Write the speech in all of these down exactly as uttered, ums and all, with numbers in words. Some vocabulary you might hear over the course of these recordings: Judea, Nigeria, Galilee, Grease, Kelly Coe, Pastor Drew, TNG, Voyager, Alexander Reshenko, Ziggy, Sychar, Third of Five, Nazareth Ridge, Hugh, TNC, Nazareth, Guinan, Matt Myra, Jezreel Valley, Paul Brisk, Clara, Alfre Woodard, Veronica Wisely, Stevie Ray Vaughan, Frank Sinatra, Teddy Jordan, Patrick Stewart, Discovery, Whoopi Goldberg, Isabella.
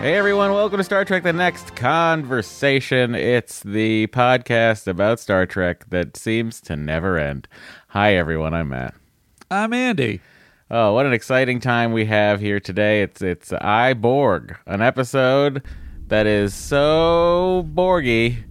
Hey everyone, welcome to Star Trek The Next Conversation. It's the podcast about Star Trek that seems to never end. Hi everyone, I'm Matt. I'm Andy. Oh, what an exciting time we have here today. It's it's I Borg, an episode that is so Borgy.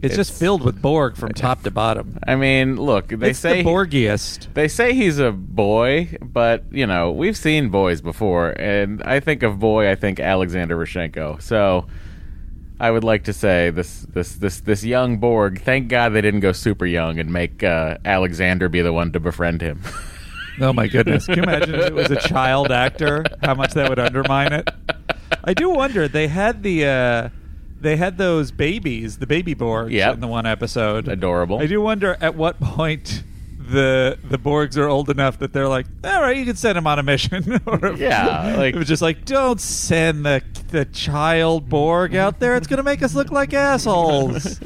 It's, it's just filled with Borg from top to bottom. I mean, look, they it's say the Borgiest. They say he's a boy, but you know we've seen boys before, and I think of boy, I think Alexander Reshenko. So I would like to say this, this, this, this young Borg. Thank God they didn't go super young and make uh, Alexander be the one to befriend him. Oh my goodness! Can you imagine if it was a child actor? How much that would undermine it. I do wonder. They had the uh, they had those babies, the baby Borgs, yep, in the one episode. Adorable. I do wonder at what point the the Borgs are old enough that they're like, all right, you can send them on a mission. Or yeah, like, it was just like, don't send the the child Borg out there. It's going to make us look like assholes.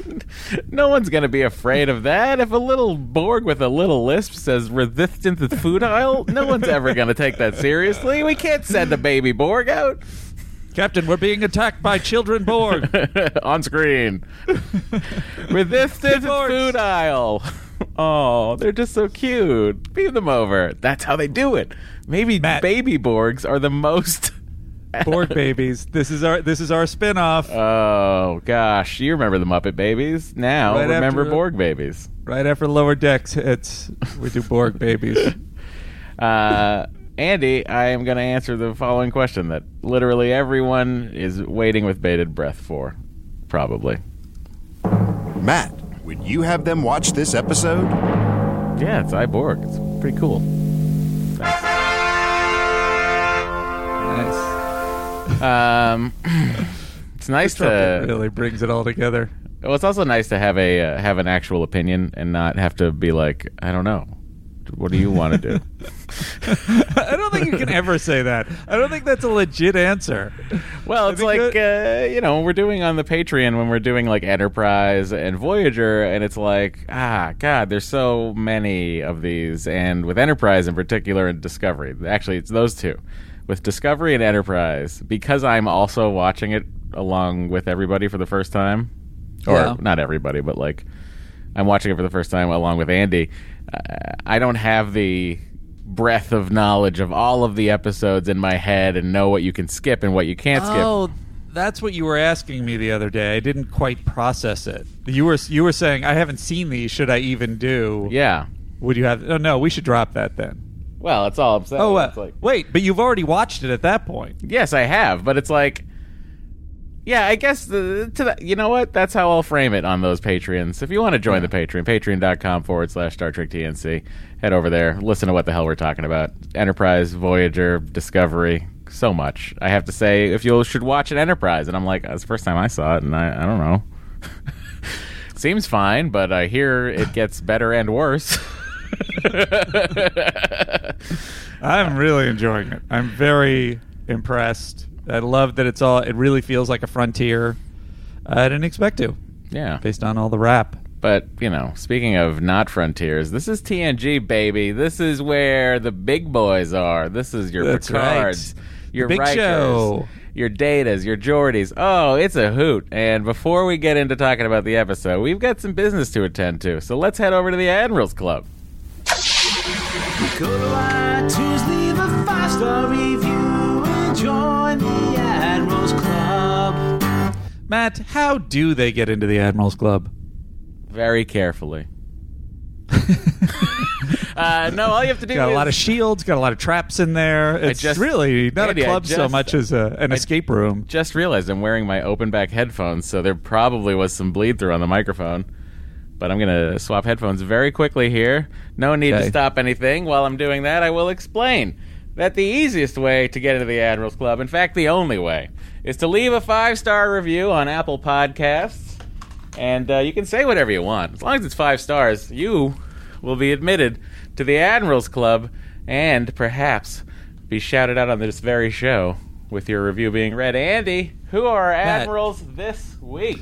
No one's going to be afraid of that. If a little Borg with a little lisp says resistance is futile, no one's ever going to take that seriously. We can't send a baby Borg out. Captain, we're being attacked by children Borg. On screen. Resistance food aisle. Oh, they're just so cute. Beam them over. That's how they do it. Maybe Matt, baby Borgs are the most... Borg babies. This is our this is our spinoff. Oh, gosh. You remember the Muppet Babies. Now right remember after, Borg babies. Right after Lower Decks hits, we do Borg babies. Uh... Andy, I am going to answer the following question that literally everyone is waiting with bated breath for, probably. Matt, would you have them watch this episode? Yeah, it's I Borg. It's pretty cool. Thanks. Nice. Um, it's nice to... It really brings it all together. Well, it's also nice to have a uh, have an actual opinion and not have to be like, I don't know. What do you want to do? I don't think you can ever say that. I don't think that's a legit answer. Well, it's like, uh, you know, we're doing on the Patreon when we're doing like Enterprise and Voyager, and it's like, ah, God, there's so many of these. And with Enterprise in particular and Discovery, actually, it's those two. With Discovery and Enterprise, because I'm also watching it along with everybody for the first time, or yeah. not everybody, but like I'm watching it for the first time along with Andy. I don't have the breadth of knowledge of all of the episodes in my head and know what you can skip and what you can't skip. Oh, that's what you were asking me the other day. I didn't quite process it. You were you were saying, I haven't seen these. Should I even do? Yeah. Would you have? Oh, no, we should drop that then. Well, that's all I'm saying. Oh, uh, it's like, wait, but you've already watched it at that point. Yes, I have, but it's like... Yeah, I guess, the, to the, you know what? That's how I'll frame it on those Patreons. If you want to join the Patreon, patreon.com forward slash Star Trek TNC. Head over there. Listen to what the hell we're talking about. Enterprise, Voyager, Discovery, so much. I have to say, if you should watch an Enterprise. And I'm like, it's the first time I saw it, and I, I don't know. Seems fine, but I hear it gets better and worse. I'm really enjoying it. I'm very impressed. I love that it's all, it really feels like a frontier. I didn't expect to. Yeah. Based on all the rap. But, you know, speaking of not frontiers, this is T N G, baby. This is where the big boys are. This is your That's Picards, right. your big Rikers, show. Your Datas, your Geordies. Oh, it's a hoot. And before we get into talking about the episode, we've got some business to attend to. So let's head over to the Admirals Club. Go to iTunes, leave a five-star review and join the Admirals Club. Matt, how do they get into the Admirals Club? Very carefully. uh, no, all you have to do got is... Got a lot of shields, got a lot of traps in there. It's just, really not Andy, a club just, so much as a, an I escape room. Just realized I'm wearing my open-back headphones, so there probably was some bleed-through on the microphone. But I'm going to swap headphones very quickly here. No need okay. to stop anything. While I'm doing that, I will explain. that the easiest way to get into the Admirals Club, in fact, the only way, is to leave a five-star review on Apple Podcasts. And uh, you can say whatever you want. As long as it's five stars, you will be admitted to the Admirals Club and perhaps be shouted out on this very show with your review being read. Andy, who are our Matt. Admirals this week?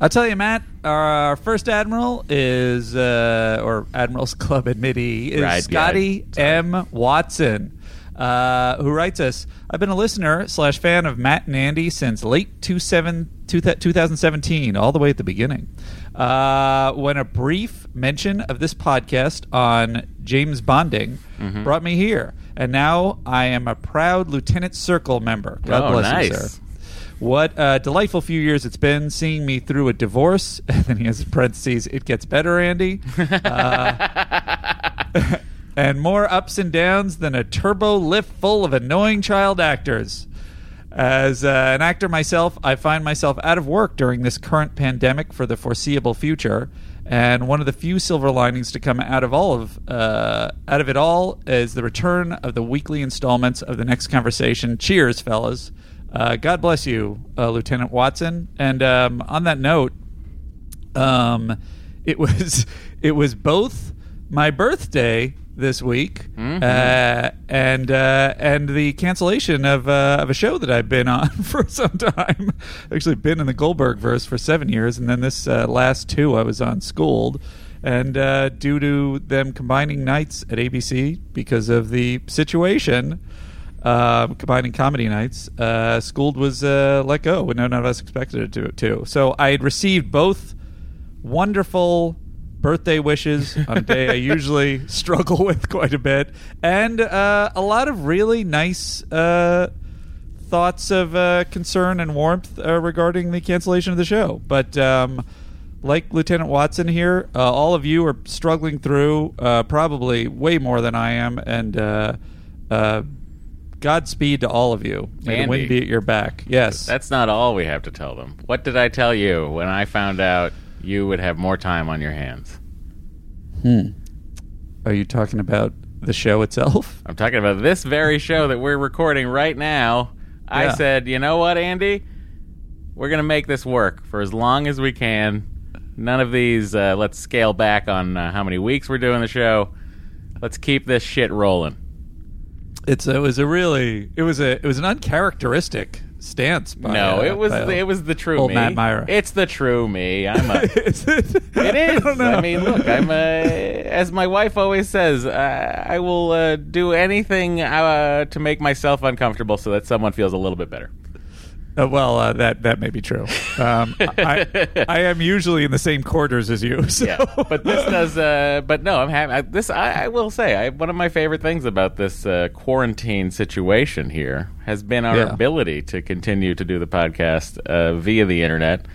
I'll tell you, Matt, our first Admiral is, uh, or Admirals Club admittee, is right, Scotty yeah, M. Watson, uh, who writes us, I've been a listener slash fan of Matt and Andy since late two thousand seventeen, all the way at the beginning, uh, when a brief mention of this podcast on James Bonding mm-hmm. brought me here. And now I am a proud Lieutenant Circle member. God oh, bless nice. you, sir. What a delightful few years it's been, seeing me through a divorce. And then he has parentheses, it gets better, Andy. Uh, and more ups and downs than a turbo lift full of annoying child actors. As uh, an actor myself, I find myself out of work during this current pandemic for the foreseeable future. And one of the few silver linings to come out of all of uh, out of it all is the return of the weekly installments of The Next Conversation. Cheers, fellas. Uh, God bless you, uh, Lieutenant Watson. And um, on that note, um, it was it was both my birthday this week mm-hmm. uh, and uh, and the cancellation of uh, of a show that I've been on for some time. I've actually been in the Goldberg-verse for seven years, and then this uh, last two I was on Schooled. And uh, due to them combining nights at A B C because of the situation... Um, combining comedy nights, uh, Schooled was uh, let go, and none of us expected it to, too. So I had received both wonderful birthday wishes on a day I usually struggle with quite a bit, and uh, a lot of really nice uh, thoughts of uh, concern and warmth uh, regarding the cancellation of the show. But um, like Lieutenant Watson here, uh, all of you are struggling through uh, probably way more than I am, and uh, uh Godspeed to all of you. May Andy, the wind be at your back. Yes. That's not all we have to tell them. What did I tell you when I found out you would have more time on your hands? Hmm. Are you talking about the show itself? I'm talking about this very show that we're recording right now. I yeah. said, you know what, Andy? We're going to make this work for as long as we can. None of these, uh, let's scale back on uh, how many weeks we're doing the show. Let's keep this shit rolling. It's a, it was a really it was a it was an uncharacteristic stance. By, no, it was uh, it was the true old me. Matt Myra. It's the true me. I'm a. Is it? It is. I, I mean, look, I'm a. As my wife always says, uh, I will uh, do anything uh, to make myself uncomfortable so that someone feels a little bit better. Uh, well, uh, that that may be true. Um, I, I am usually in the same quarters as you. So. Yeah, but this does. Uh, but no, I'm happy. I, this I, I will say. I, one of my favorite things about this uh, quarantine situation here has been our yeah. ability to continue to do the podcast uh, via the internet,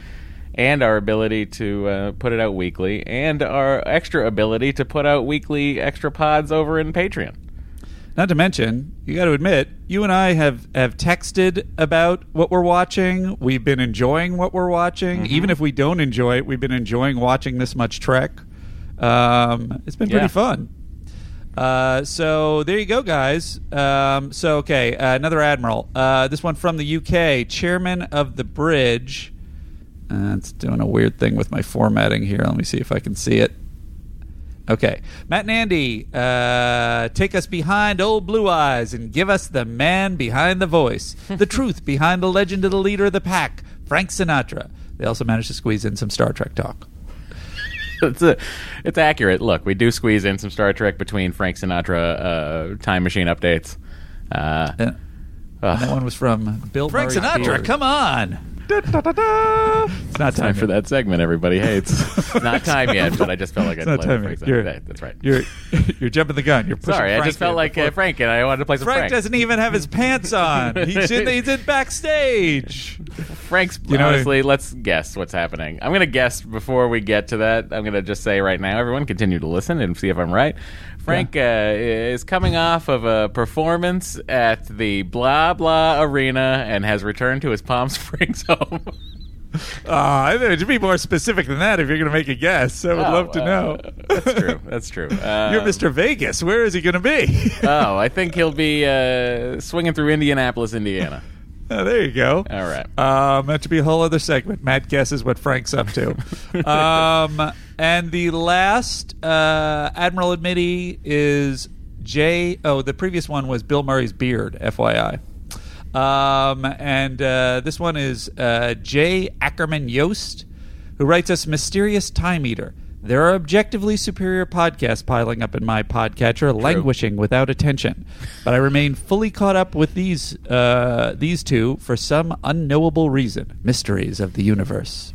and our ability to uh, put it out weekly, and our extra ability to put out weekly extra pods over in Patreon. Not to mention, you got to admit, you and I have, have texted about what we're watching. We've been enjoying what we're watching. Mm-hmm. Even if we don't enjoy it, we've been enjoying watching this much Trek. Um, it's been yeah. pretty fun. Uh, so there you go, guys. Um, so, okay, uh, another Admiral. Uh, this one from the U K, Chairman of the Bridge. Uh, it's doing a weird thing with my formatting here. Let me see if I can see it. Okay. Matt and Andy, uh, take us behind old Blue Eyes and give us the man behind the voice, the truth behind the legend of the leader of the pack, Frank Sinatra. They also managed to squeeze in some Star Trek talk. it's, a, it's accurate. Look, we do squeeze in some Star Trek between Frank Sinatra uh, time machine updates. Uh, and, and that one was from Bill Frank Murray Sinatra, Beard. Come on! Da, da, da, da. It's not time, time for that segment everybody hates. Not time yet, but I just felt like I'd play Frank. That's right. You're you're jumping the gun. You're pushing Sorry, Frank I just felt like uh, Frank and I wanted to play some Frank. Frank doesn't even have his pants on. He's in, he's in backstage. Frank's, you know, honestly, I mean? Let's guess what's happening. I'm going to guess before we get to that. I'm going to just say right now, everyone continue to listen and see if I'm right. Frank yeah. uh, is coming off of a performance at the Blah Blah Arena and has returned to his Palm Springs home. Uh, to be more specific than that, if you're going to make a guess, I would oh, love to uh, know. That's true. That's true. Um, you're Mister Vegas. Where is he going to be? oh, I think he'll be uh, swinging through Indianapolis, Indiana. Oh, there you go. All right. Um, that should be a whole other segment. Matt guesses what Frank's up to. um, and the last uh, Admiral Admiti is Jay. Oh, the previous one was Bill Murray's beard, F Y I. Um, and uh, this one is uh, Jay Ackerman Yost, who writes us, Mysterious Time Eater. There are objectively superior podcasts piling up in my podcatcher, True. languishing without attention. But I remain fully caught up with these uh, these two for some unknowable reason. Mysteries of the universe.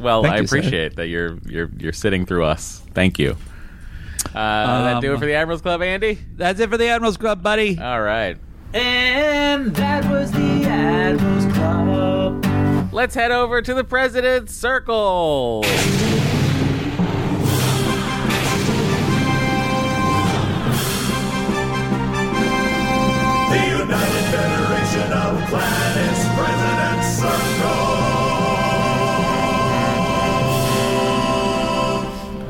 Well, Thank I you, appreciate sir. that you're you're you're sitting through us. Thank you. Uh, um, that do it for the Admirals Club, Andy? That's it for the Admirals Club, buddy. All right. And that was the Admirals Club. Let's head over to the President's Circle. The United Federation of Planets President's Circle.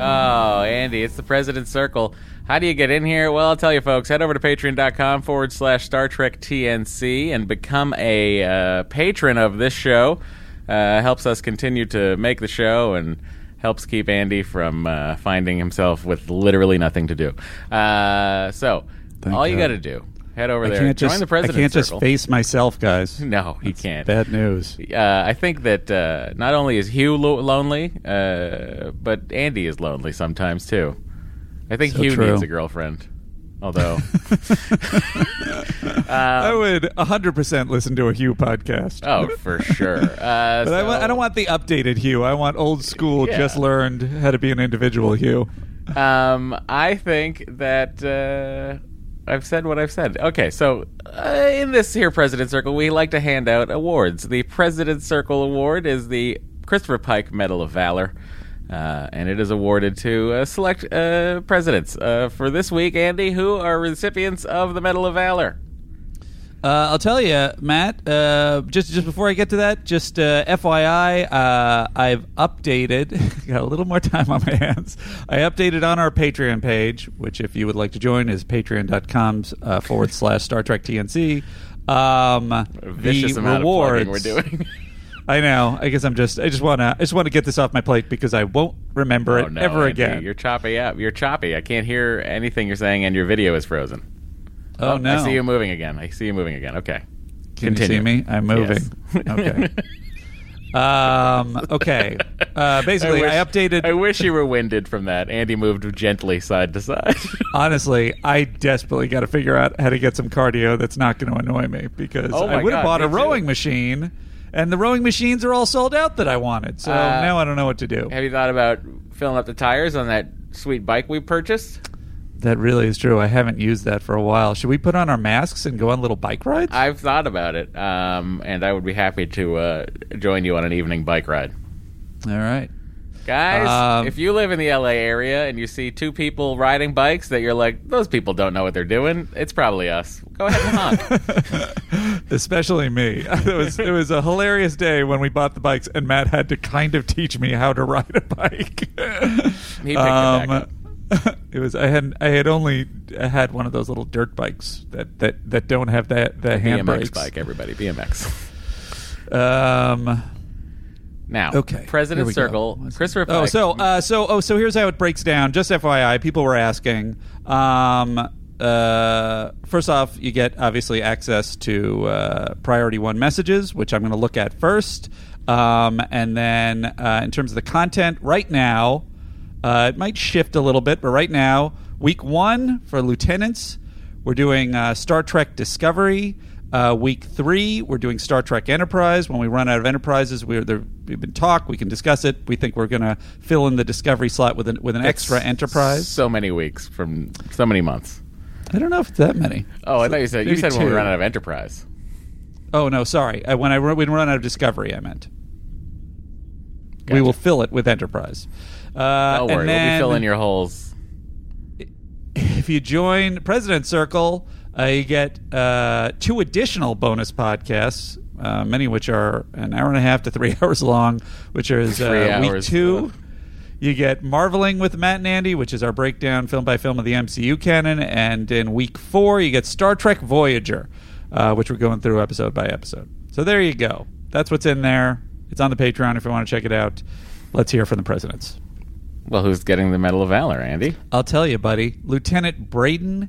Oh, Andy, it's the President's Circle. How do you get in here? Well, I'll tell you, folks. Head over to patreon.com forward slash Star Trek TNC and become a uh, patron of this show. Uh, helps us continue to make the show and helps keep Andy from uh, finding himself with literally nothing to do. Uh, so, Thank all God. you got to do. Head over I there. Join just, the President's I can't just circle. face myself, guys. No, he That's can't. Bad news. Uh, I think that uh, not only is Hugh lo- lonely, uh, but Andy is lonely sometimes, too. I think so Hugh true. needs a girlfriend. Although. uh, I would one hundred percent listen to a Hugh podcast. Oh, for sure. Uh, but so, I, w- I don't want the updated Hugh. I want old school, yeah. just learned how to be an individual Hugh. Um, I think that... Uh, I've said what I've said. Okay, so uh, in this here President's Circle, we like to hand out awards. The President's Circle Award is the Christopher Pike Medal of Valor, uh, and it is awarded to uh, select uh, presidents. Uh, for this week, Andy, who are recipients of the Medal of Valor? Uh, I'll tell you, Matt, uh, just, just before I get to that, just uh, F Y I, uh, I've updated, got a little more time on my hands, I updated on our Patreon page, which if you would like to join is patreon.com uh, forward slash Star Trek TNC. Um, a vicious the amount rewards, of we're doing. I know, I guess I'm just, I just want to I just want to get this off my plate because I won't remember oh, it no, ever Andy, again. You're choppy up, you're choppy, I can't hear anything you're saying and your video is frozen. Oh, oh, no. I see you moving again. I see you moving again. Okay. Can Continue. you see me? I'm moving. Yes. Okay. um, okay. Uh, basically, I, wish, I updated... I wish you were winded from that. Andy moved gently side to side. Honestly, I desperately got to figure out how to get some cardio that's not going to annoy me because oh I would have bought a rowing too. machine, and the rowing machines are all sold out that I wanted. So uh, now I don't know what to do. Have you thought about filling up the tires on that sweet bike we purchased? That really is true. I haven't used that for a while. Should we put on our masks and go on little bike rides? I've thought about it, um, and I would be happy to uh, join you on an evening bike ride. All right. Guys, um, if you live in the L A area and you see two people riding bikes that you're like, those people don't know what they're doing, it's probably us. Go ahead and honk. Especially me. It was, it was a hilarious day when we bought the bikes, and Matt had to kind of teach me how to ride a bike. He picked um, it back up. It was I had I had only had one of those little dirt bikes that, that, that don't have that the, the handbrakes. B M X brakes. Bike, everybody, B M X. um, now, okay, President's Circle, go. Christopher. Oh, Pike. so uh, so oh, so here's how it breaks down. Just F Y I, people were asking. Um, uh, first off, you get obviously access to uh, priority one messages, which I'm going to look at first, um, and then uh, in terms of the content, right now. Uh, it might shift a little bit, but right now, week one for lieutenants, we're doing uh, Star Trek Discovery. Uh, week three, we're doing Star Trek Enterprise. When we run out of Enterprises, we're, there, we've been talk. We can discuss it. We think we're going to fill in the Discovery slot with an, with an extra Enterprise. So many weeks from so many months. I don't know if it's that many. Oh, I thought you said you said when we run out of Enterprise. Oh no, sorry. Uh, when I when we run out of Discovery, I meant gotcha. We will fill it with Enterprise. Uh, Don't worry, then, we'll be filling your holes. If you join President's Circle, uh, you get uh, two additional bonus podcasts uh, many of which are an hour and a half to three hours long, which is uh, week two. Uh. You get Marveling with Matt and Andy, which is our breakdown film by film of the M C U canon. And in week four, you get Star Trek Voyager, uh, which we're going through episode by episode. So there you go. That's what's in there. It's on the Patreon if you want to check it out. Let's hear from the presidents. Well, who's getting the Medal of Valor, Andy? I'll tell you, buddy. Lieutenant Braden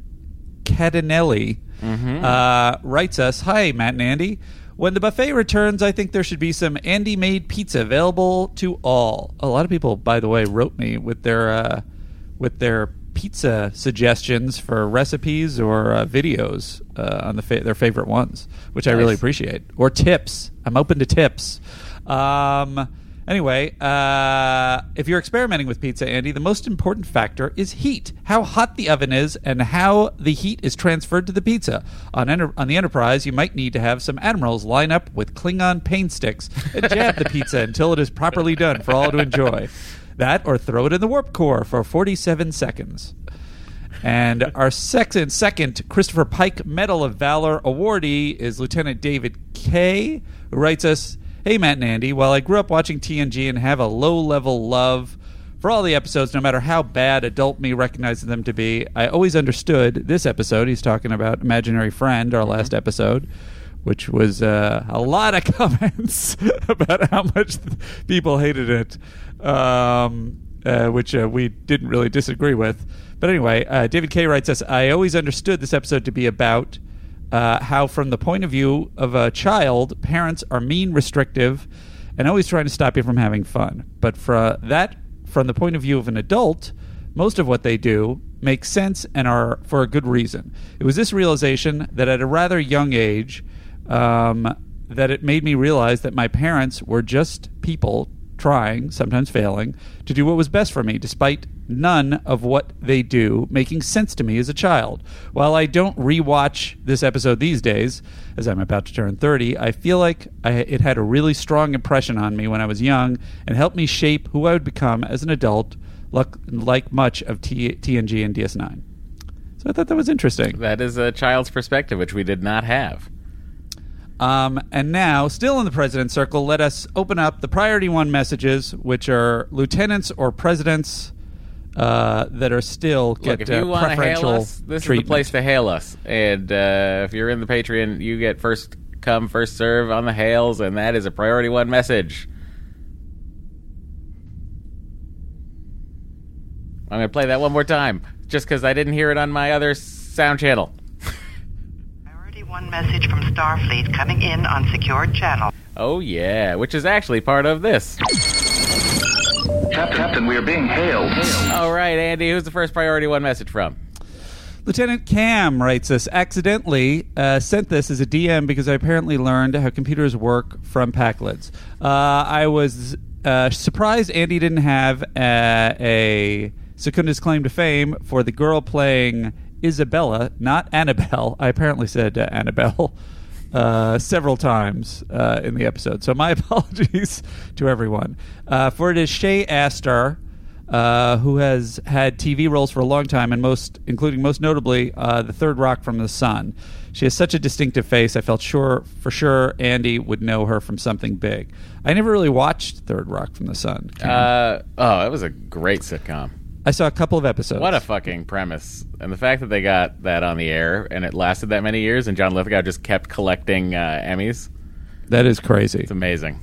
Catanelli mm-hmm. uh, writes us, "Hi, Matt and Andy. When the buffet returns, I think there should be some Andy-made pizza available to all." A lot of people, by the way, wrote me with their uh, with their pizza suggestions for recipes or uh, videos uh, on the fa- their favorite ones, which nice. I really appreciate. Or tips. I'm open to tips. Um, anyway, uh, if you're experimenting with pizza, Andy, the most important factor is heat. How hot the oven is and how the heat is transferred to the pizza. On, enter- on the Enterprise, you might need to have some admirals line up with Klingon pain sticks and jab the pizza until it is properly done for all to enjoy. That or throw it in the warp core for forty-seven seconds. And our second, second Christopher Pike Medal of Valor awardee is Lieutenant David Kay, who writes us, "Hey, Matt and Andy, while I grew up watching T N G and have a low-level love for all the episodes, no matter how bad adult me recognizes them to be, I always understood this episode," he's talking about Imaginary Friend, our last episode, which was uh, a lot of comments about how much people hated it, um, uh, which uh, we didn't really disagree with. But anyway, uh, David Kay writes us, "I always understood this episode to be about Uh, how from the point of view of a child, parents are mean, restrictive, and always trying to stop you from having fun. But for, uh, that, from the point of view of an adult, most of what they do makes sense and are for a good reason. It was this realization that at a rather young age um, that it made me realize that my parents were just people trying, sometimes failing, to do what was best for me, despite none of what they do making sense to me as a child. While I don't rewatch this episode these days, as I'm about to turn thirty, I feel like I, it had a really strong impression on me when I was young and helped me shape who I would become as an adult, like, like much of T, TNG and D S nine. So I thought that was interesting. That is a child's perspective, which we did not have. Um, and now, still in the President's Circle, let us open up the Priority One messages, which are lieutenants or presidents uh, that are still get Look, if you uh, want preferential to hail us, this treatment. Is the place to hail us. And uh, if you're in the Patreon, you get first come, first serve on the hails, and that is a Priority One message. I'm going to play that one more time, just because I didn't hear it on my other sound channel. One message from Starfleet coming in on secured channel. Oh, yeah, which is actually part of this. Captain, we are being hailed. hailed. All right, Andy, who's the first Priority One message from? Lieutenant Cam writes us, accidentally uh, sent this as a D M because I apparently learned how computers work from Paclids. Uh, I was uh, surprised Andy didn't have uh, a Secunda's claim to fame for the girl playing Isabella, not Annabelle. I apparently said uh, Annabelle uh, several times uh, in the episode. So my apologies to everyone. Uh, for it is Shay Astor, uh, who has had T V roles for a long time, and most, including most notably, uh, the Third Rock from the Sun. She has such a distinctive face. I felt sure, for sure, Andy would know her from something big. I never really watched Third Rock from the Sun. Uh, oh, it was a great sitcom. I saw a couple of episodes. What a fucking premise. And the fact that they got that on the air and it lasted that many years and John Lithgow just kept collecting uh, Emmys. That is crazy. It's amazing.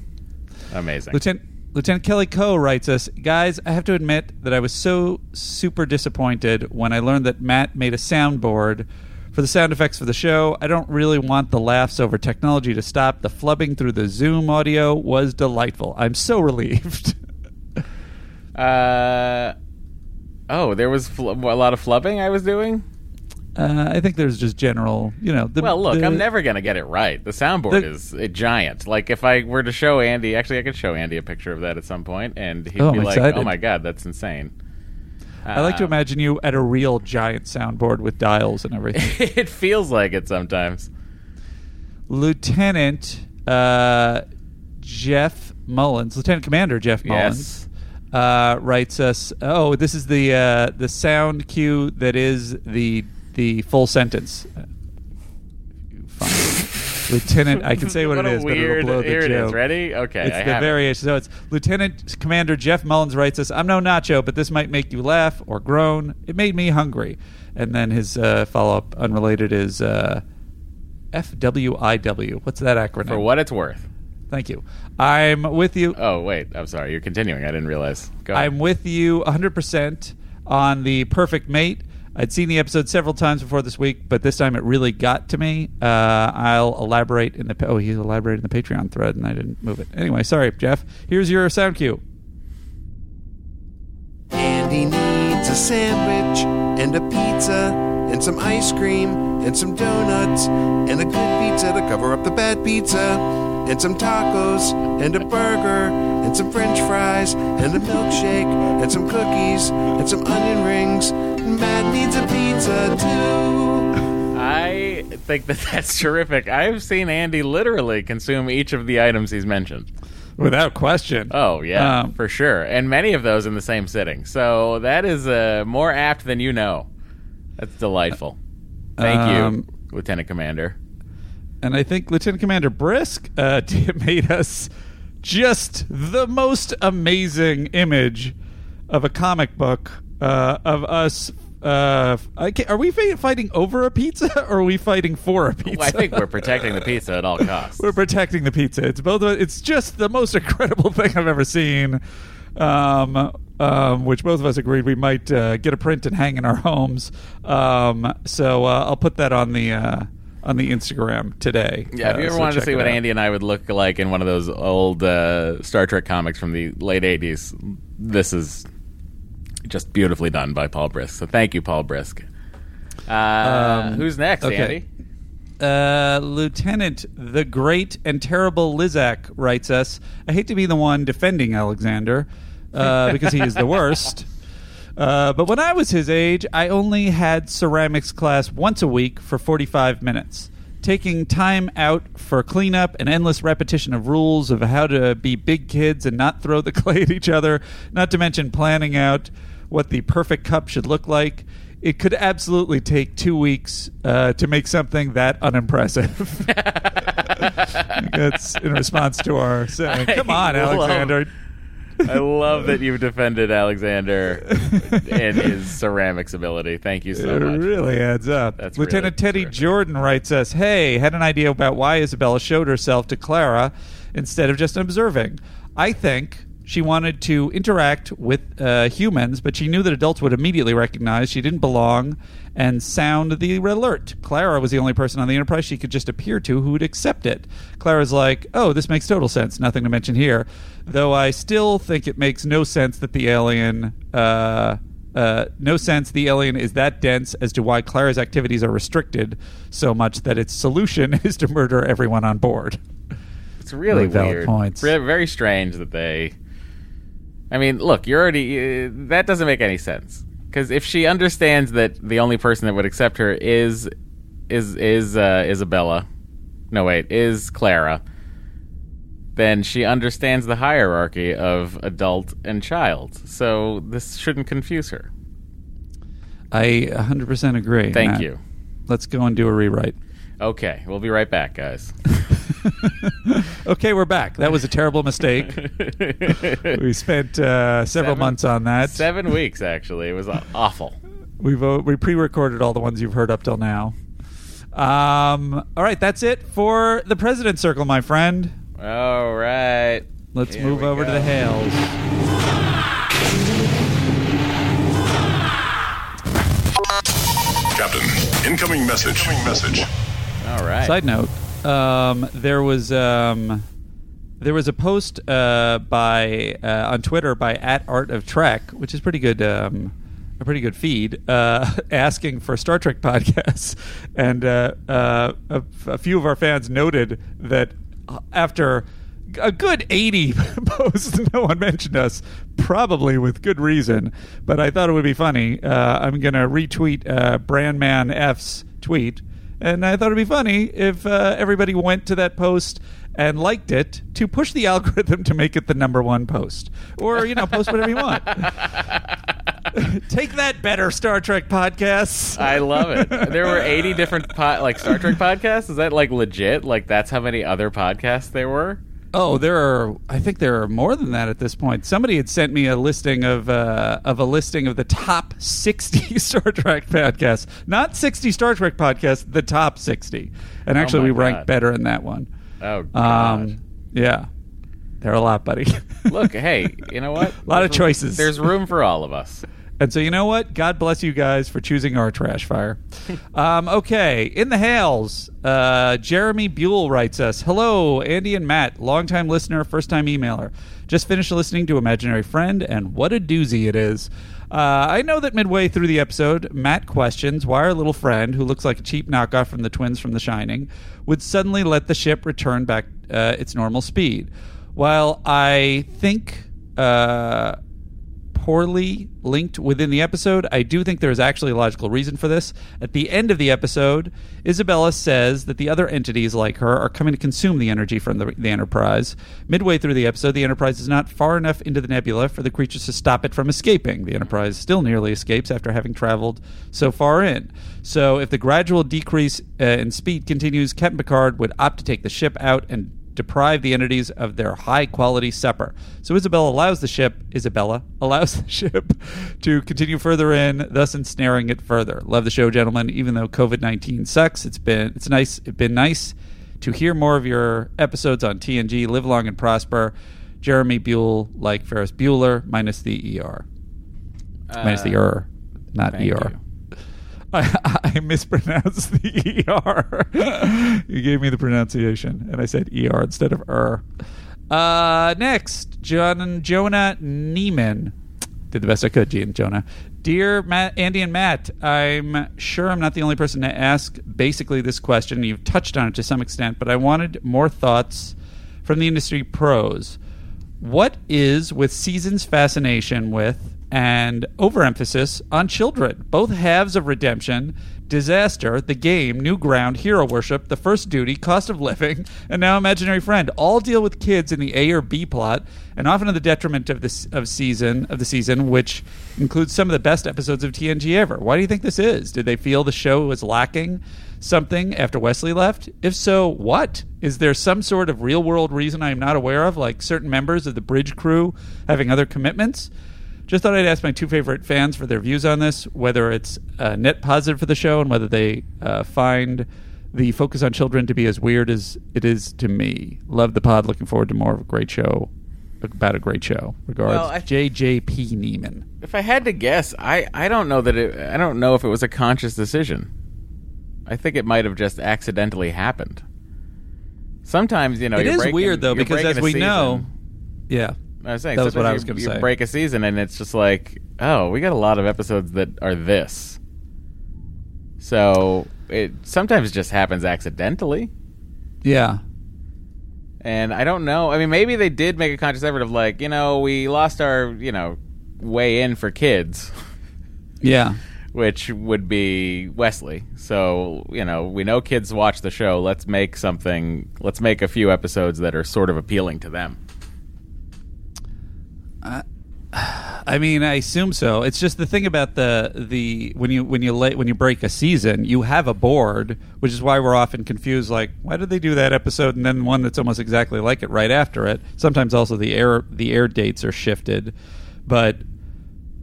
Amazing. Lieutenant, Lieutenant Kelly Coe writes us, "Guys, I have to admit that I was so super disappointed when I learned that Matt made a soundboard for the sound effects for the show. I don't really want the laughs over technology to stop. The flubbing through the Zoom audio was delightful. I'm so relieved." uh... Oh, there was fl- a lot of flubbing I was doing? Uh, I think there's just general, you know. The, well, look, the, I'm never going to get it right. The soundboard the, is a giant. Like, if I were to show Andy, actually, I could show Andy a picture of that at some point, and he'd oh, be I'm like, excited. Oh, my God, that's insane. I like um, to imagine you at a real giant soundboard with dials and everything. It feels like it sometimes. Lieutenant uh, Jeff Mullins, Lieutenant Commander Jeff Mullins. Yes. Uh, writes us, oh, this is the uh, the sound cue that is the the full sentence. Fine. Lieutenant, I can say what, what it is, weird, but it'll blow the here joke. Here it is. Ready? Okay. It's I the variation. It. So it's Lieutenant Commander Jeff Mullins writes us, "I'm no nacho, but this might make you laugh or groan. It made me hungry." And then his uh, follow-up, unrelated, is uh, F W I W. What's that acronym? For what it's worth. Thank you. I'm with you. Oh, wait. I'm sorry. You're continuing. I didn't realize. Go ahead. I'm with you one hundred percent on The Perfect Mate. I'd seen the episode several times before this week, but this time it really got to me. Uh, I'll elaborate in the... Oh, he's elaborating in the Patreon thread, and I didn't move it. Anyway, sorry, Jeff. Here's your sound cue. Andy needs a sandwich and a pizza and some ice cream and some donuts and a good pizza to cover up the bad pizza and some tacos and a burger and some french fries and a milkshake and some cookies and some onion rings. Matt needs a pizza, too. I think that that's terrific. I've seen Andy literally consume each of the items he's mentioned. Without question. Oh, yeah, um, for sure. And many of those in the same sitting. So that is uh, more apt than you know. That's delightful. Thank um, you, Lieutenant Commander. And I think Lieutenant Commander Brisk uh, made us just the most amazing image of a comic book Uh, of us, uh, I are we fighting over a pizza or are we fighting for a pizza? Well, I think we're protecting the pizza at all costs. We're protecting the pizza. It's both. Of, it's just the most incredible thing I've ever seen, um, um, which both of us agreed we might uh, get a print and hang in our homes. Um, so uh, I'll put that on the uh, on the Instagram today. Yeah, if you ever uh, so wanted to see what out. Andy and I would look like in one of those old uh, Star Trek comics from the late eighties, this is... just beautifully done by Paul Brisk. So thank you, Paul Brisk. Uh, um, who's next, okay. Andy? Uh, Lieutenant the Great and Terrible Lizak writes us, I hate to be the one defending Alexander uh, because he is the worst. Uh, but when I was his age, I only had ceramics class once a week for forty-five minutes. Taking time out for cleanup and endless repetition of rules of how to be big kids and not throw the clay at each other, not to mention planning out what the perfect cup should look like. It could absolutely take two weeks uh, to make something that unimpressive. That's in response to our saying, come on, I Alexander. Love, I love that you've defended Alexander and his ceramics ability. Thank you so it much. It really adds up. That's Lieutenant really Teddy Jordan writes us, hey, had an idea about why Isabella showed herself to Clara instead of just observing. I think... she wanted to interact with uh, humans, but she knew that adults would immediately recognize she didn't belong and sound the alert. Clara was the only person on the Enterprise she could just appear to who would accept it. Clara's like, oh, this makes total sense. Nothing to mention here. Though I still think it makes no sense that the alien... Uh, uh, no sense the alien is that dense as to why Clara's activities are restricted so much that its solution is to murder everyone on board. It's really, really weird. Points. Very strange that they... I mean, look, you're already... Uh, that doesn't make any sense. Because if she understands that the only person that would accept her is is is uh, Isabella... No, wait, is Clara, then she understands the hierarchy of adult and child. So this shouldn't confuse her. I one hundred percent agree. Thank Matt. you. Let's go and do a rewrite. Okay, we'll be right back, guys. Okay, we're back. That was a terrible mistake. We spent uh, several seven, months on that. Seven weeks, actually. It was awful. We've uh, we pre-recorded all the ones you've heard up till now. Um, all right, that's it for the President's Circle, my friend. All right. Let's Here move over go. to the Hales. Captain, incoming message. Incoming message. All right. Side note. Um, there was um, there was a post uh, by uh, on Twitter by at Art of Trek, which is pretty good, um, a pretty good feed, uh, asking for Star Trek podcasts, and uh, uh, a, a few of our fans noted that after a good eighty posts, no one mentioned us, probably with good reason. But I thought it would be funny. Uh, I'm gonna retweet uh, Brandman F's tweet. And I thought it'd be funny if uh, everybody went to that post and liked it to push the algorithm to make it the number one post. Or, you know, post whatever you want. Take that, better Star Trek podcasts. I love it. There were eighty different po- like Star Trek podcasts. Is that like legit? Like that's how many other podcasts there were? Oh, there are. I think there are more than that at this point. Somebody had sent me a listing of uh, of a listing of the top sixty Star Trek podcasts, not sixty Star Trek podcasts, the top sixty. And actually, oh we God. ranked better in that one. Oh, God. Um, yeah. There are a lot, buddy. Look, hey, you know what? a lot there's of choices. There's room for all of us. And so you know what? God bless you guys for choosing our trash fire. um, okay, in the hails, uh, Jeremy Buell writes us, hello, Andy and Matt, longtime listener, first-time emailer. Just finished listening to Imaginary Friend, and what a doozy it is. Uh, I know that midway through the episode, Matt questions why our little friend, who looks like a cheap knockoff from the twins from The Shining, would suddenly let the ship return back uh, its normal speed. While I think uh, poorly linked within the episode, I do think there is actually a logical reason for this. At the end of the episode, Isabella says that the other entities like her are coming to consume the energy from the, the Enterprise. Midway through the episode, the Enterprise is not far enough into the nebula for the creatures to stop it from escaping. The Enterprise still nearly escapes after having traveled so far in. So if the gradual decrease uh, in speed continues, Captain Picard would opt to take the ship out and deprive the entities of their high-quality supper. So Isabella allows the ship, Isabella allows the ship to continue further in, thus ensnaring it further. Love the show, gentlemen. Even though covid nineteen sucks, it's been it's nice. It's been nice to hear more of your episodes on T N G. Live long and prosper, Jeremy Buell, like Ferris Bueller, minus the E R, uh, minus the er, not E R. I, I mispronounced the E R. You gave me the pronunciation, and I said E R instead of er. Uh, next, John Jonah Neiman. Did the best I could, Gian Jonah. Dear Matt, Andy and Matt, I'm sure I'm not the only person to ask basically this question. You've touched on it to some extent, but I wanted more thoughts from the industry pros. What is with season's fascination with and overemphasis on children? Both halves of redemption, disaster, the game, new ground, hero worship, the first duty, cost of living, and now Imaginary Friend all deal with kids in the A or B plot, and often to the detriment of this of season of the season, which includes some of the best episodes of T N G ever. Why do you think this is? Did they feel the show was lacking something after Wesley left? If so, what? Is there some sort of real world reason I'm not aware of, like certain members of the bridge crew having other commitments? Just thought I'd ask my two favorite fans for their views on this, whether it's uh, net positive for the show and whether they uh, find the focus on children to be as weird as it is to me. Love the pod. Looking forward to more of a great show, about a great show. Regards, well, I, J J P Neiman. If I had to guess, I, I don't know that it, I don't know if it was a conscious decision. I think it might have just accidentally happened. Sometimes, you know, it you're is breaking, weird though because as we know, yeah. I was saying, that was what I was going to say. You break a season, and it's just like, oh, we got a lot of episodes that are this. So it sometimes just happens accidentally. Yeah. And I don't know. I mean, maybe they did make a conscious effort of like, you know, we lost our, you know, way in for kids. Yeah. Which would be Wesley. So, you know, we know kids watch the show. Let's make something. Let's make a few episodes that are sort of appealing to them. Uh, I mean, I assume so. It's just the thing about the the when you when you lay, when you break a season, you have a board, which is why we're often confused. Like, why did they do that episode and then one that's almost exactly like it right after it? Sometimes also the air the air dates are shifted, but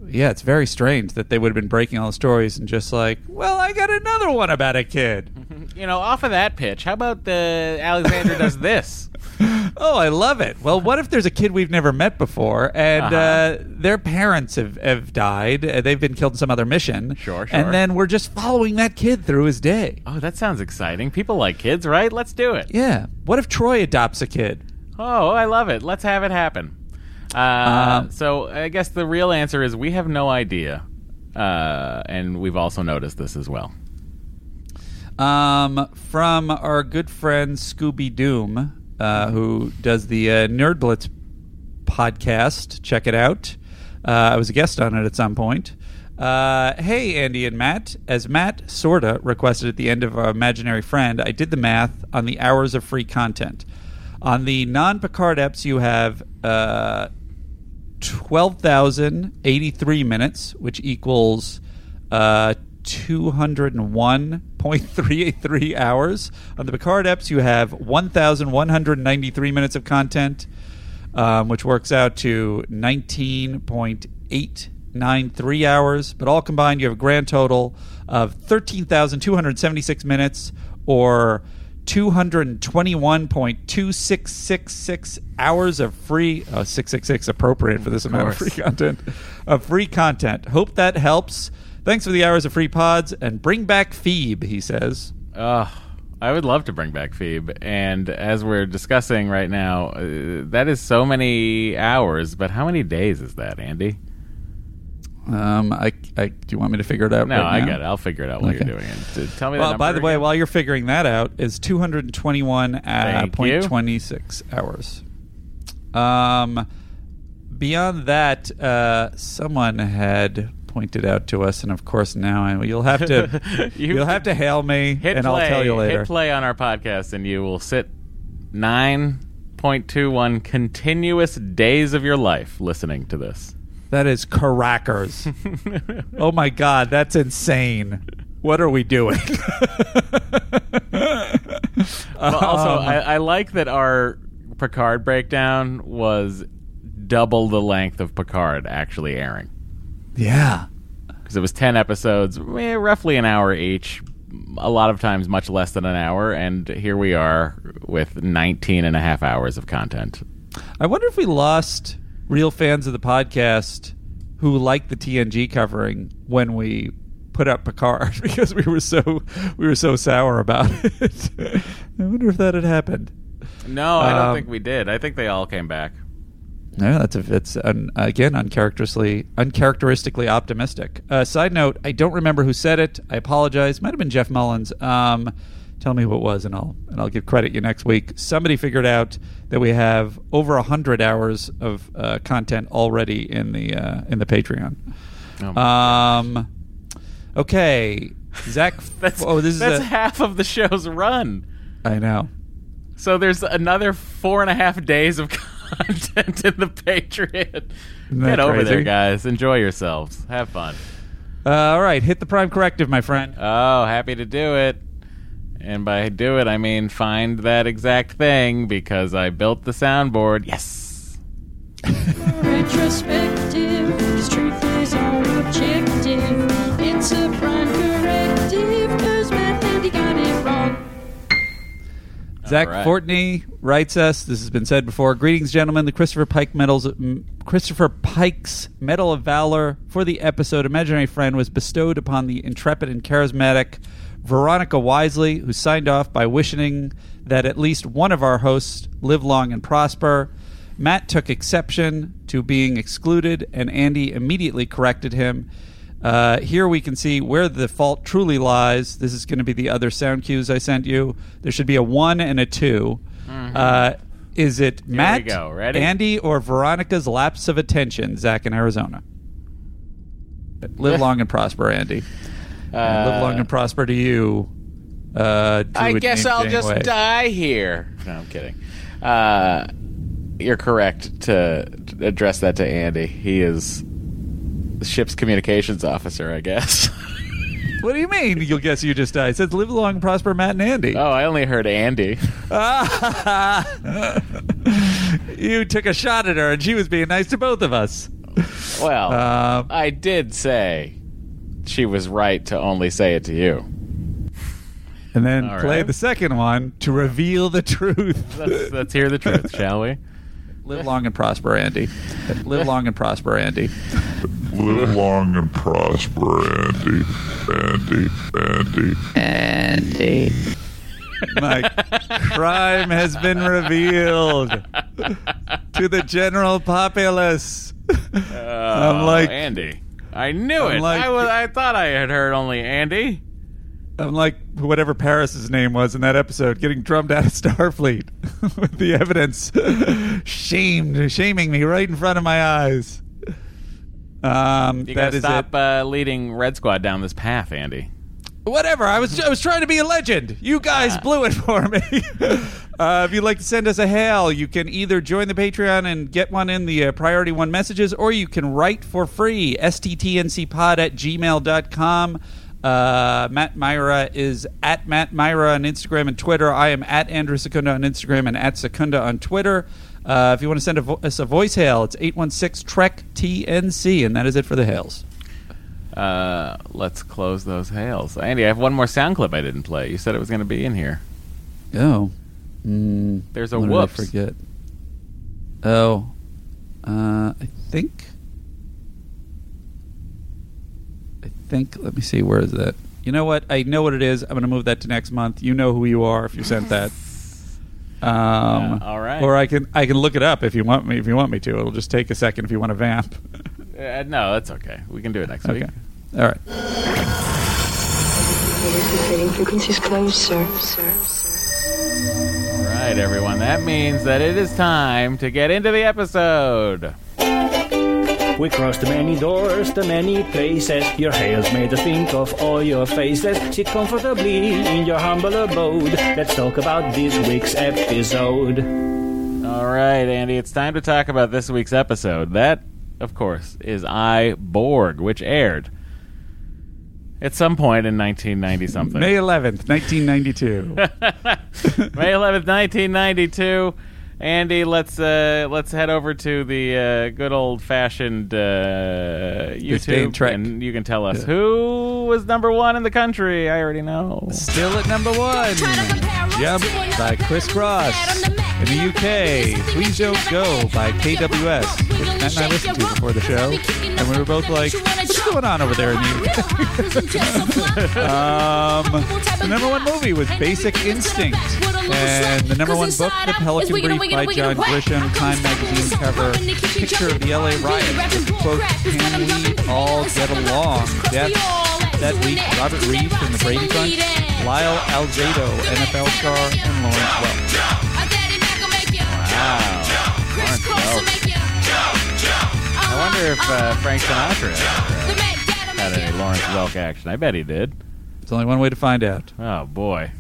yeah, it's very strange that they would have been breaking all the stories and just like, well, I got another one about a kid. You know, off of that pitch, how about the Alexander does this? Oh, I love it. Well, what if there's a kid we've never met before, and uh-huh. uh, their parents have, have died. Uh, they've been killed in some other mission. Sure, sure. And then we're just following that kid through his day. Oh, that sounds exciting. People like kids, right? Let's do it. Yeah. What if Troy adopts a kid? Oh, I love it. Let's have it happen. Uh, uh, so I guess the real answer is we have no idea. Uh, and we've also noticed this as well. Um, from our good friend Scooby Doom, Uh, who does the uh, Nerd Blitz podcast. Check it out. Uh, I was a guest on it at some point. Uh, hey, Andy and Matt. As Matt sorta requested at the end of our Imaginary Friend, I did the math on the hours of free content. On the non-Picard apps, you have uh, twelve thousand eighty-three minutes, which equals uh, two hundred one point three eight three hours. On the Picard eps, you have one thousand one hundred ninety-three minutes of content, um, which works out to nineteen point eight nine three hours. But all combined, you have a grand total of thirteen thousand two hundred seventy-six minutes, or two hundred twenty-one point two six six six hours of free, uh, six six six appropriate for this of amount course. of free content, of free content. Hope that helps. Thanks for the hours of free pods, and bring back Phoebe, he says. Uh, I would love to bring back Phoebe, and as we're discussing right now, uh, that is so many hours, but how many days is that, Andy? Um, I, I, do you want me to figure it out? No, right I now? got it. I'll figure it out while okay. you're doing it. Tell me. Well, that by the way, again. while you're figuring that out, is two hundred twenty-one uh, point twenty-six hours. Um, beyond that, uh, someone had pointed out to us, and of course now you'll have to you you'll have to hail me, hit and play, I'll tell you later. Hit play on our podcast, and you will sit nine point two one continuous days of your life listening to this. That is crackers. Oh, my God. That's insane. What are we doing? Well, also, um, I, I like that our Picard breakdown was double the length of Picard actually airing. Yeah. Because it was ten episodes, eh, roughly an hour each, a lot of times much less than an hour, and here we are with nineteen and a half hours of content. I wonder if we lost real fans of the podcast who liked the T N G covering when we put up Picard, because we were so we were so sour about it. I wonder if that had happened. No, I don't um, think we did. I think they all came back. No, that's a, that's un, again uncharacteristically uncharacteristically optimistic. Uh, side note: I don't remember who said it. I apologize. Might have been Jeff Mullins. Um, Tell me what it was, and I'll and I'll give credit you next week. Somebody figured out that we have over a hundred hours of uh, content already in the uh, in the Patreon. Oh um, okay, Zach. that's oh, this that's is a, half of the show's run. I know. So there's another four and a half days of content in the Patreon. Get over crazy? there, guys. Enjoy yourselves. Have fun. Uh, all right, hit the prime corrective, my friend. Oh, happy to do it. And by do it, I mean find that exact thing, because I built the soundboard. Yes! Retrospective, because truth is our objective. It's a prime corrective, because Matt and he got it wrong. Zach right. Fortney writes us, this has been said before, greetings, gentlemen, the Christopher Pike Medals, Christopher Pike's Medal of Valor for the episode Imaginary Friend was bestowed upon the intrepid and charismatic Veronica Wisely, who signed off by wishing that at least one of our hosts live long and prosper. Matt took exception to being excluded, and Andy immediately corrected him. Uh, here we can see where the fault truly lies. This is going to be the other sound cues I sent you. There should be a one and a two. Mm-hmm. Uh, is it here Matt, go. Ready? Andy, or Veronica's lapse of attention, Zach in Arizona? Live long and prosper, Andy. Uh, live long and prosper to you. Uh, to I guess I'll just way. die here. No, I'm kidding. Uh, you're correct to address that to Andy. He is the ship's communications officer, I guess. What do you mean? You'll guess you just died. It says live long and prosper, Matt and Andy. Oh, I only heard Andy. You took a shot at her, and she was being nice to both of us. Well, um, I did say she was right to only say it to you. And then All play right. the second one to reveal the truth. Let's, let's hear the truth, shall we? Live long and prosper, Andy. Live long and prosper, Andy. Live long and prosper, Andy. Andy. Andy. Andy. My crime has been revealed to the general populace. Uh, I'm like... Andy. I knew I'm it. Like, I, was, I thought I had heard only Andy. I'm like whatever Paris's name was in that episode, getting drummed out of Starfleet with the evidence, shamed, shaming me right in front of my eyes. Um, you gotta stop uh, leading Red Squad down this path, Andy. Whatever. I was I was trying to be a legend. You guys uh. blew it for me. Uh, if you'd like to send us a hail, you can either join the Patreon and get one in the uh, Priority One messages, or you can write for free, s t t n c pod at gmail dot com. Uh, Matt Myra is at Matt Myra on Instagram and Twitter. I am at Andrew Secunda on Instagram and at Secunda on Twitter. Uh, if you want to send a vo- us a voice hail, it's eight one six T R E K T N C, and that is it for the hails. Uh, let's close those hails. Andy, I have one more sound clip I didn't play. You said it was going to be in here. Oh. Mm, There's a whoops. Did I forget? Oh. Uh, I think... I think... Let me see. Where is that? You know what? I know what it is. I'm going to move that to next month. You know who you are if you sent that. Um, yeah, all right. Or I can I can look it up if you want me if you want me to. It'll just take a second if you want to vamp. uh, no, that's okay. We can do it next okay. week. All right. Frequencies closed, sir. Sir. All right, everyone. That means that it is time to get into the episode. We crossed many doors to many places. Your hails made us think of all your faces. Sit comfortably in your humble abode. Let's talk about this week's episode. All right, Andy, it's time to talk about this week's episode. That, of course, is I Borg, which aired at some point in nineteen ninety something. May eleventh, nineteen ninety-two. May eleventh, nineteen ninety-two. Andy, let's uh, let's head over to the uh, good old fashioned uh, YouTube, and you can tell us yeah. who was number one in the country. I already know. Still at number one. Yep, by Chris Cross. In the U K, Please Don't Go by K W S, which Matt and I listened to before the show, and we were both like, what's going on over there in the U K? um, the number one movie was Basic Instinct, and the number one book, The Pelican Brief by John Grisham, Time magazine cover, picture of the L A riots with the quote, "Can we all get along?" Death that week, Robert Reeve from The Brady Bunch, Lyle Alzado, N F L star, and Lawrence Welk. Wow. Lawrence Welk. I wonder if uh, Frank Sinatra uh, had any Lawrence Welk action. I bet he did. There's only one way to find out. Oh, boy.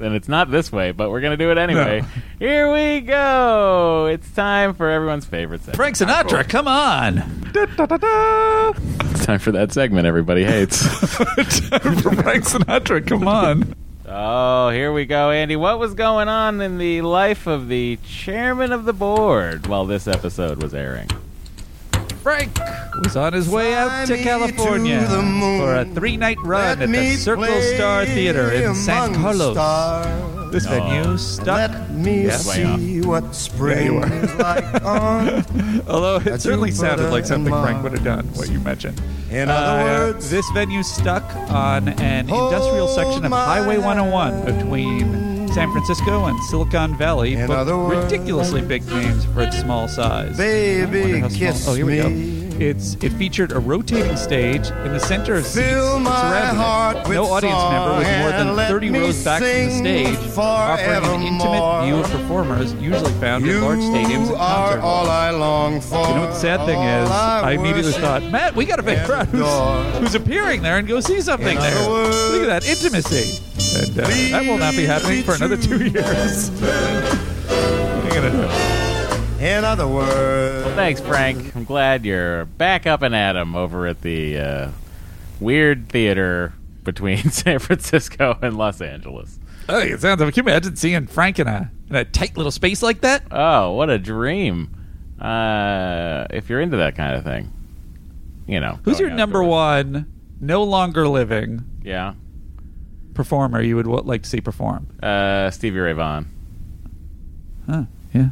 And it's not this way, but we're going to do it anyway. No. Here we go. It's time for everyone's favorite segment. Frank Sinatra, come on. Da, da, da, da. It's time for that segment everybody hates. Time for Frank Sinatra, come on. Oh, here we go, Andy. What was going on in the life of the chairman of the board while this episode was airing? Frank was on his way out to California to for a three-night run Let at the Circle Star Theater in San Carlos. Stars. This venue stuck. Let me yeah, see what spring yeah, is like on. Although it certainly sounded like something Frank would have done, what you mentioned. In other uh, words, this venue stuck on an industrial section of Highway one oh one between San Francisco and Silicon Valley, but ridiculously big names for its small size. Baby, kiss me. Oh, here we go. It's it featured a rotating stage in the center of seats surrounding it. No audience member was more than thirty rows back from the stage, offering an intimate view of performers usually found at large stadiums and concert halls. You know what the sad thing is? I immediately thought, Matt, we got a big crowd who's, who's appearing there and go see something there. Look at that intimacy. And uh, that will not be happening for another two years. What are you going to do? In other words... Well, thanks, Frank. I'm glad you're back up and at 'em over at the uh, weird theater between San Francisco and Los Angeles. Oh, it sounds like... Can you imagine seeing Frank in a, in a tight little space like that? Oh, what a dream. Uh, if you're into that kind of thing. You know. Who's your number one, no longer living... Yeah. performer you would like to see perform? Uh, Stevie Ray Vaughan. Huh, yeah.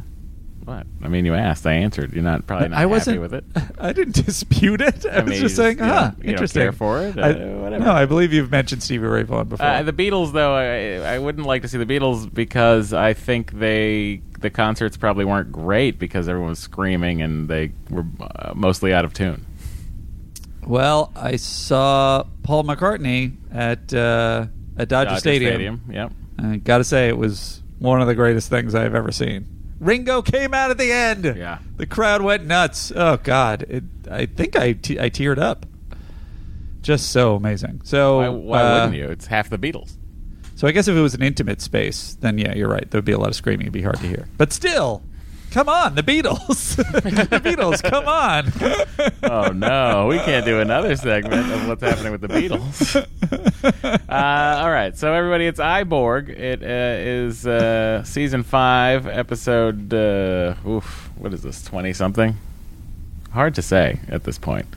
What? I mean, you asked. I answered. You're not probably not I happy with it. I didn't dispute it. I, I mean, was just saying, huh, you interesting. You don't care for it? Uh, I, whatever. No, I believe you've mentioned Stevie Ray Vaughan before. Uh, the Beatles, though, I, I wouldn't like to see the Beatles because I think they the concerts probably weren't great because everyone was screaming and they were mostly out of tune. Well, I saw Paul McCartney at... Uh, At Dodger, Dodger Stadium. Stadium, yep. I gotta say, it was one of the greatest things I've ever seen. Ringo came out at the end. Yeah. The crowd went nuts. Oh, God. It, I think I, te- I teared up. Just so amazing. So Why, why uh, wouldn't you? It's half the Beatles. So I guess if it was an intimate space, then yeah, you're right. There'd be a lot of screaming. It'd be hard to hear. But still, come on, the Beatles. The Beatles, come on. Oh, no. We can't do another segment of what's happening with the Beatles. Uh, all right. So, everybody, it's I Borg. It uh, is uh, season five, episode, uh, oof, what is this, twenty-something? Hard to say at this point.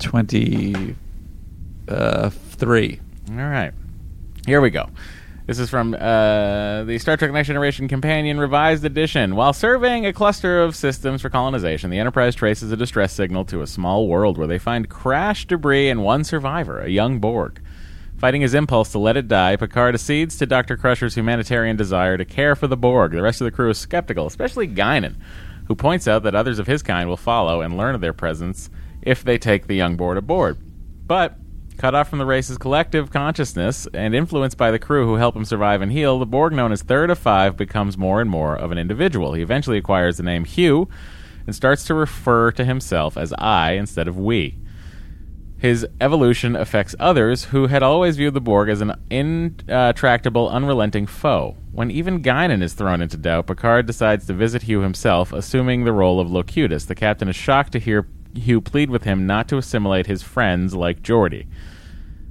twenty-three. Uh, all right. Here we go. This is from uh, the Star Trek Next Generation Companion Revised Edition. While surveying a cluster of systems for colonization, the Enterprise traces a distress signal to a small world where they find crash debris and one survivor, a young Borg. Fighting his impulse to let it die, Picard accedes to Doctor Crusher's humanitarian desire to care for the Borg. The rest of the crew is skeptical, especially Guinan, who points out that others of his kind will follow and learn of their presence if they take the young Borg aboard. But cut off from the race's collective consciousness and influenced by the crew who help him survive and heal, the Borg known as Third of Five becomes more and more of an individual. He eventually acquires the name Hugh and starts to refer to himself as I instead of we. His evolution affects others who had always viewed the Borg as an intractable, unrelenting foe. When even Guinan is thrown into doubt, Picard decides to visit Hugh himself, assuming the role of Locutus. The captain is shocked to hear Hugh plead with him not to assimilate his friends like Geordi.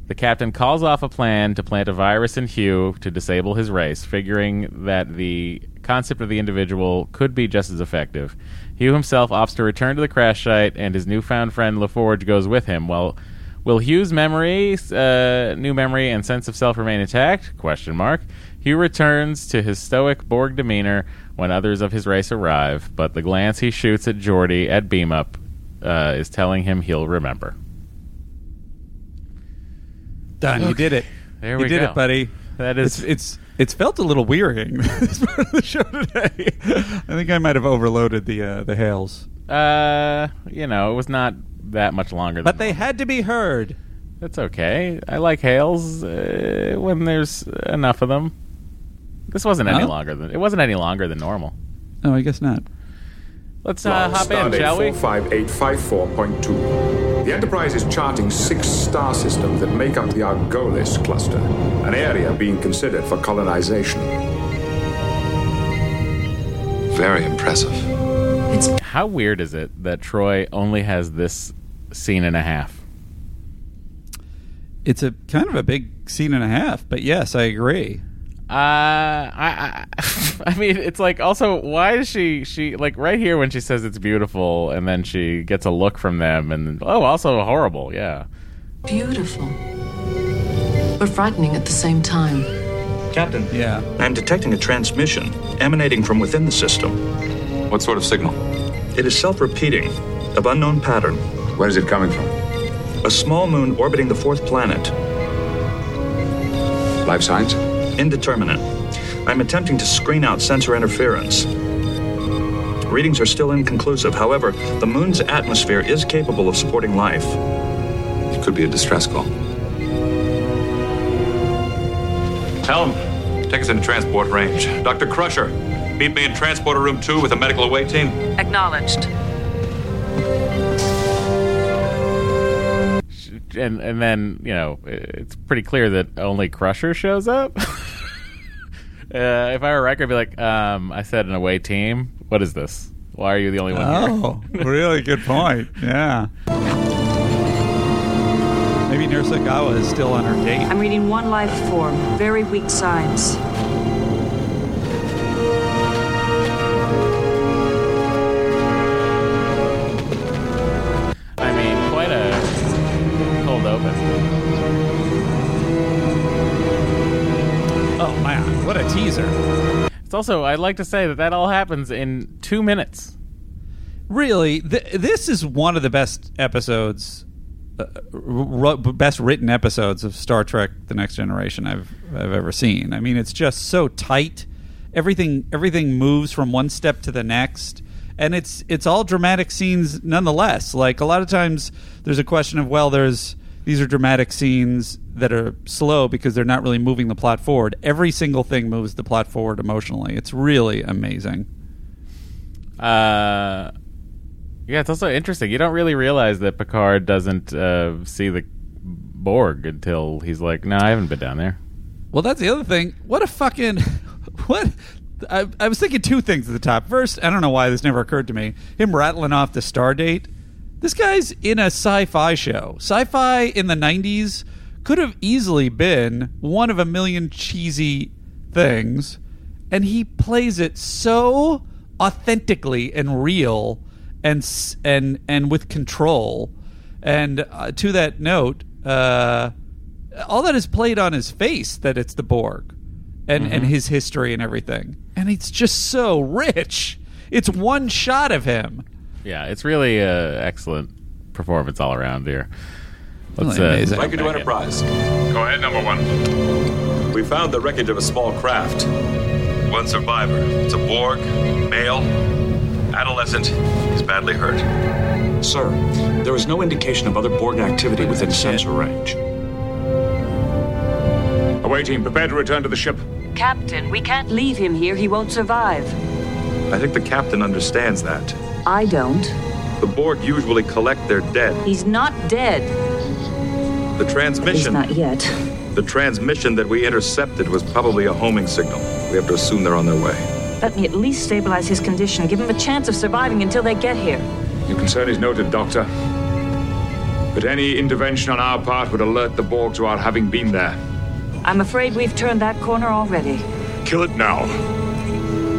The captain calls off a plan to plant a virus in Hugh to disable his race, figuring that the concept of the individual could be just as effective. Hugh himself opts to return to the crash site, and his newfound friend LaForge goes with him. Well, will Hugh's memory, uh, new memory, and sense of self remain intact? Question mark. Hugh returns to his stoic Borg demeanor when others of his race arrive, but the glance he shoots at Geordi at beam up Uh, is telling him he'll remember. Done. Okay. You did it. There we go. You did go. It, buddy. That is. It's, it's it's felt a little wearying this part of the show today. I think I might have overloaded the uh, the hails. Uh, you know, it was not that much longer. But than they long. Had to be heard. That's okay. I like hails uh, when there's enough of them. This wasn't huh? any longer than it wasn't any longer than normal. Oh, I guess not. Let's uh, hop in, shall we? four five eight five four point two. The Enterprise is charting six star systems that make up the Argolis cluster, an area being considered for colonization. Very impressive. It's how weird is it that Troy only has this scene and a half? It's a kind of a big scene and a half, but yes, I agree. Uh, I, I, I mean, it's like, also, why is she, she, like, right here when she says it's beautiful, and then she gets a look from them, and, oh, also horrible, yeah. Beautiful. But frightening at the same time. Captain. Yeah. I'm detecting a transmission emanating from within the system. What sort of signal? It is self-repeating, of unknown pattern. Where is it coming from? A small moon orbiting the fourth planet. Life signs? Indeterminate. I'm attempting to screen out sensor interference. Readings are still inconclusive. However, the moon's atmosphere is capable of supporting life. It could be a distress call. Tell him. Take us into transport range. Doctor Crusher, meet me in transporter room two with a medical away team. Acknowledged. And and then, you know, it's pretty clear that only Crusher shows up. Uh, if I were Riker, I'd be like, um, I said an away team. What is this? Why are you the only one oh, here? Oh, really good point. Yeah. Maybe Nersagawa is still on her date. I'm reading one life form. Very weak signs. I mean, quite a cold open. What a teaser. It's also, I'd like to say that that all happens in two minutes. Really, th- this is one of the best episodes, uh, r- best written episodes of Star Trek The Next Generation I've I've ever seen. I mean, it's just so tight. Everything everything moves from one step to the next. And it's it's all dramatic scenes nonetheless. Like, a lot of times there's a question of, well, there's these are dramatic scenes that are slow because they're not really moving the plot forward. Every single thing moves the plot forward emotionally. It's really amazing. Uh, yeah, it's also interesting. You don't really realize that Picard doesn't uh, see the Borg until he's like, no, I haven't been down there. Well, that's the other thing. What a fucking... What... I, I was thinking two things at the top. First, I don't know why this never occurred to me. Him rattling off the star date. This guy's in a sci-fi show. Sci-fi in the nineties could have easily been one of a million cheesy things, and he plays it so authentically and real and and and with control. And uh, to that note, uh, all that is played on his face that it's the Borg. And, mm-hmm. and his history and everything. And it's just so rich. It's one shot of him. Yeah, it's really an excellent performance all around here. Let's, really uh, Record to Enterprise. It. Go ahead, number one. We found the wreckage of a small craft. One survivor. It's a Borg, male, adolescent. He's badly hurt. Sir, there is no indication of other Borg activity within sensor range. Away team, prepare to return to the ship. Captain, we can't leave him here. He won't survive. I think the captain understands that. I don't. The Borg usually collect their dead. He's not dead. The transmission... At least not yet. The transmission that we intercepted was probably a homing signal. We have to assume they're on their way. Let me at least stabilize his condition. Give him a chance of surviving until they get here. Your concern is noted, Doctor. But any intervention on our part would alert the Borg to our having been there. I'm afraid we've turned that corner already. Kill it now.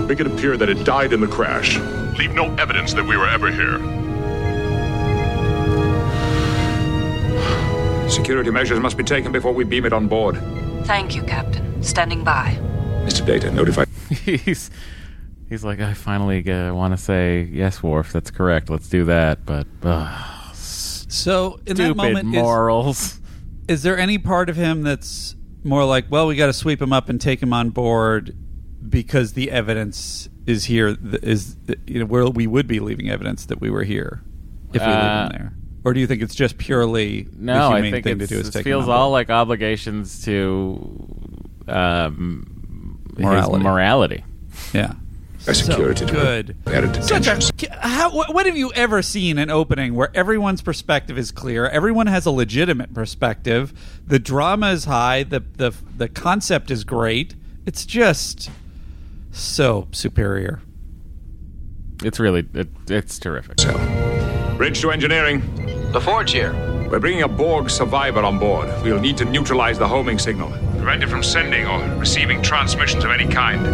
Make it appear that it died in the crash. Leave no evidence that we were ever here. Security measures must be taken before we beam it on board. Thank you, Captain. Standing by. Mister Data, notify... he's, he's like, I finally uh, want to say, yes, Worf, that's correct. Let's do that, but... Uh, so, in that moment... Stupid morals. Is, is there any part of him that's... more like, well, we got to sweep him up and take him on board because the evidence is here. Is you know where we would be leaving evidence that we were here if we uh, leave him there? Or do you think it's just purely no? The humane I think thing to do is it feels all like obligations to um, morality. His morality. Yeah. A security so good. Such a, how, what have you ever seen an opening where everyone's perspective is clear? Everyone has a legitimate perspective. The drama is high. The the the concept is great. It's just so superior. It's really it, it's terrific. So, bridge to engineering. The forge here. We're bringing a Borg survivor on board. We'll need to neutralize the homing signal. Prevent it from sending or receiving transmissions of any kind.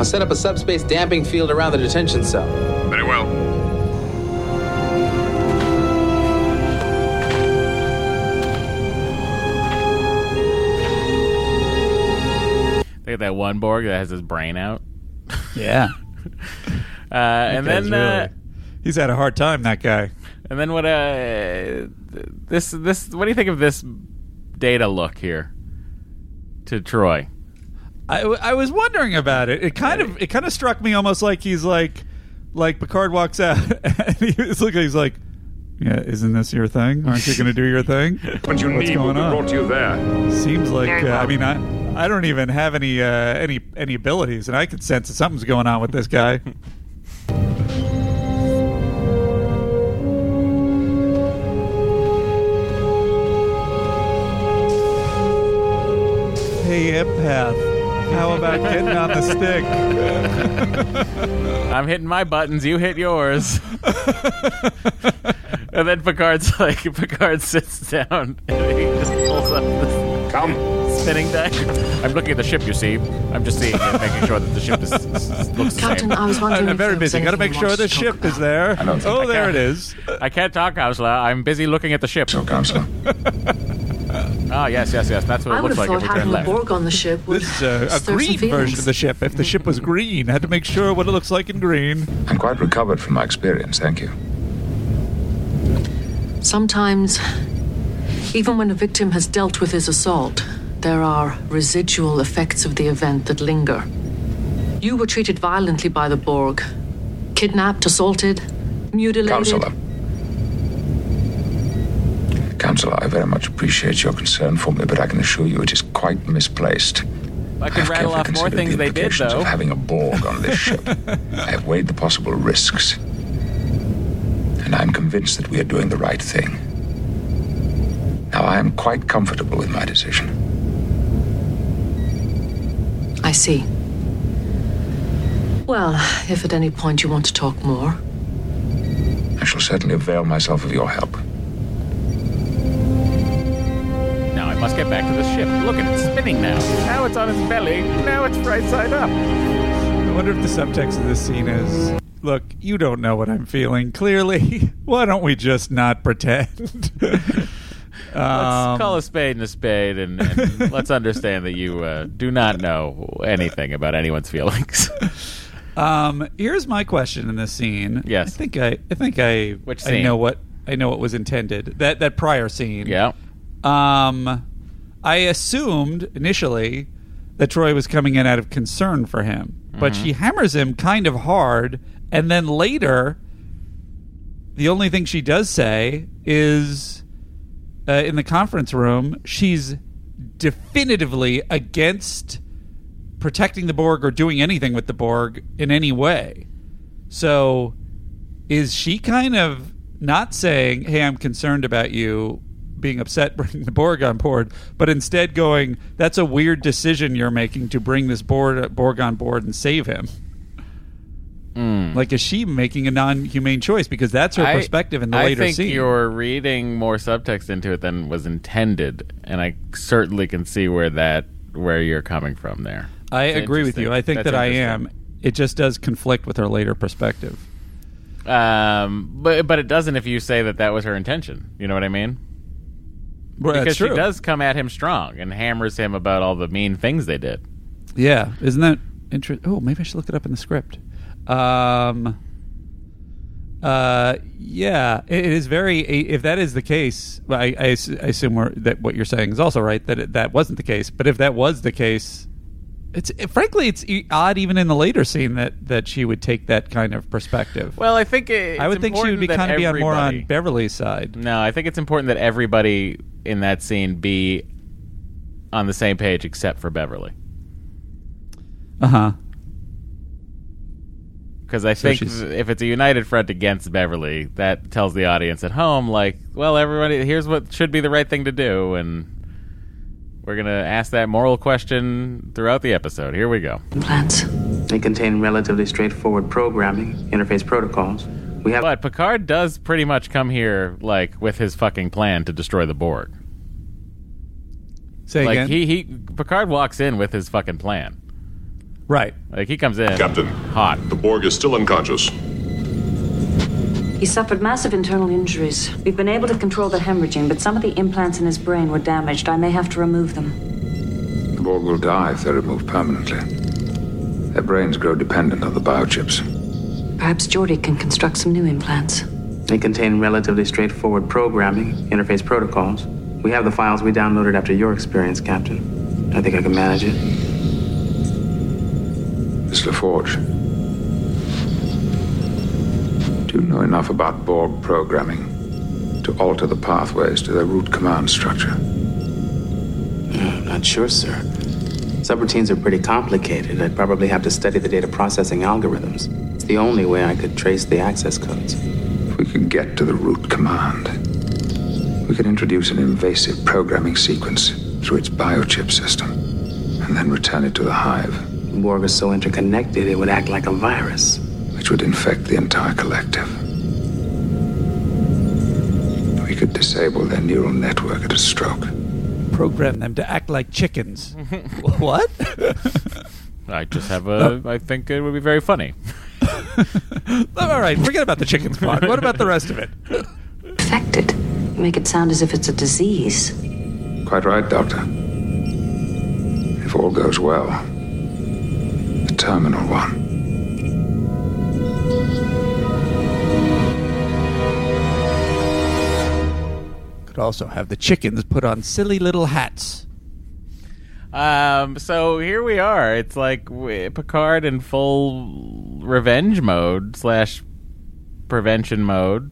I'll set up a subspace damping field around the detention cell. Very well. Look at that one Borg that has his brain out. Yeah. uh, and then uh, really, he's had a hard time, that guy. And then what? Uh, this this. What do you think of this Data look here to Troy? I, I was wondering about it. It kind of it kind of struck me almost like he's like, like Picard walks out and he's looking. He's like, yeah, isn't this your thing? Aren't you going to do your thing? What you What's need going on? Brought you there. Seems like uh, I mean I I don't even have any uh, any any abilities, and I could sense that something's going on with this guy. Hey, empath. How about getting on the stick? I'm hitting my buttons. You hit yours. And then Picard's like, Picard sits down and he just pulls up this Come. spinning deck. I'm looking at the ship, you see. I'm just seeing it, making sure that the ship is, looks the Captain, same. I was wondering I'm, I'm very busy. Got to make sure the ship about. is there. I don't oh, I there it is. I can't talk, Counselor. I'm busy looking at the ship. So, Counselor. Ah, oh, yes, yes, yes. That's what it looks like if we turn left. I would have thought having a Borg on the ship would... This is uh, a green version of the ship. If the ship was green, I had to make sure what it looks like in green. I'm quite recovered from my experience, thank you. Sometimes, even when a victim has dealt with his assault, there are residual effects of the event that linger. You were treated violently by the Borg. Kidnapped, assaulted, mutilated... Counselor. Counselor, I very much appreciate your concern for me, but I can assure you it is quite misplaced. I could rattle off more things they did, though. Of having a Borg on this ship. I have weighed the possible risks, and I am convinced that we are doing the right thing. Now, I am quite comfortable with my decision. I see. Well, if at any point you want to talk more... I shall certainly avail myself of your help. Now I must get back to the ship. Look at it, spinning now. Now it's on its belly. Now it's right side up. I wonder if the subtext of this scene is... Look, you don't know what I'm feeling, clearly. Why don't we just not pretend? um, let's call a spade and a spade, and, and let's understand that you uh, do not know anything about anyone's feelings. um, here's my question in this scene. Yes, I think I, I think I, Which scene? I know what I know what was intended. That that prior scene. Yeah. Um, I assumed initially that Troy was coming in out of concern for him, but mm-hmm. she hammers him kind of hard. And then later, the only thing she does say is, uh, in the conference room, she's definitively against protecting the Borg or doing anything with the Borg in any way. So is she kind of not saying, hey, I'm concerned about you being upset bringing the Borg on board, but instead going, that's a weird decision you're making to bring this Borg, Borg on board and save him? Mm. Like, is she making a non-humane choice? Because that's her I, perspective in the I later scene. I think you're reading more subtext into it than was intended, and I certainly can see where that where you're coming from there. I it's agree with you. I think that's that I am. It just does conflict with her later perspective. Um, but but it doesn't if you say that that was her intention. You know what I mean? Well, because that's true. She does come at him strong and hammers him about all the mean things they did. Yeah, isn't that interesting? Oh, maybe I should look it up in the script. Um. Uh. Yeah. It, it is very. If that is the case, I, I, I assume we're, that what you're saying is also right. That it, that wasn't the case. But if that was the case, it's it, frankly it's odd even in the later scene that, that she would take that kind of perspective. Well, I think it's I would think she would be kind of be on more on Beverly's side. No, I think it's important that everybody in that scene be on the same page except for Beverly. Uh huh. Because I think so if it's a united front against Beverly, that tells the audience at home, like, well, everybody, here's what should be the right thing to do, and we're going to ask that moral question throughout the episode. Here we go. Plans. They contain relatively straightforward programming, interface protocols. We have. But Picard does pretty much come here, like, with his fucking plan to destroy the Borg. Say like, again? He, he, Picard walks in with his fucking plan. Right. Like, he comes in Captain, hot. The Borg is still unconscious. He suffered massive internal injuries. We've been able to control the hemorrhaging, but some of the implants in his brain were damaged. I may have to remove them. The Borg will die if they're removed permanently. Their brains grow dependent on the biochips. Perhaps Geordie can construct some new implants. They contain relatively straightforward programming, interface protocols. We have the files we downloaded after your experience, Captain. I think I can manage it. Miss LaForge, do you know enough about Borg programming to alter the pathways to their root command structure? I'm not sure, sir. Subroutines are pretty complicated. I'd probably have to study the data processing algorithms. It's the only way I could trace the access codes. If we could get to the root command, we could introduce an invasive programming sequence through its biochip system and then return it to the hive. The Borg is so interconnected, it would act like a virus. Which would infect the entire collective. We could disable their neural network at a stroke. Program them to act like chickens. What? I just have a... I think it would be very funny. All right, forget about the chickens part. What about the rest of it? Infected. You make it sound as if it's a disease. Quite right, Doctor. If all goes well... Terminal One. Could also have the chickens put on silly little hats. Um. So here we are. It's like we, Picard in full revenge mode slash prevention mode.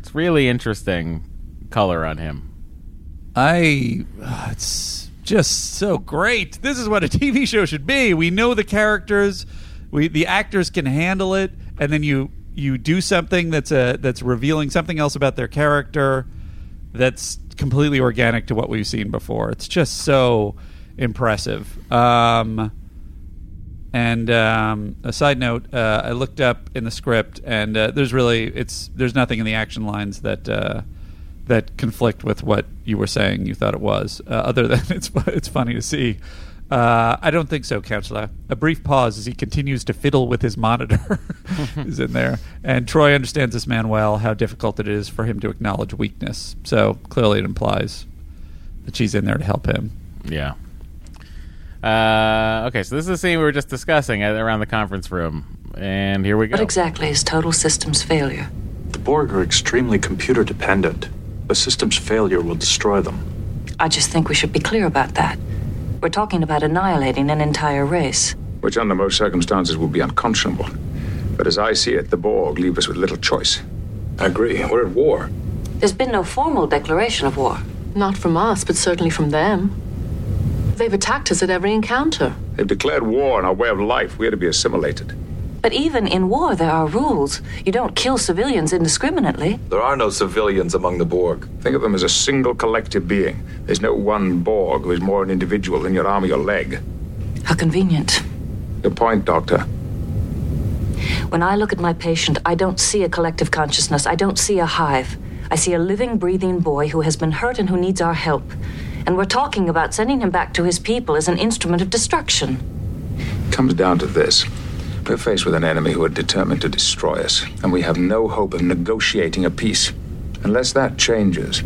It's really interesting color on him. I. Uh, it's. Just so great. This is what a T V show should be. We know the characters, we the actors can handle it, and then you you do something that's a that's revealing something else about their character that's completely organic to what we've seen before. It's just so impressive. Um, and um, a side note, uh, I looked up in the script, and uh, there's really it's there's nothing in the action lines that uh, that conflict with what you were saying. You thought it was uh, other than it's it's funny to see. Uh, I don't think so, Counselor. A brief pause as he continues to fiddle with his monitor is in there. And Troy understands this man well, how difficult it is for him to acknowledge weakness. So clearly it implies that she's in there to help him. Yeah. Uh, okay, so this is the scene we were just discussing at, around the conference room. And here we go. What exactly is total systems failure? The Borg are extremely computer dependent. A systems failure will destroy them. I just think we should be clear about that. We're talking about annihilating an entire race. Which under most circumstances would be unconscionable. But as I see it, the Borg leave us with little choice. I agree. We're at war. There's been no formal declaration of war. Not from us, but certainly from them. They've attacked us at every encounter. They've declared war on our way of life. We are to be assimilated. But even in war, there are rules. You don't kill civilians indiscriminately. There are no civilians among the Borg. Think of them as a single collective being. There's no one Borg who is more an individual than your arm or your leg. How convenient. Good point, Doctor. When I look at my patient, I don't see a collective consciousness. I don't see a hive. I see a living, breathing boy who has been hurt and who needs our help. And we're talking about sending him back to his people as an instrument of destruction. It comes down to this. We're faced with an enemy who are determined to destroy us, and we have no hope of negotiating a peace. Unless that changes,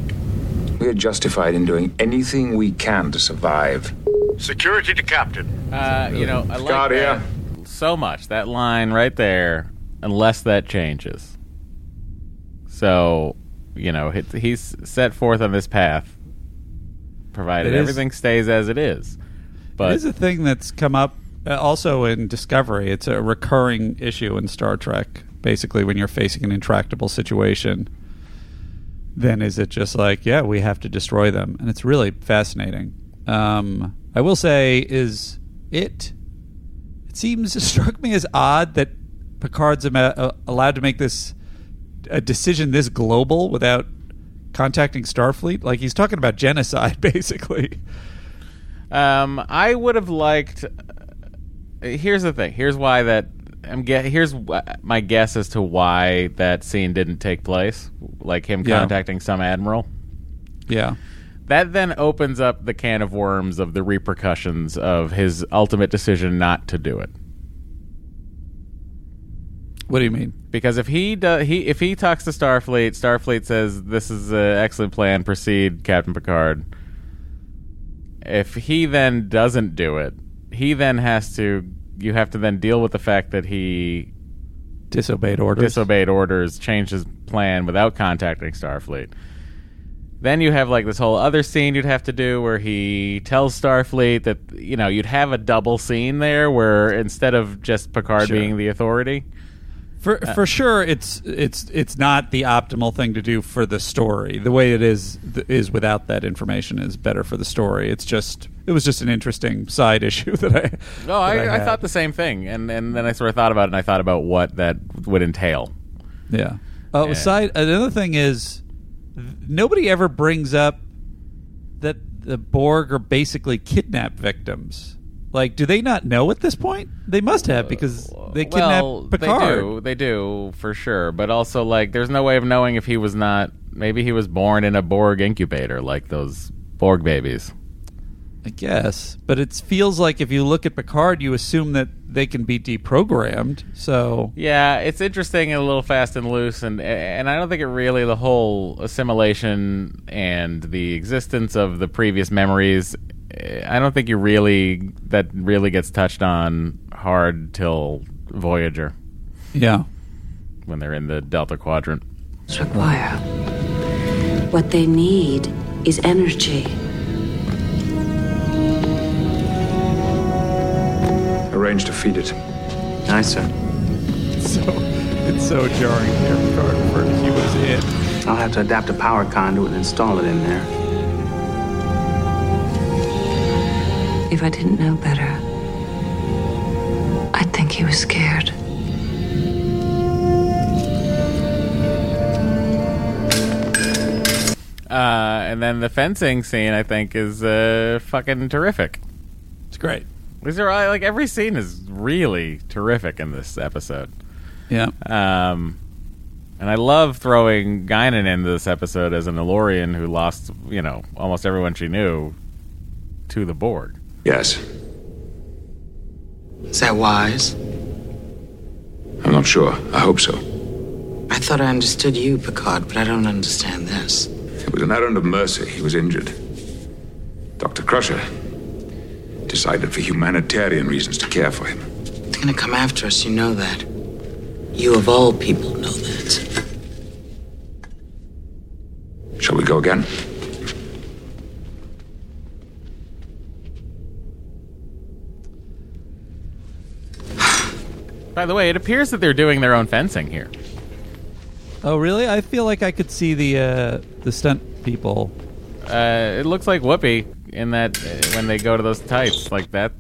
we are justified in doing anything we can to survive. Security to captain. Uh, you know, I like that so much, that line right there, unless that changes. So, you know, he's set forth on this path, provided everything stays as it is. But it is a thing that's come up. Uh, also in Discovery, it's a recurring issue in Star Trek. Basically, when you're facing an intractable situation, then is it just like, yeah, we have to destroy them? And it's really fascinating. Um, I will say is it... It seems... It struck me as odd that Picard's am- uh, allowed to make this... a decision this global without contacting Starfleet. Like, he's talking about genocide, basically. Um, I would have liked... Here's the thing. Here's why that I'm get. Here's wh- my guess as to why that scene didn't take place, like him yeah. contacting some admiral. Yeah, that then opens up the can of worms of the repercussions of his ultimate decision not to do it. What do you mean? Because if he does, he if he talks to Starfleet, Starfleet says this is an excellent plan. Proceed, Captain Picard. If he then doesn't do it. He then has to, you have to then deal with the fact that he disobeyed orders, disobeyed orders, changed his plan without contacting Starfleet. Then you have like this whole other scene you'd have to do where he tells Starfleet that, you know, you'd have a double scene there where instead of just Picard sure. being the authority. For uh, for sure, it's it's it's not the optimal thing to do for the story. The way it is is without that information is better for the story. It's just it was just an interesting side issue that I. No, that I, I, I thought the same thing, and and then I sort of thought about it, and I thought about what that would entail. Yeah. Oh, and side another thing is nobody ever brings up that the Borg are basically kidnapped victims. Like, do they not know at this point? They must have because they kidnapped well, Picard. They do, they do for sure. But also, like, there's no way of knowing if he was not. Maybe he was born in a Borg incubator, like those Borg babies. I guess, but it feels like if you look at Picard, you assume that they can be deprogrammed. So yeah, it's interesting and a little fast and loose, and and I don't think it really the whole assimilation and the existence of the previous memories. I don't think you really that really gets touched on hard till Voyager. Yeah, when they're in the Delta Quadrant. Require what they need is energy. Arrange to feed it. Aye, sir. It's so it's so jarring there, Picard. He was in. I'll have to adapt a power conduit and install it in there. If I didn't know better, I'd think he was scared. Uh, and then the fencing scene, I think, is uh, fucking terrific. It's great. These are like every scene is really terrific in this episode. Yeah. Um, and I love throwing Guinan into this episode as an Elorian who lost, you know, almost everyone she knew to the Borg. Yes. Is that wise? I'm not sure. I hope so. I thought I understood you, Picard, but I don't understand this. It was an errand of mercy. He was injured. Doctor Crusher decided for humanitarian reasons to care for him. It's gonna come after us, you know that. You of all people know that. Shall we go again? By the way, it appears that they're doing their own fencing here. Oh, really? I feel like I could see the uh, the stunt people. Uh, it looks like Whoopi in that uh, when they go to those tights like that.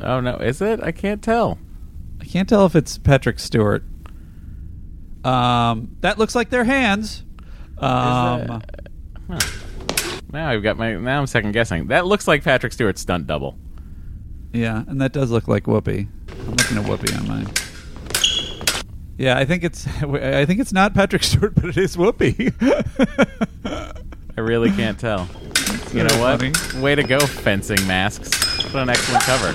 Oh no, is it? I can't tell. I can't tell if it's Patrick Stewart. Um, that looks like their hands. Um, huh. Now I've got my. Now I'm second guessing. That looks like Patrick Stewart's stunt double. Yeah, and that does look like Whoopi. I'm looking at Whoopi on mine. Yeah, I think it's I think it's not Patrick Stewart, but it is Whoopi. I really can't tell. That's you know what? Funny. Way to go, fencing masks. What an excellent cover.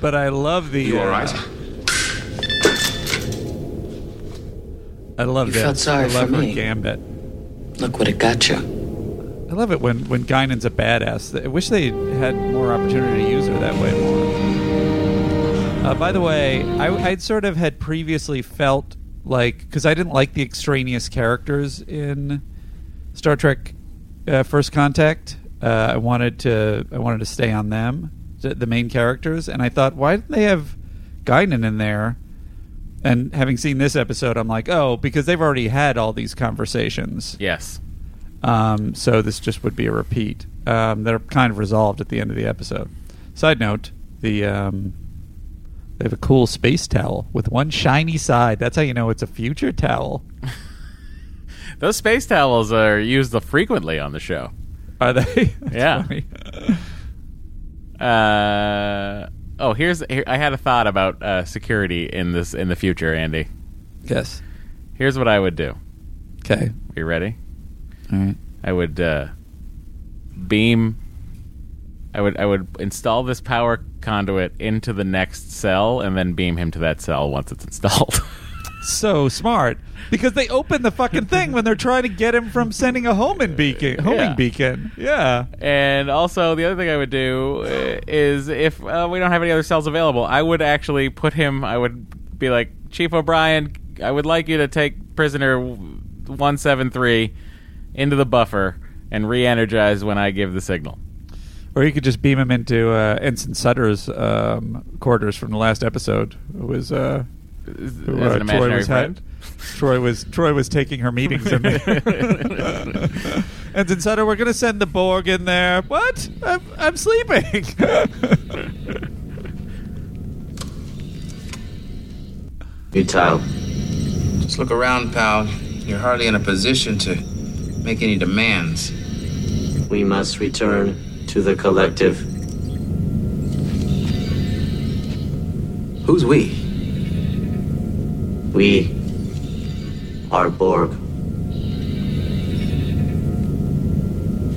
But I love the... You all right? Uh, I love you that. You felt sorry I love for me. Gambit. Look what it got you. I love it when, when Guinan's a badass. I wish they had more opportunity to use her that way more. Uh, by the way, I I'd sort of had previously felt like... Because I didn't like the extraneous characters in Star Trek uh, First Contact. Uh, I wanted to I wanted to stay on them, the main characters. And I thought, why didn't they have Guinan in there? And having seen this episode, I'm like, oh, because they've already had all these conversations. Yes. Um, so this just would be a repeat. Um, they're kind of resolved at the end of the episode. Side note, the... Um, They have a cool space towel with one shiny side. That's how you know it's a future towel. Those space towels are used frequently on the show. Are they? Yeah. Uh, oh, here's here, I had a thought about uh, security in this in the future, Andy. Yes. Here's what I would do. Okay. Are you ready? All right. I would uh, beam. I would I would install this power conduit into the next cell and then beam him to that cell once it's installed. So smart. Because they open the fucking thing when they're trying to get him from sending a homing beacon. Homing yeah. beacon. Yeah. And also the other thing I would do is if uh, we don't have any other cells available, I would actually put him, I would be like, Chief O'Brien, I would like you to take prisoner one seven three into the buffer and re-energize when I give the signal. Or you could just beam him into uh, Ensign Sutter's um, quarters from the last episode. It was uh, who, uh, an Troy was had, Troy was Troy was taking her meetings in there. Ensign Sutter, we're going to send the Borg in there. What? I'm I'm sleeping. You tired? Just look around, pal. You're hardly in a position to make any demands. We must return to the collective. Who's we? We are Borg.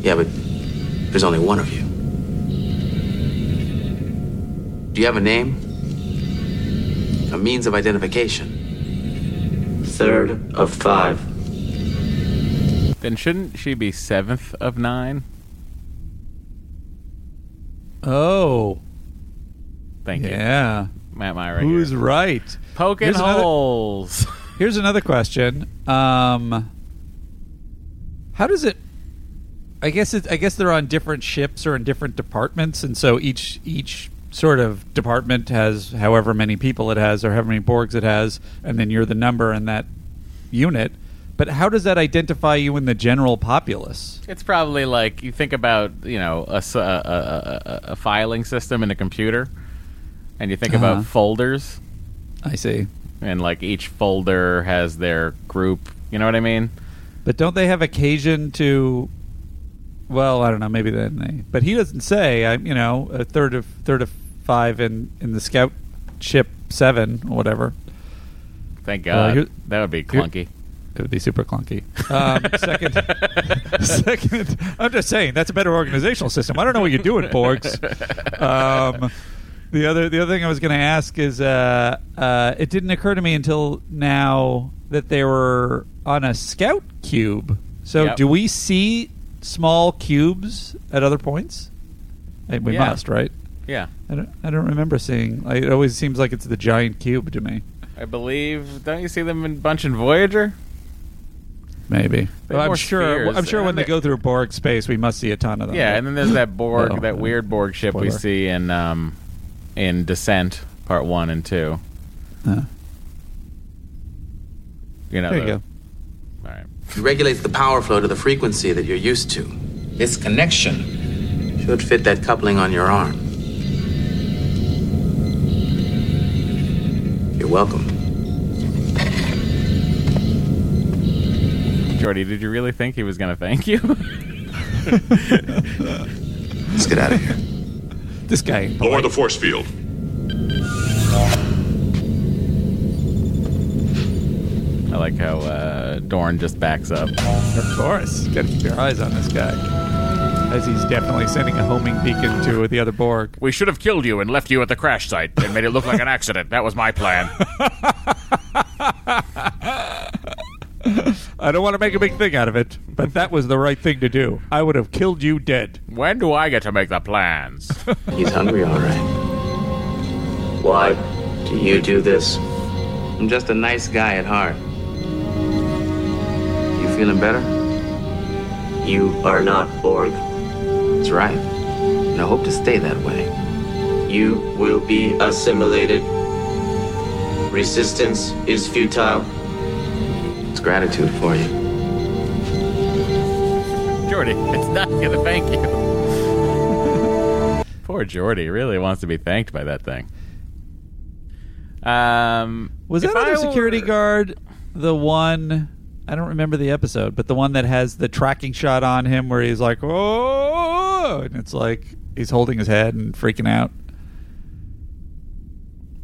Yeah, but there's only one of you. Do you have a name? A means of identification? Third of five. Then shouldn't she be seventh of nine? Oh. Thank yeah. you. Yeah. Matt Myra. Who's here. Right? Poking here's holes. Another, here's another question. Um, how does it I guess it I guess they're on different ships or in different departments, and so each each sort of department has however many people it has or however many Borgs it has, and then you're the number in that unit. But how does that identify you in the general populace? It's probably like you think about, you know, a, a, a, a filing system in a computer, and you think uh-huh. about folders. I see. And like each folder has their group. You know what I mean? But don't they have occasion to Well, I don't know. Maybe then they. But he doesn't say. I, you know, a third of third of five in, in the scout ship seven or whatever. Thank God. Uh, that would be clunky. It would be super clunky. Um, second, second. I'm just saying that's a better organizational system. I don't know what you're doing, Borgs. Um, the other, the other thing I was going to ask is, uh, uh, it didn't occur to me until now that they were on a scout cube. So, yep. Do we see small cubes at other points? I, we yeah. must, right? Yeah. I don't, I don't remember seeing. Like, it always seems like it's the giant cube to me. I believe. Don't you see them in a bunch in Voyager? Maybe. Well, I'm sure. I'm sure when they go through Borg space, we must see a ton of them. Yeah, right? And then there's that Borg, no, that no. weird Borg ship Spoiler. we see in um, in Descent Part One and Two. Huh. You know. There the, you go. All right. It regulates the power flow to the frequency that you're used to. This connection should fit that coupling on your arm. You're welcome. Jordy, did you really think he was going to thank you? Let's get out of here. This guy. Lower the force field. I like how uh, Dorn just backs up. Of course. Got to keep your eyes on this guy. As he's definitely sending a homing beacon to the other Borg. We should have killed you and left you at the crash site and made it look like an accident. That was my plan. I don't want to make a big thing out of it, but that was the right thing to do. I would have killed you dead. When do I get to make the plans? He's hungry, all right. Why do you do this? I'm just a nice guy at heart. You feeling better? You are not Borg. That's right. And I hope to stay that way. You will be assimilated. Resistance is futile. It's gratitude for you. Jordy, it's not gonna thank you. Poor Jordy really wants to be thanked by that thing. Um, was that other security guard the one? I don't remember the episode, but the one that has the tracking shot on him where he's like, oh, and it's like he's holding his head and freaking out.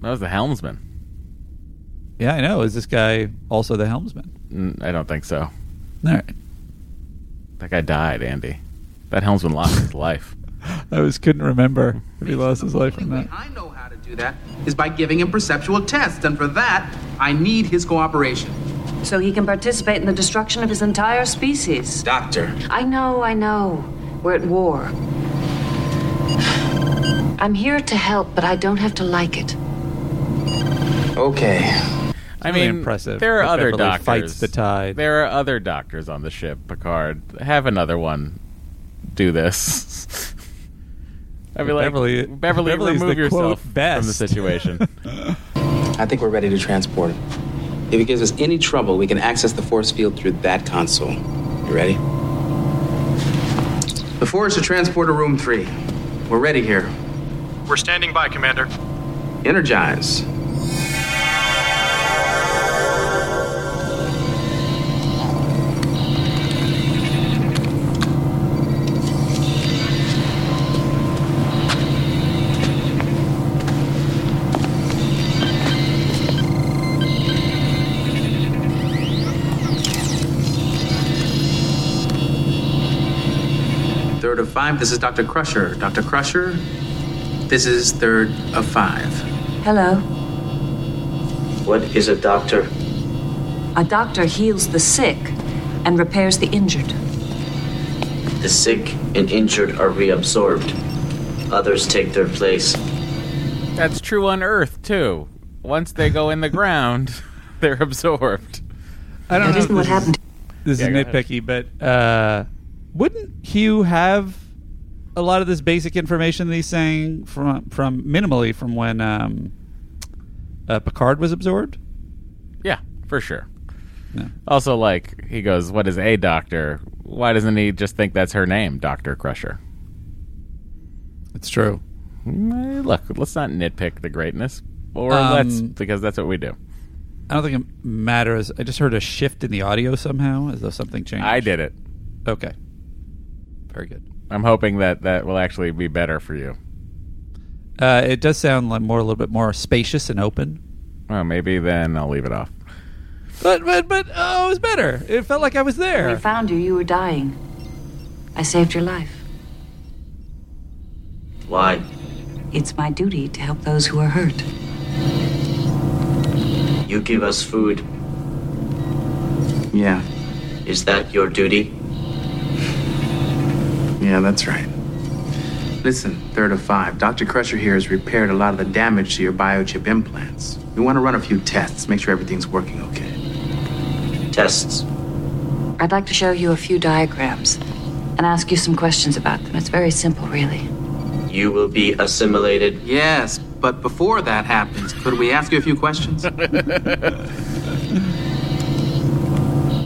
That was the helmsman. Yeah, I know. Is this guy also the helmsman? Mm, I don't think so. All right. That guy died, Andy. That helmsman lost his life. I just couldn't remember if he lost his life or not. I know how to do that is by giving him perceptual tests, and for that, I need his cooperation. So he can participate in the destruction of his entire species. Doctor. I know, I know. We're at war. I'm here to help, but I don't have to like it. Okay. I really mean, impressive. There are other Beverly doctors. Fights the tide. There are other doctors on the ship, Picard. Have another one do this. I'd be like, Beverly, Beverly remove yourself from the situation. I think we're ready to transport him. If it gives us any trouble, we can access the force field through that console. You ready? The force to transporter room three. We're ready here. We're standing by, Commander. Energize. Third of Five, this is Doctor Crusher. Doctor Crusher, this is Third of Five. Hello. What is a doctor? A doctor heals the sick and repairs the injured. The sick and injured are reabsorbed. Others take their place. That's true on Earth, too. Once they go in the ground, they're absorbed. I don't that know. That isn't what happened. This is, this yeah, is nitpicky, ahead. but... uh Wouldn't Hugh have a lot of this basic information that he's saying from from minimally from when um, uh, Picard was absorbed? Yeah, for sure. Yeah. Also, like, he goes, what is a doctor? Why doesn't he just think that's her name, Doctor Crusher? It's true. Look, let's not nitpick the greatness, or um, let's, because that's what we do. I don't think it matters. I just heard a shift in the audio somehow, as though something changed. I did it. Okay. Very good. I'm hoping that that will actually be better for you. Uh, it does sound like more a little bit more spacious and open. Well, maybe then I'll leave it off. But but but oh, it was better. It felt like I was there. When I found you, you were dying. I saved your life. Why? It's my duty to help those who are hurt. You give us food. Yeah. Is that your duty? Yeah, that's right. Listen, Third of Five, Doctor Crusher here has repaired a lot of the damage to your biochip implants. We want to run a few tests, make sure everything's working okay. Tests? I'd like to show you a few diagrams and ask you some questions about them. It's very simple, really. You will be assimilated? Yes, but before that happens, could we ask you a few questions?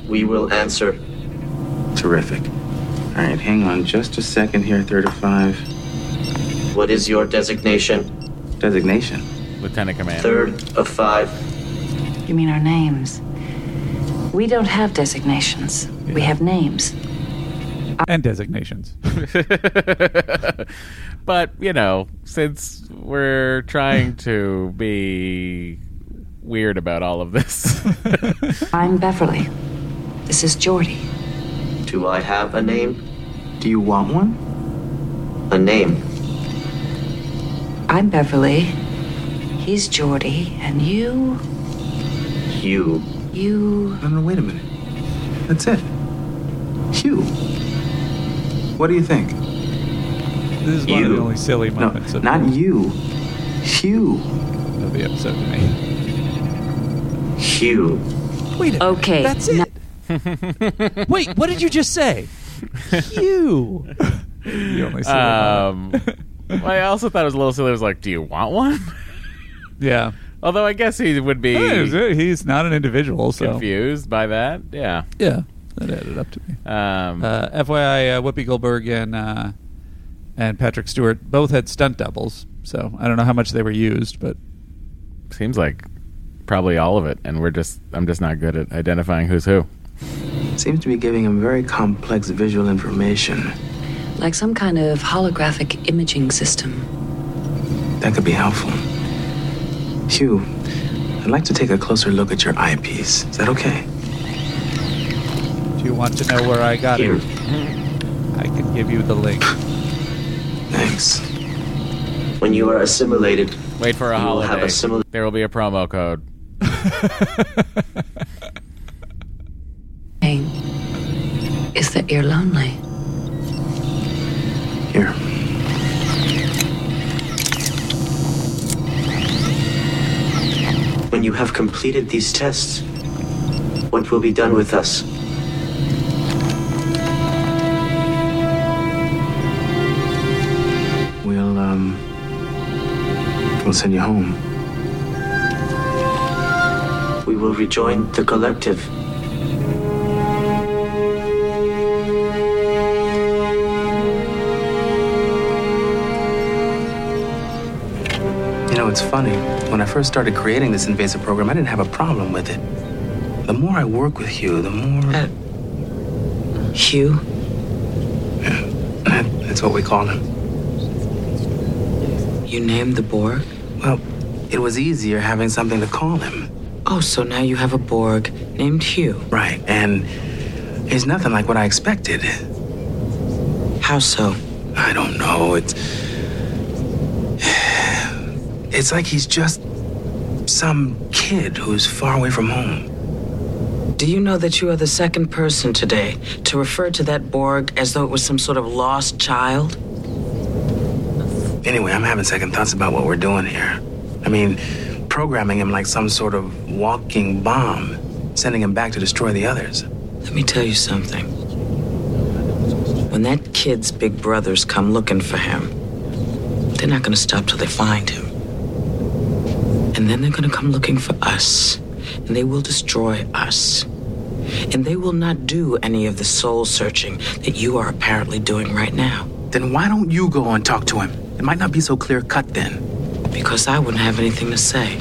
We will answer. Terrific. All right, hang on just a second here, Third of Five. What is your designation? Designation? Lieutenant Commander. Third of Five. You mean our names? We don't have designations. Yeah. We have names. And designations. But, you know, since we're trying to be weird about all of this. I'm Beverly. This is Geordie. Do I have a name? Do you want one? A name? I'm Beverly. He's Geordie. And you? Hugh. You. No, no, wait a minute. That's it. Hugh. What do you think? This is one you. of the only silly moments. No, not the... you. Hugh. Of the episode to me. Hugh. Wait a minute. Okay. That's it. Now- Wait, what did you just say? Hugh. You only um, I also thought it was a little silly. It was like, do you want one? Yeah. Although I guess he would be. He's not an individual, so confused by that. Yeah. Yeah. That added up to me. Um, uh, F Y I, uh, Whoopi Goldberg and uh, and Patrick Stewart both had stunt doubles, so I don't know how much they were used, but seems like probably all of it. And we're just I'm just not good at identifying who's who. Seems to be giving him very complex visual information. Like some kind of holographic imaging system. That could be helpful. Hugh, I'd like to take a closer look at your eyepiece. Is that okay? Do you want to know where I got Here. it? I can give you the link. Thanks. When you are assimilated... Wait for a holiday. Will have assimil- there will be a promo code. Is that you're lonely. Here. When you have completed these tests, what will be done with us? We'll, um... We'll send you home. We will rejoin the collective. You know, it's funny. When I first started creating this invasive program, I didn't have a problem with it. The more I work with Hugh, the more... Uh, Hugh? Yeah, that's what we call him. You named the Borg? Well, it was easier having something to call him. Oh, so now you have a Borg named Hugh. Right, and it's nothing like what I expected. How so? I don't know. It's... It's like he's just some kid who's far away from home. Do you know that you are the second person today to refer to that Borg as though it was some sort of lost child? Anyway, I'm having second thoughts about what we're doing here. I mean, programming him like some sort of walking bomb, sending him back to destroy the others. Let me tell you something. When that kid's big brothers come looking for him, they're not going to stop till they find him. And then they're going to come looking for us, and they will destroy us. And they will not do any of the soul searching that you are apparently doing right now. Then why don't you go and talk to him? It might not be so clear cut then. Because I wouldn't have anything to say.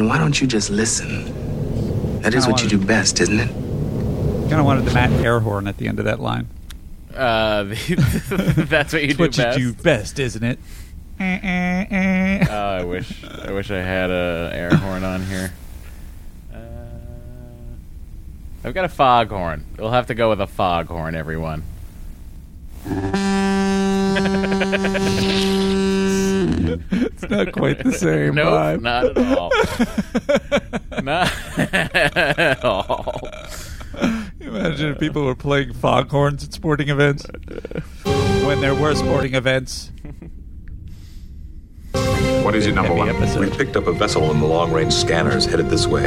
then why don't you just listen? That is what you do best, isn't it? Kind of wanted the Matt air horn at the end of that line. Uh, that's what you do what best. What you do best, isn't it? Oh, I wish I wish I had a air horn on here. Uh, I've got a foghorn. We'll have to go with a foghorn, everyone. It's not quite the same. No, nope, not at all. Not at all. Imagine if people were playing foghorns at sporting events. When there were sporting events. What is your number one? Episode. We picked up a vessel in the long-range scanners headed this way.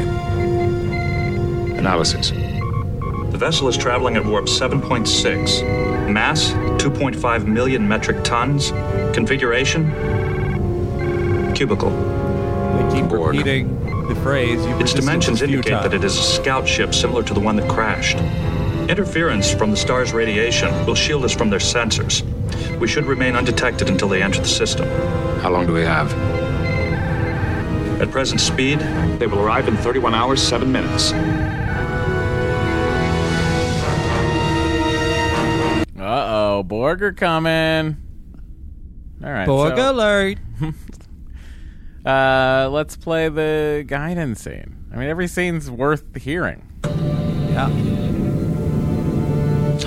Analysis. The vessel is traveling at warp seven point six. Mass, two point five million metric tons. Configuration, cubicle. They keep Borg. Repeating the phrase. Its dimensions indicate time. That it is a scout ship similar to the one that crashed. Interference from the star's radiation will shield us from their sensors. We should remain undetected until they enter the system. How long do we have? At present speed, they will arrive in thirty-one hours, seven minutes. Uh-oh, Borg are coming. All right, Borg so, alert. uh, let's play the guidance scene. I mean, every scene's worth hearing. Yeah.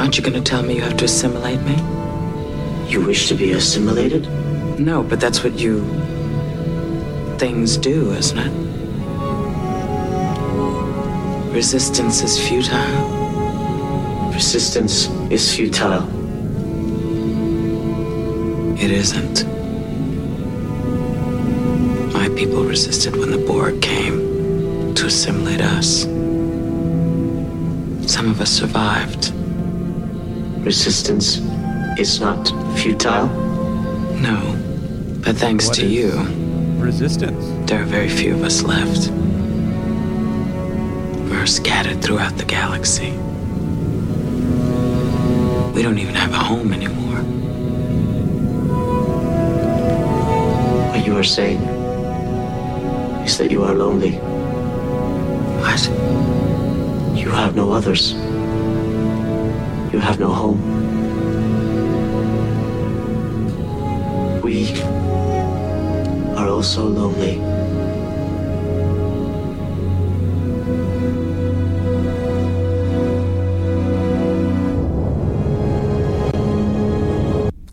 Aren't you going to tell me you have to assimilate me? You wish to be assimilated? No, but that's what you... things do, isn't it? Resistance is futile. Persistence is futile. It isn't. My people resisted when the Borg came to assimilate us. Some of us survived. Resistance is not futile? No, but thanks what to you, resistance. There are very few of us left. We're scattered throughout the galaxy. We don't even have a home anymore. What you are saying is that you are lonely. What? You have no others. You have no home. We are also lonely.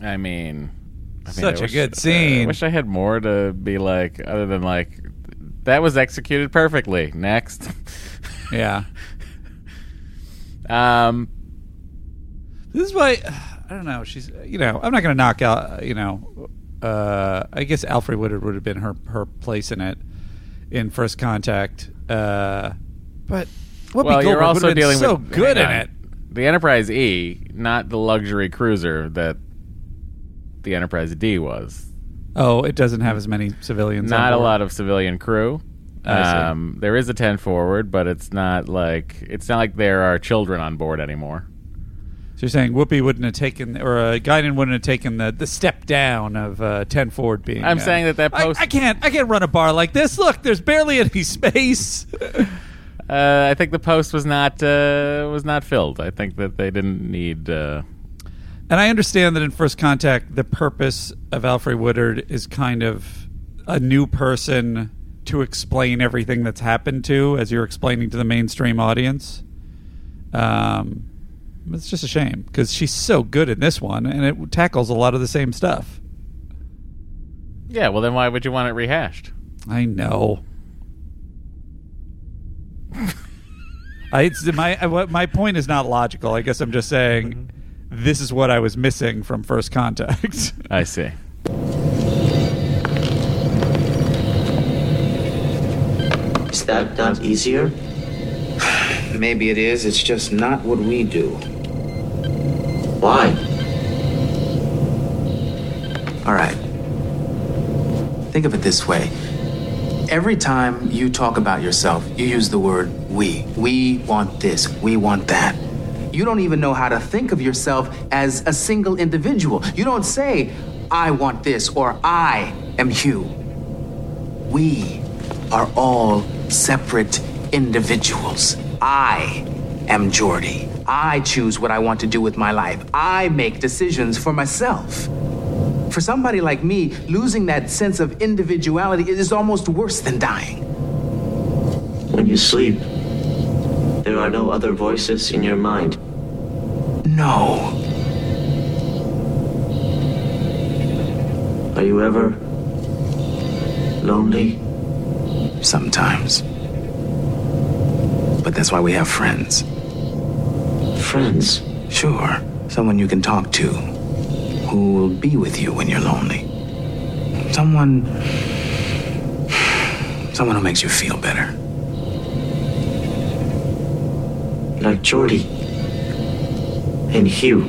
I mean... I mean, Such I a wish, good scene. Uh, I wish I had more to be like, other than like, that was executed perfectly. Next. Yeah. Um, this is why, I don't know. She's, you know, I'm not going to knock out, you know, uh, I guess Alfre Woodard would have been her, her place in it in First Contact. Uh, but what well, you're also dealing so with, good in on, it. The Enterprise E, not the luxury cruiser that the Enterprise D was. Oh, it doesn't have as many civilians. Not a lot of civilian crew. Um, there is a ten forward, but it's not like it's not like there are children on board anymore. So you're saying Whoopi wouldn't have taken, or uh, Guinan wouldn't have taken the, the step down of uh, ten forward being. I'm uh, saying that that post. I, I can't. I can't run a bar like this. Look, there's barely any space. uh, I think the post was not uh, was not filled. I think that they didn't need. Uh, And I understand that in First Contact, the purpose of Alfre Woodard is kind of a new person to explain everything that's happened to, as you're explaining to the mainstream audience. Um, it's just a shame, because she's so good in this one, and it tackles a lot of the same stuff. Yeah, well then why would you want it rehashed? I know. I, it's, my, my point is not logical. I guess I'm just saying... Mm-hmm. This is what I was missing from First Contact. I see. Is that not easier? Maybe it is. It's just not what we do. Why? All right. Think of it this way. Every time you talk about yourself, you use the word we. We want this. We want that. You don't even know how to think of yourself as a single individual. You don't say, I want this, or I am Hugh. We are all separate individuals. I am Geordi. I choose what I want to do with my life. I make decisions for myself. For somebody like me, losing that sense of individuality is almost worse than dying. When you sleep, there are no other voices in your mind. No. Are you ever lonely? Sometimes. But that's why we have friends. Friends? Sure. Someone you can talk to, who will be with you when you're lonely. Someone... Someone who makes you feel better. Like Geordi. And Hugh.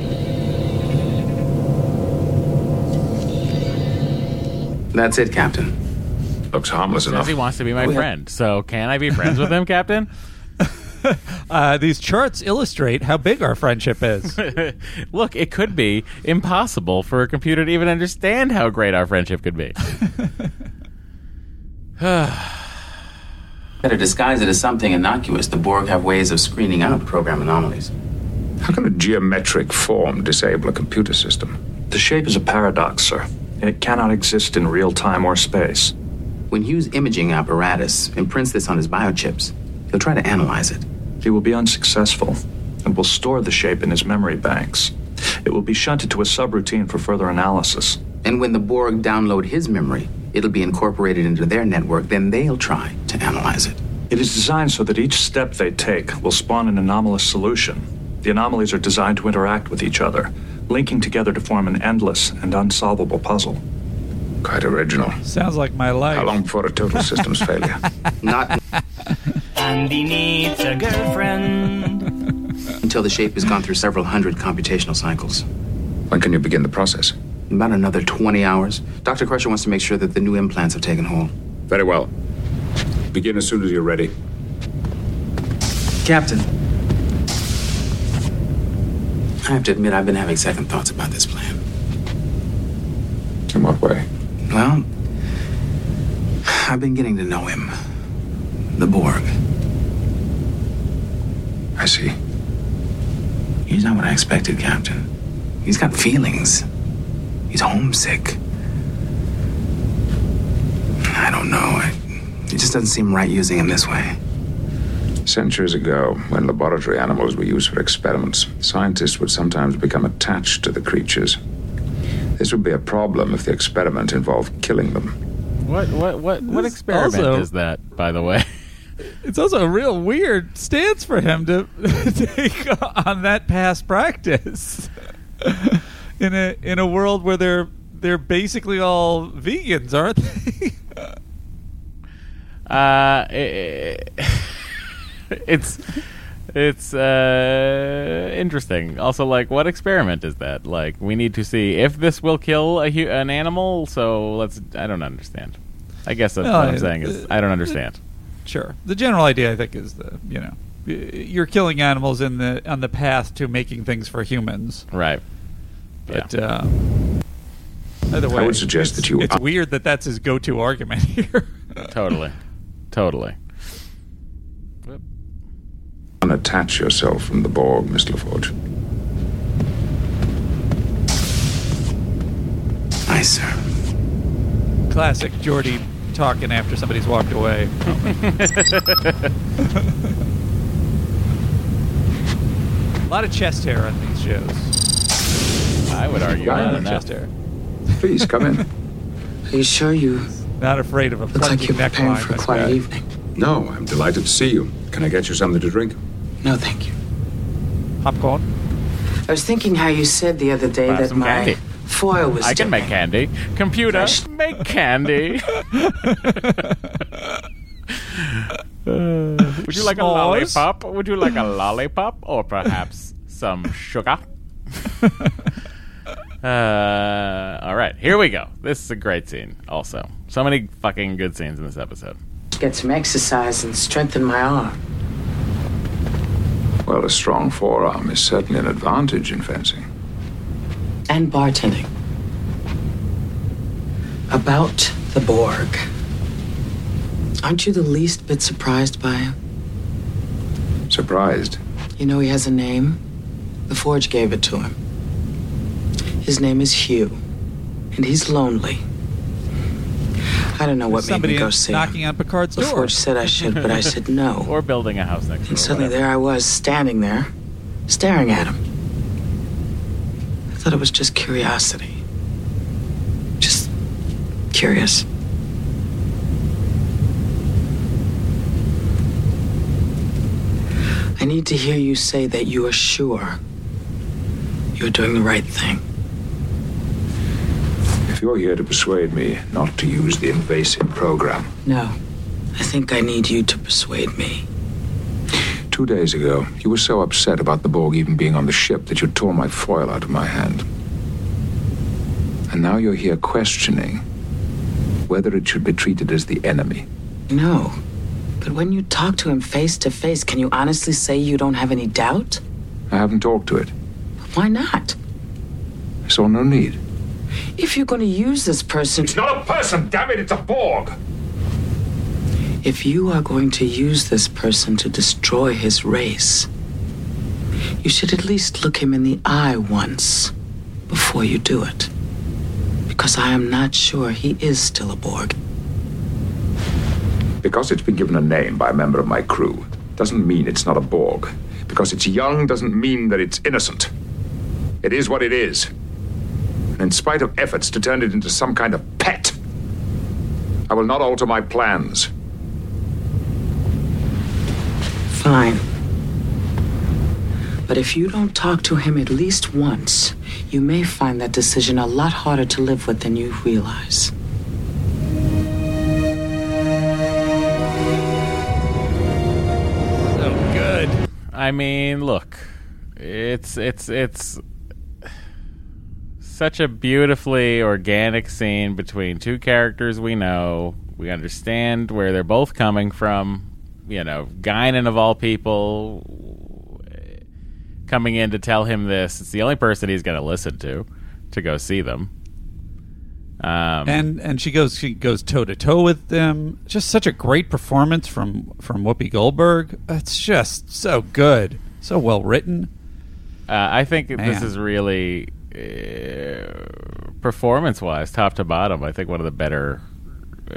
That's it, Captain. Looks harmless enough. He wants to be my friend, so can I be friends with him, Captain? Uh, these charts illustrate how big our friendship is. Look, it could be impossible for a computer to even understand how great our friendship could be. Better disguise it as something innocuous. The Borg have ways of screening out program anomalies. How can a geometric form disable a computer system? The shape is a paradox, sir, and it cannot exist in real time or space. When Hugh's imaging apparatus imprints this on his biochips, he'll try to analyze it. He will be unsuccessful and will store the shape in his memory banks. It will be shunted to a subroutine for further analysis. And when the Borg download his memory, it'll be incorporated into their network. Then they'll try to analyze it. It is designed so that each step they take will spawn an anomalous solution. The anomalies are designed to interact with each other, linking together to form an endless and unsolvable puzzle. Quite original. Sounds like my life. How long before a total systems failure? Not... Andy needs a girlfriend. Until the shape has gone through several hundred computational cycles. When can you begin the process? In about another twenty hours. Doctor Crusher wants to make sure that the new implants have taken hold. Very well. Begin as soon as you're ready. Captain. I have to admit, I've been having second thoughts about this plan. In what way? Well, I've been getting to know him. The Borg. I see. He's not what I expected, Captain. He's got feelings. He's homesick. I don't know. It, it just doesn't seem right using him this way. Centuries ago, when laboratory animals were used for experiments, scientists would sometimes become attached to the creatures. This would be a problem if the experiment involved killing them. What what what what this experiment also, is that, by the way? It's also a real weird stance for him to take on that past practice in a in a world where they're they're basically all vegans, aren't they? uh, it, it's it's uh, interesting. Also, like, what experiment is that? Like, we need to see if this will kill a hu- an animal. So let's. I don't understand. I guess that's no, what I'm saying is uh, I don't understand. Sure. The general idea, I think, is the you know you're killing animals in the on the path to making things for humans, right? But yeah. um, either way, I would suggest that you. It's uh, weird that that's his go-to argument here. totally, totally. Unattach yourself from the Borg, Miss LaForge. Aye, sir. Classic Geordi. Talking after somebody's walked away. A lot of chest hair on these shows. I would argue not enough. Chest hair. Please come in. Are you sure you? Not afraid of a. Looks like you're preparing for a quiet evening. No, I'm delighted to see you. Can I get you something to drink? No, thank you. Popcorn. I was thinking how you said the other day Buy that my. Candy. Foil was I can make candy. Computer, make candy. Would you like a lollipop? Would you like a lollipop? Or perhaps some sugar? uh, all right, here we go. This is a great scene also. So many fucking good scenes in this episode. Get some exercise and strengthen my arm. Well, a strong forearm is certainly an advantage in fencing. And bartending. About the Borg. Aren't you the least bit surprised by him? Surprised? You know he has a name. The Forge gave it to him. His name is Hugh, and he's lonely. I don't know what made me go see him. Knocking on Picard's door. The Forge said I should, but I said no. Or building a house next to him. And suddenly there I was, standing there, staring at him. I thought it was just curiosity. Just curious. I need to hear you say that you are sure you're doing the right thing. If you're here to persuade me not to use the invasive program... No. I think I need you to persuade me. Two days ago, you were so upset about the Borg even being on the ship that you tore my foil out of my hand. And now you're here questioning whether it should be treated as the enemy. No. But when you talk to him face to face, can you honestly say you don't have any doubt? I haven't talked to it. Why not? I saw no need. If you're going to use this person... It's not a person, damn it, it's a Borg! If you are going to use this person to destroy his race, you should at least look him in the eye once before you do it. Because I am not sure he is still a Borg. Because it's been given a name by a member of my crew doesn't mean it's not a Borg. Because it's young doesn't mean that it's innocent. It is what it is. And in spite of efforts to turn it into some kind of pet, I will not alter my plans. Fine. But if you don't talk to him at least once, you may find that decision a lot harder to live with than you realize. I mean, look, it's it's it's such a beautifully organic scene between two characters we know. We understand where they're both coming from. You know, Guinan, of all people, coming in to tell him this. It's the only person he's going to listen to to go see them. Um, and and she goes she goes toe to toe with them. Just such a great performance from, from Whoopi Goldberg. It's just so good, so well written. Uh, I think Man. This is really uh, performance wise, top to bottom. I think one of the better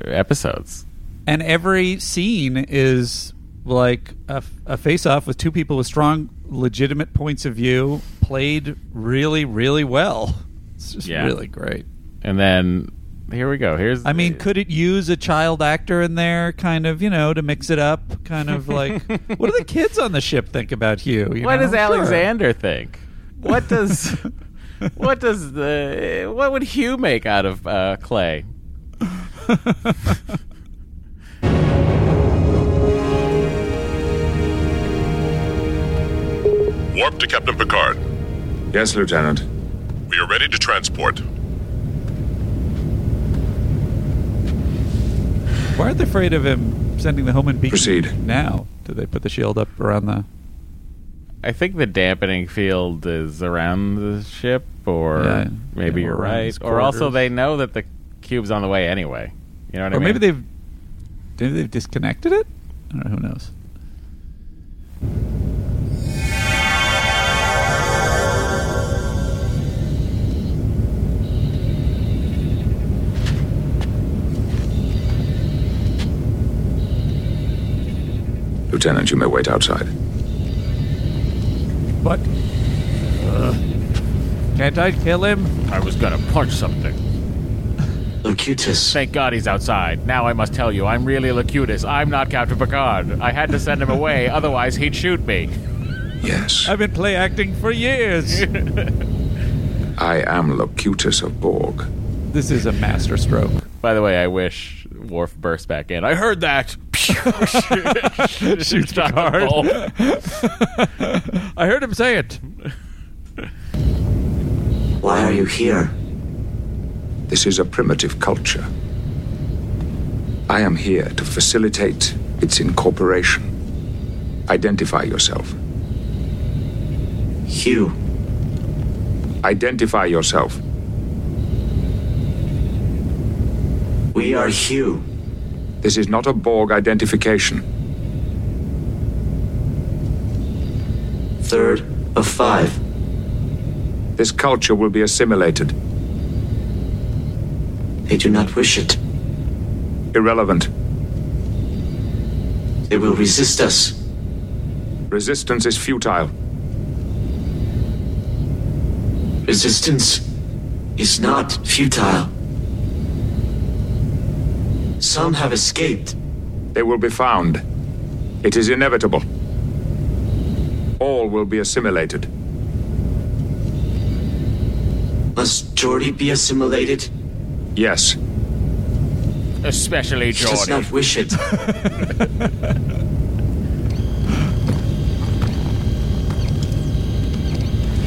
episodes. And every scene is like a, a face off with two people with strong, legitimate points of view, played really, really well. It's just yeah. really great. And then here we go. Here's. I mean, could it use a child actor in there, kind of, you know, to mix it up? Kind of like, what do the kids on the ship think about Hugh? You what know? Does Alexander sure. think? What does, what does the, what would Hugh make out of uh, Clay? Warp to Captain Picard. Yes, Lieutenant. We are ready to transport. Why aren't they afraid of him sending the Homan beacon Proceed. Now? Did they put the shield up around the... I think the dampening field is around the ship, or yeah, maybe you're right. Or also they know that the cube's on the way anyway. You know what or I mean? Or maybe they've, maybe they've disconnected it? I don't know, who knows? Lieutenant, you may wait outside. What? Uh, can't I kill him? I was gonna punch something. Locutus. Thank God he's outside. Now I must tell you, I'm really Locutus. I'm not Captain Picard. I had to send him away, otherwise he'd shoot me. Yes. I've been play acting for years. I am Locutus of Borg. This is a masterstroke. By the way, I wish Worf burst back in. I heard that! Shoots hard. I heard him say it. Why are you here? This is a primitive culture. I am here to facilitate its incorporation. Identify yourself. Hugh. Identify yourself. We are Hugh. This is not a Borg identification. Third of five. This culture will be assimilated. They do not wish it. Irrelevant. They will resist us. Resistance is futile. Resistance is not futile. Some have escaped. They will be found. It is inevitable. All will be assimilated. Must Geordi be assimilated? Yes. Especially Geordi. She does not wish it.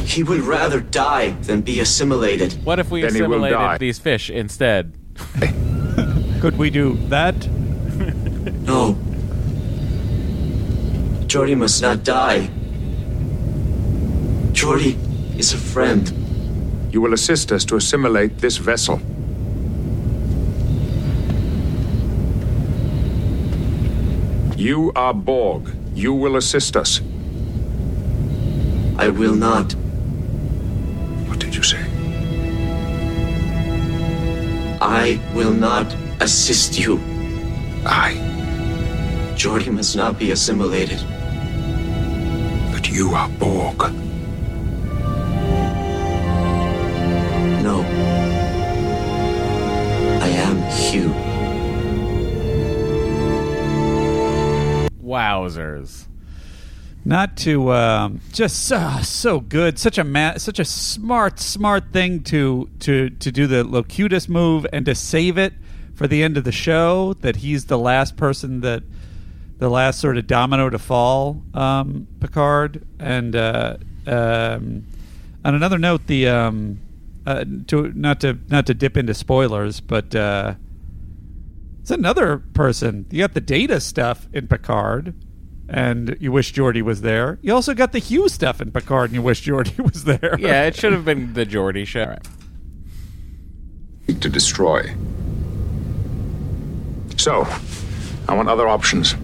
He would rather die than be assimilated. What if we then assimilated these fish instead? Could we do that? No. Geordi must not die. Geordi is a friend. You will assist us to assimilate this vessel. You are Borg. You will assist us. I will not. I will not assist you. I. Geordi must not be assimilated. But you are Borg. No. I am Hugh. Wowzers. Not to, um, just uh, so good. Such a ma- such a smart, smart thing to to to do the Locutus move and to save it for the end of the show. That he's the last person, that the last sort of domino to fall. Um, Picard and uh, um, on another note, the um, uh, to not to not to dip into spoilers, but uh, it's another person. You got the Data stuff in Picard. And you wish Geordi was there. You also got the Hugh stuff in Picard, and you wish Geordi was there. Yeah, it should have been the Geordi show. Right. To destroy. So, I want other options.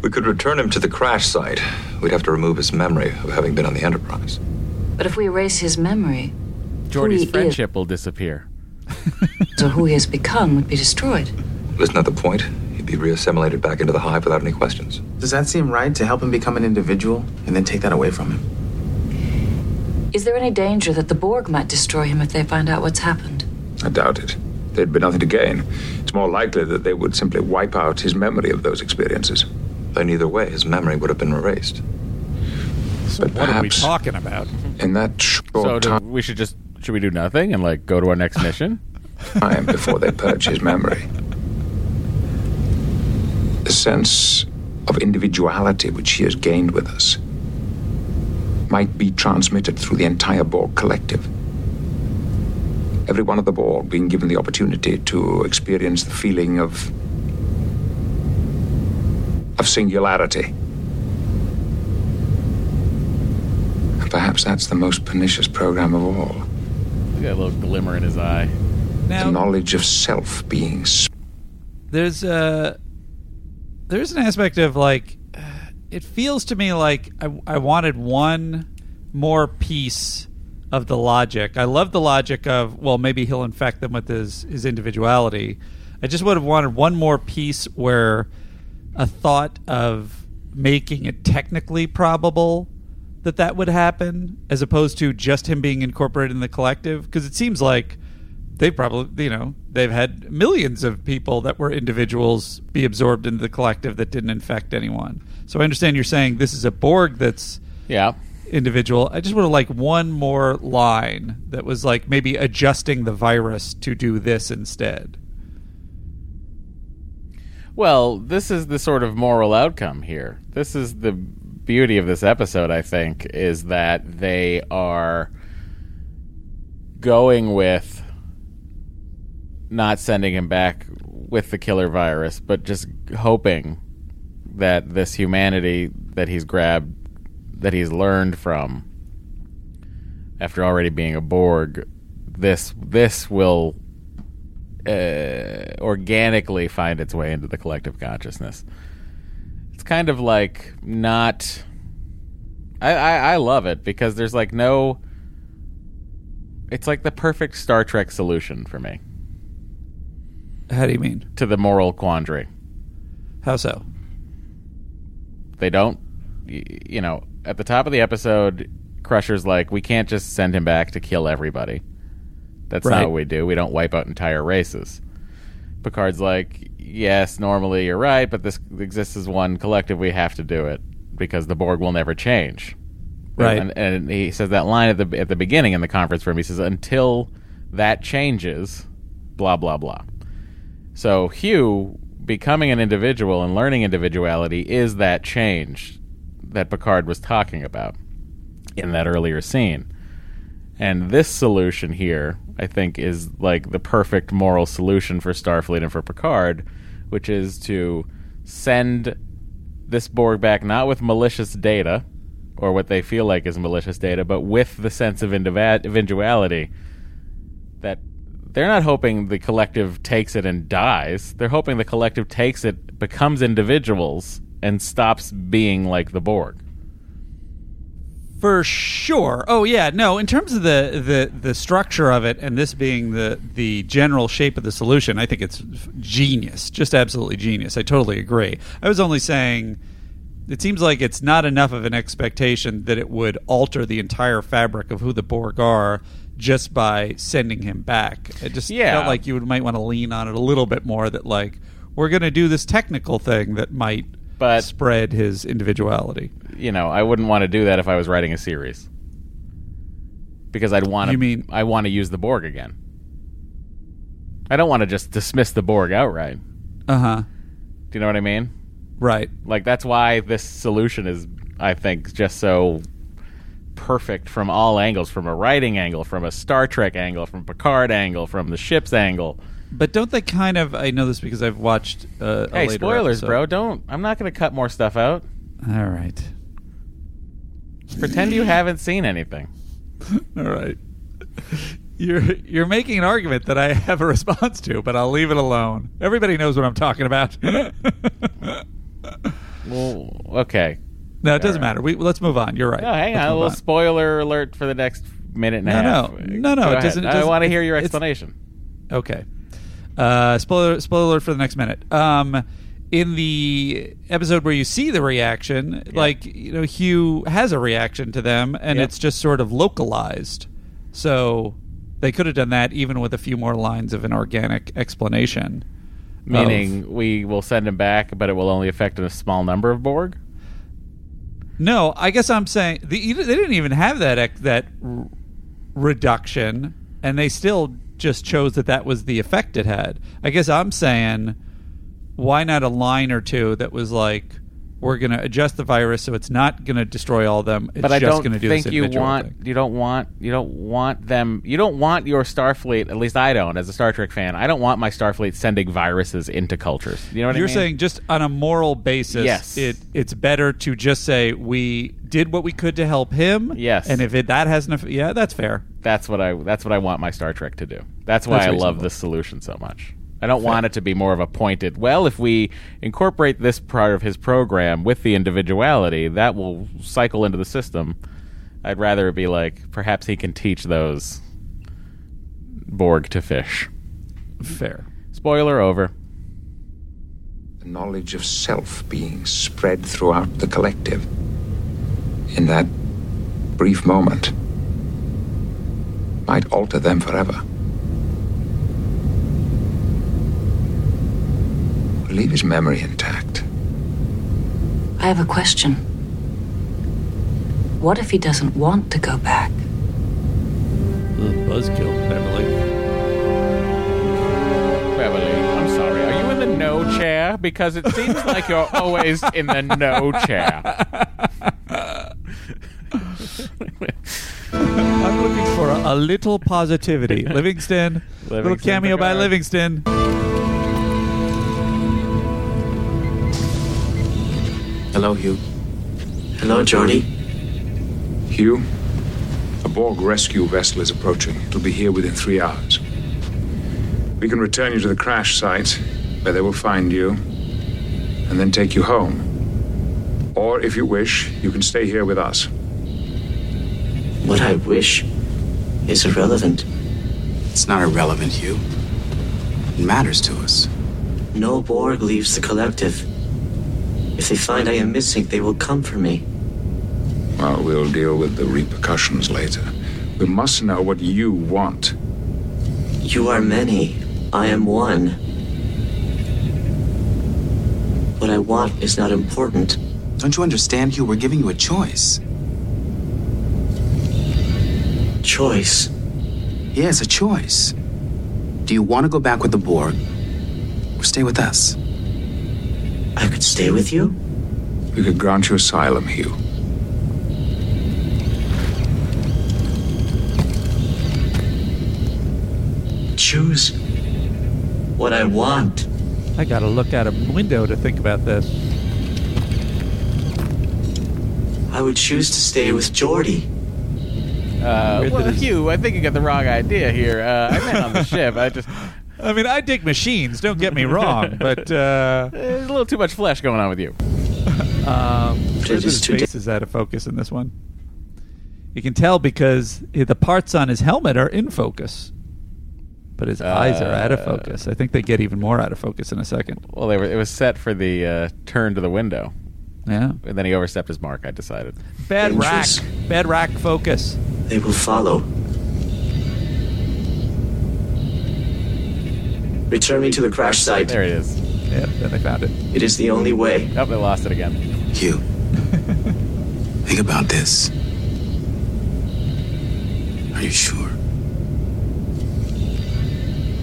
We could return him to the crash site. We'd have to remove his memory of having been on the Enterprise. But if we erase his memory, Geordi's friendship is... will disappear. So who he has become would be destroyed. Isn't that the point? Be reassimilated back into the hive without any questions. Does that seem right, to help him become an individual and then take that away from him? Is there any danger that the Borg might destroy him if they find out what's happened? I doubt it. There'd be nothing to gain. It's more likely that they would simply wipe out his memory of those experiences. Then either way, his memory would have been erased. So but what are we talking about? In that short so do, time... we should just... Should we do nothing and, like, go to our next mission? I am before they purge his memory. The sense of individuality which he has gained with us might be transmitted through the entire Borg collective. Every one of the Borg being given the opportunity to experience the feeling of of singularity. And perhaps that's the most pernicious program of all. He's got a little glimmer in his eye. Now, the knowledge of self being... Sp- There's a... Uh... There's an aspect of, like, it feels to me like I, I wanted one more piece of the logic. I love the logic of, well, maybe he'll infect them with his, his individuality. I just would have wanted one more piece where a thought of making it technically probable that that would happen, as opposed to just him being incorporated in the collective. Because it seems like They've probably, you know, they've had millions of people that were individuals be absorbed into the collective that didn't infect anyone. So I understand you're saying this is a Borg that's yeah. individual. I just would have liked one more line that was like maybe adjusting the virus to do this instead. Well, this is the sort of moral outcome here. This is the beauty of this episode, I think, is that they are going with not sending him back with the killer virus, but just hoping that this humanity that he's grabbed, that he's learned from after already being a Borg, this this will uh, organically find its way into the collective consciousness. It's kind of like not... I, I, I love it because there's like no... It's like the perfect Star Trek solution for me. How do you mean? To the moral quandary. How so? They don't... You know, at the top of the episode, Crusher's like, we can't just send him back to kill everybody. That's right. Not what we do. We don't wipe out entire races. Picard's like, yes, normally you're right, but this exists as one collective. We have to do it because the Borg will never change. Right. And, and he says that line at the at the beginning in the conference room. He says, until that changes, blah, blah, blah. So Hugh becoming an individual and learning individuality is that change that Picard was talking about in that earlier scene. And this solution here, I think, is like the perfect moral solution for Starfleet and for Picard, which is to send this Borg back not with malicious data or what they feel like is malicious data, but with the sense of individuality that they're not hoping the collective takes it and dies. They're hoping the collective takes it, becomes individuals, and stops being like the Borg. For sure. Oh yeah. No. In terms of the, the, the structure of it, and this being the the general shape of the solution, I think it's genius. Just absolutely genius. I totally agree. I was only saying, it seems like it's not enough of an expectation that it would alter the entire fabric of who the Borg are just by sending him back. It just yeah. felt like you might want to lean on it a little bit more. That like we're going to do this technical thing that might. But spread his individuality. You know, I wouldn't want to do that if I was writing a series, because I'd want to. You mean I want to use the Borg again? I don't want to just dismiss the Borg outright. Uh huh. Do you know what I mean? Right. Like that's why this solution is, I think, just so perfect from all angles, from a writing angle, from a Star Trek angle, from a Picard angle, from the ship's angle. But don't they kind of... I know this because I've watched uh, a Hey, later spoilers, episode. Bro. Don't... I'm not going to cut more stuff out. All right. Pretend you haven't seen anything. All right. You're, you're making an argument that I have a response to, but I'll leave it alone. Everybody knows what I'm talking about. Well, okay. No, it All doesn't right. matter. We, let's move on. You're right. No, hang let's on. A little on. Spoiler alert for the next minute and no, a half. No, no. No, it doesn't, it doesn't... I want to hear your explanation. Okay. Uh, spoiler, spoiler alert for the next minute. Um, in the episode where you see the reaction, yeah. like, you know, Hugh has a reaction to them, and yeah. it's just sort of localized. So they could have done that even with a few more lines of an organic explanation. Meaning of, we will send him back, but it will only affect a small number of Borg? No, I guess I'm saying the, they didn't even have that, that r- reduction, and they still... just chose that that was the effect it had. I guess I'm saying, why not a line or two that was like, we're going to adjust the virus so it's not going to destroy all them. It's but I just going to do this individual thing. But I don't think you want you don't want them. You don't want your Starfleet. At least I don't. As a Star Trek fan, I don't want my Starfleet sending viruses into cultures. You know what You're I mean? You're saying just on a moral basis. Yes. It it's better to just say we did what we could to help him. Yes. And if it, that has an effect, yeah, that's fair. That's what I. That's what I want my Star Trek to do. That's why that's I love this solution so much. I don't want it to be more of a pointed, well, if we incorporate this part of his program with the individuality, that will cycle into the system. I'd rather it be like, perhaps he can teach those Borg to fish. Fair. Spoiler over. The knowledge of self being spread throughout the collective in that brief moment might alter them forever. Leave his memory intact. I have a question. What if he doesn't want to go back? The buzzkill, Beverly. Beverly, I'm sorry. Are you in the no chair? Because it seems like you're always in the no chair. I'm looking for a, a little positivity. Livingston. Livingston little cameo by Livingston. Hello, Hugh. Hello, Jordy. Hugh, a Borg rescue vessel is approaching. It'll be here within three hours. We can return you to the crash site, where they will find you, and then take you home. Or, if you wish, you can stay here with us. What I wish is irrelevant. It's not irrelevant, Hugh. It matters to us. No Borg leaves the collective. If they find I am missing, they will come for me. Well, we'll deal with the repercussions later. We must know what you want. You are many. I am one. What I want is not important. Don't you understand, Hugh? We're giving you a choice. Choice? Yes, a choice. Do you want to go back with the Borg or stay with us? I could stay with you? We could grant you asylum, Hugh. Choose what I want. I gotta look out a window to think about this. I would choose to stay with Geordi. Uh, well, is... Hugh, I think you got the wrong idea here. Uh, I meant on the ship. I just... I mean, I dig machines, don't get me wrong, but... Uh... There's a little too much flesh going on with you. um, his face is out of focus in this one. You can tell because the parts on his helmet are in focus. But his uh, eyes are out of focus. I think they get even more out of focus in a second. Well, they were. It was set for the uh, turn to the window. Yeah. And then he overstepped his mark, I decided. Bad rack. Bad rack focus. They will follow. Return me to the crash site. There it is. Yeah, then they found it. It is the only way. Oh, they lost it again. Hugh. Think about this. Are you sure?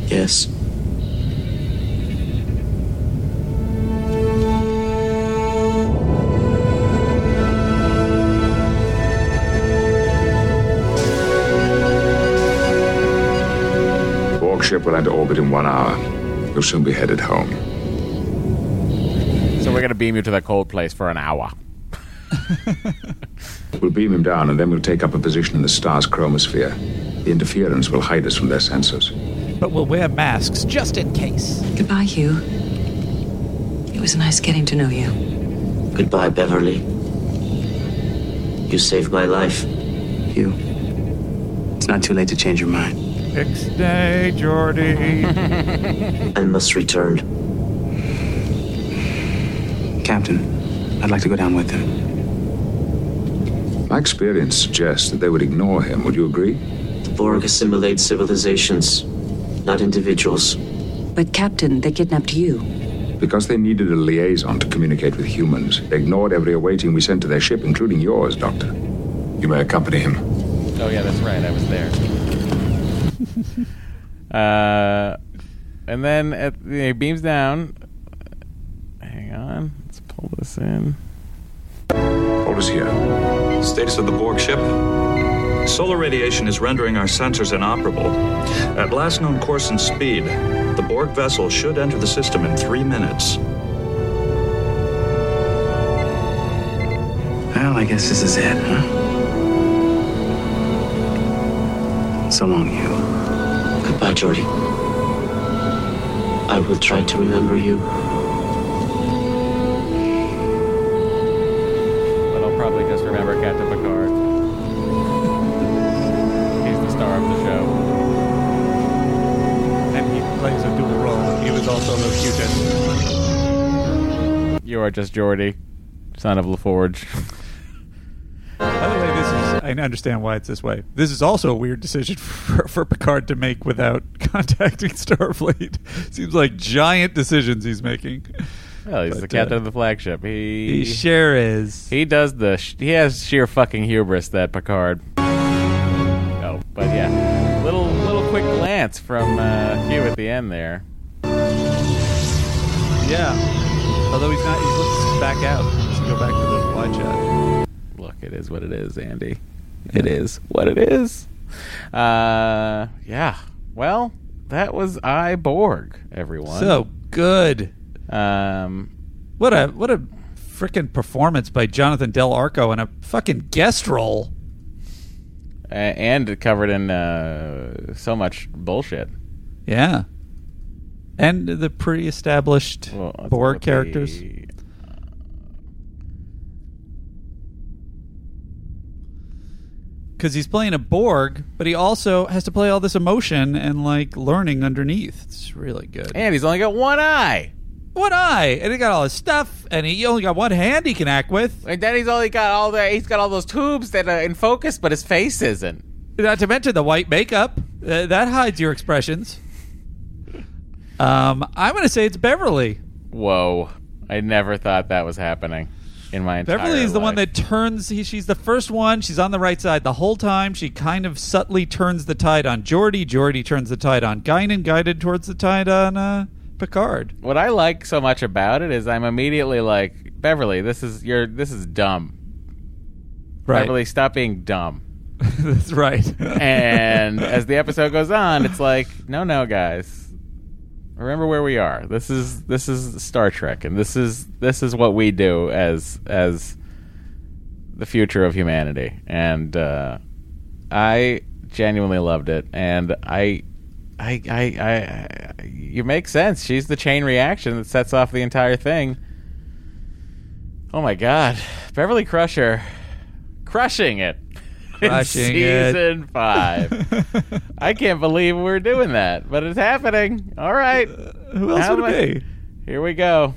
Yes. The Borg ship will enter orbit in one hour. You'll soon be headed home. So we're going to beam you to that cold place for an hour. We'll beam him down, and then we'll take up a position in the star's chromosphere. The interference will hide us from their sensors. But we'll wear masks, just in case. Goodbye, Hugh. It was nice getting to know you. Goodbye, Beverly. You saved my life, Hugh. It's not too late to change your mind. Next day, Geordi. I must return. Captain, I'd like to go down with him. My experience suggests that they would ignore him. Would you agree? The Borg assimilate civilizations, not individuals. But, Captain, they kidnapped you. Because they needed a liaison to communicate with humans. They ignored every awaiting we sent to their ship, including yours, Doctor. You may accompany him. Oh, yeah, that's right. I was there. uh, and then at, he beams down. Hang on. Let's pull this in. Hold us here. Status of the Borg ship? Solar radiation is rendering our sensors inoperable. At last known course and speed, the Borg vessel should enter the system in three minutes. Well, I guess this is it, huh? So long, Hugh. Goodbye, Geordi. I will try to remember you. But I'll probably just remember Captain Picard. Star of the show. And he plays a dual role. He was also Locutus. You are just Geordi, son of LaForge. By the way, this is, I understand why it's this way. This is also a weird decision for, for Picard to make without contacting Starfleet. Seems like giant decisions he's making. Well, he's but, the captain uh, of the flagship. He, he sure is. He does the. He has sheer fucking hubris, that Picard. But yeah, little little quick glance from uh, Hugh at the end there. Yeah, although he's not, he looks back out. Let's go back to the wide shot. Look, it is what it is, Andy. It yeah. is what it is. Uh, yeah. Well, that was I Borg, everyone. So good. Um, what a what a frickin' performance by Jonathan Del Arco in a fucking guest role. And covered in uh, so much bullshit. Yeah. And the pre-established well, Borg characters. Be... Because he's playing a Borg, but he also has to play all this emotion and, like, learning underneath. It's really good. And he's only got one eye. One eye. And he got all his stuff, and he only got one hand he can act with. And then he's only got all the, he's got all those tubes that are in focus, but his face isn't. Not to mention the white makeup. Uh, that hides your expressions. Um, I'm going to say it's Beverly. Whoa. I never thought that was happening. In my entire Beverly is the life. One that turns. He, she's the first one. She's on the right side the whole time. She kind of subtly turns the tide on Geordi. Geordi turns the tide on Guinan. Guided towards the tide on uh, Picard. What I like so much about it is I'm immediately like, Beverly, this is your this is dumb. Right. Beverly, stop being dumb. That's right. And as the episode goes on, it's like, no, no, guys. Remember where we are. This is this is Star Trek, and this is this is what we do as as the future of humanity. And uh, I genuinely loved it. And I, I, I, I, you make sense. She's the chain reaction that sets off the entire thing. Oh my God, Beverly Crusher, crushing it. In season it. five. I can't believe we're doing that, but it's happening. All right. Uh, who else How would it I... be? Here we go.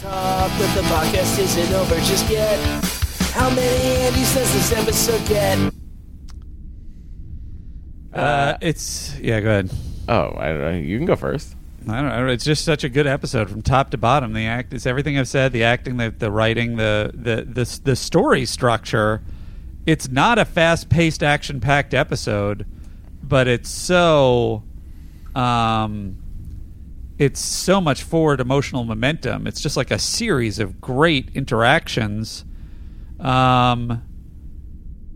Talk, but the podcast isn't over just yet. How many Andys does this episode get? Uh, uh, it's yeah. Go ahead. Oh, I don't know. You can go first. I don't know. It's just such a good episode from top to bottom. The act, it's everything I've said. The acting, the the writing, the the the, the story structure. It's not a fast-paced, action-packed episode, but it's so, um, it's so much forward emotional momentum. It's just like a series of great interactions. Um,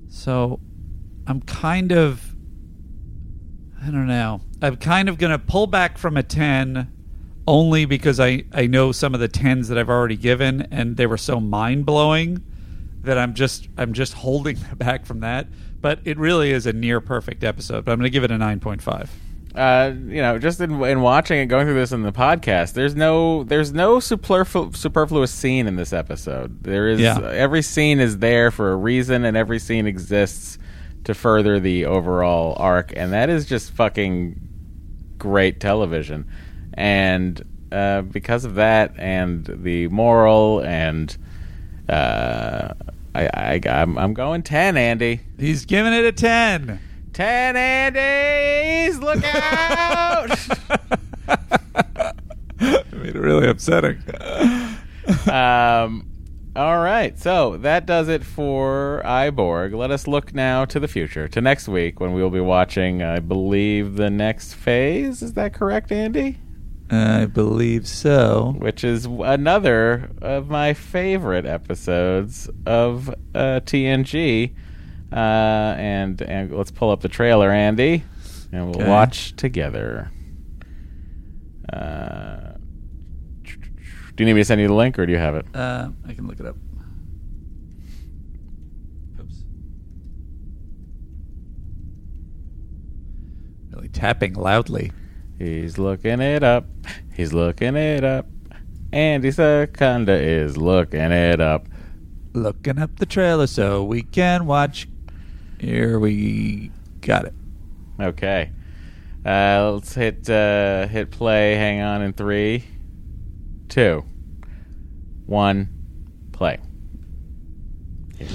so I'm kind of. I don't know. I'm kind of going to pull back from a ten only because I, I know some of the tens that I've already given, and they were so mind-blowing that I'm just I'm just holding back from that. But it really is a near-perfect episode, but I'm going to give it a nine point five. Uh, you know, just in, in watching and going through this in the podcast, there's no there's no superflu- superfluous scene in this episode. There is yeah. uh, every scene is there for a reason, and every scene exists to further the overall arc, and that is just fucking great television. And uh, because of that, and the moral, and uh, I, I, I'm, I'm going ten, Andy. He's giving it a ten. ten, Andy's, look out! I mean, really upsetting. um. All right, so that does it for I Borg. Let us look now to the future, to next week, when we will be watching, I believe, The Next Phase. Is that correct, Andy? I believe so. Which is another of my favorite episodes of uh, T N G. Uh, and, and let's pull up the trailer, Andy, and we'll okay. watch together. Uh... Do you need me to send you the link, or do you have it? Uh, I can look it up. Oops. Really tapping loudly. He's looking it up. He's looking it up. Andy Secunda is looking it up. Looking up the trailer so we can watch. Here we got it. Okay. Uh, let's hit uh, hit play. Hang on in three. Two, one, play.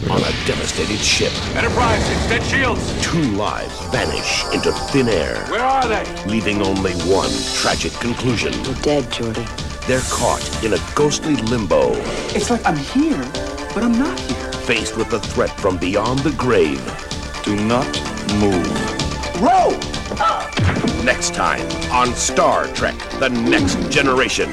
On a devastated ship. Enterprise, extend shields. Two lives vanish into thin air. Where are they? Leaving only one tragic conclusion. You're dead, Geordi. They're caught in a ghostly limbo. It's like I'm here, but I'm not here. Faced with a threat from beyond the grave. Do not move. Row! Ah! Next time on Star Trek: The Next Generation.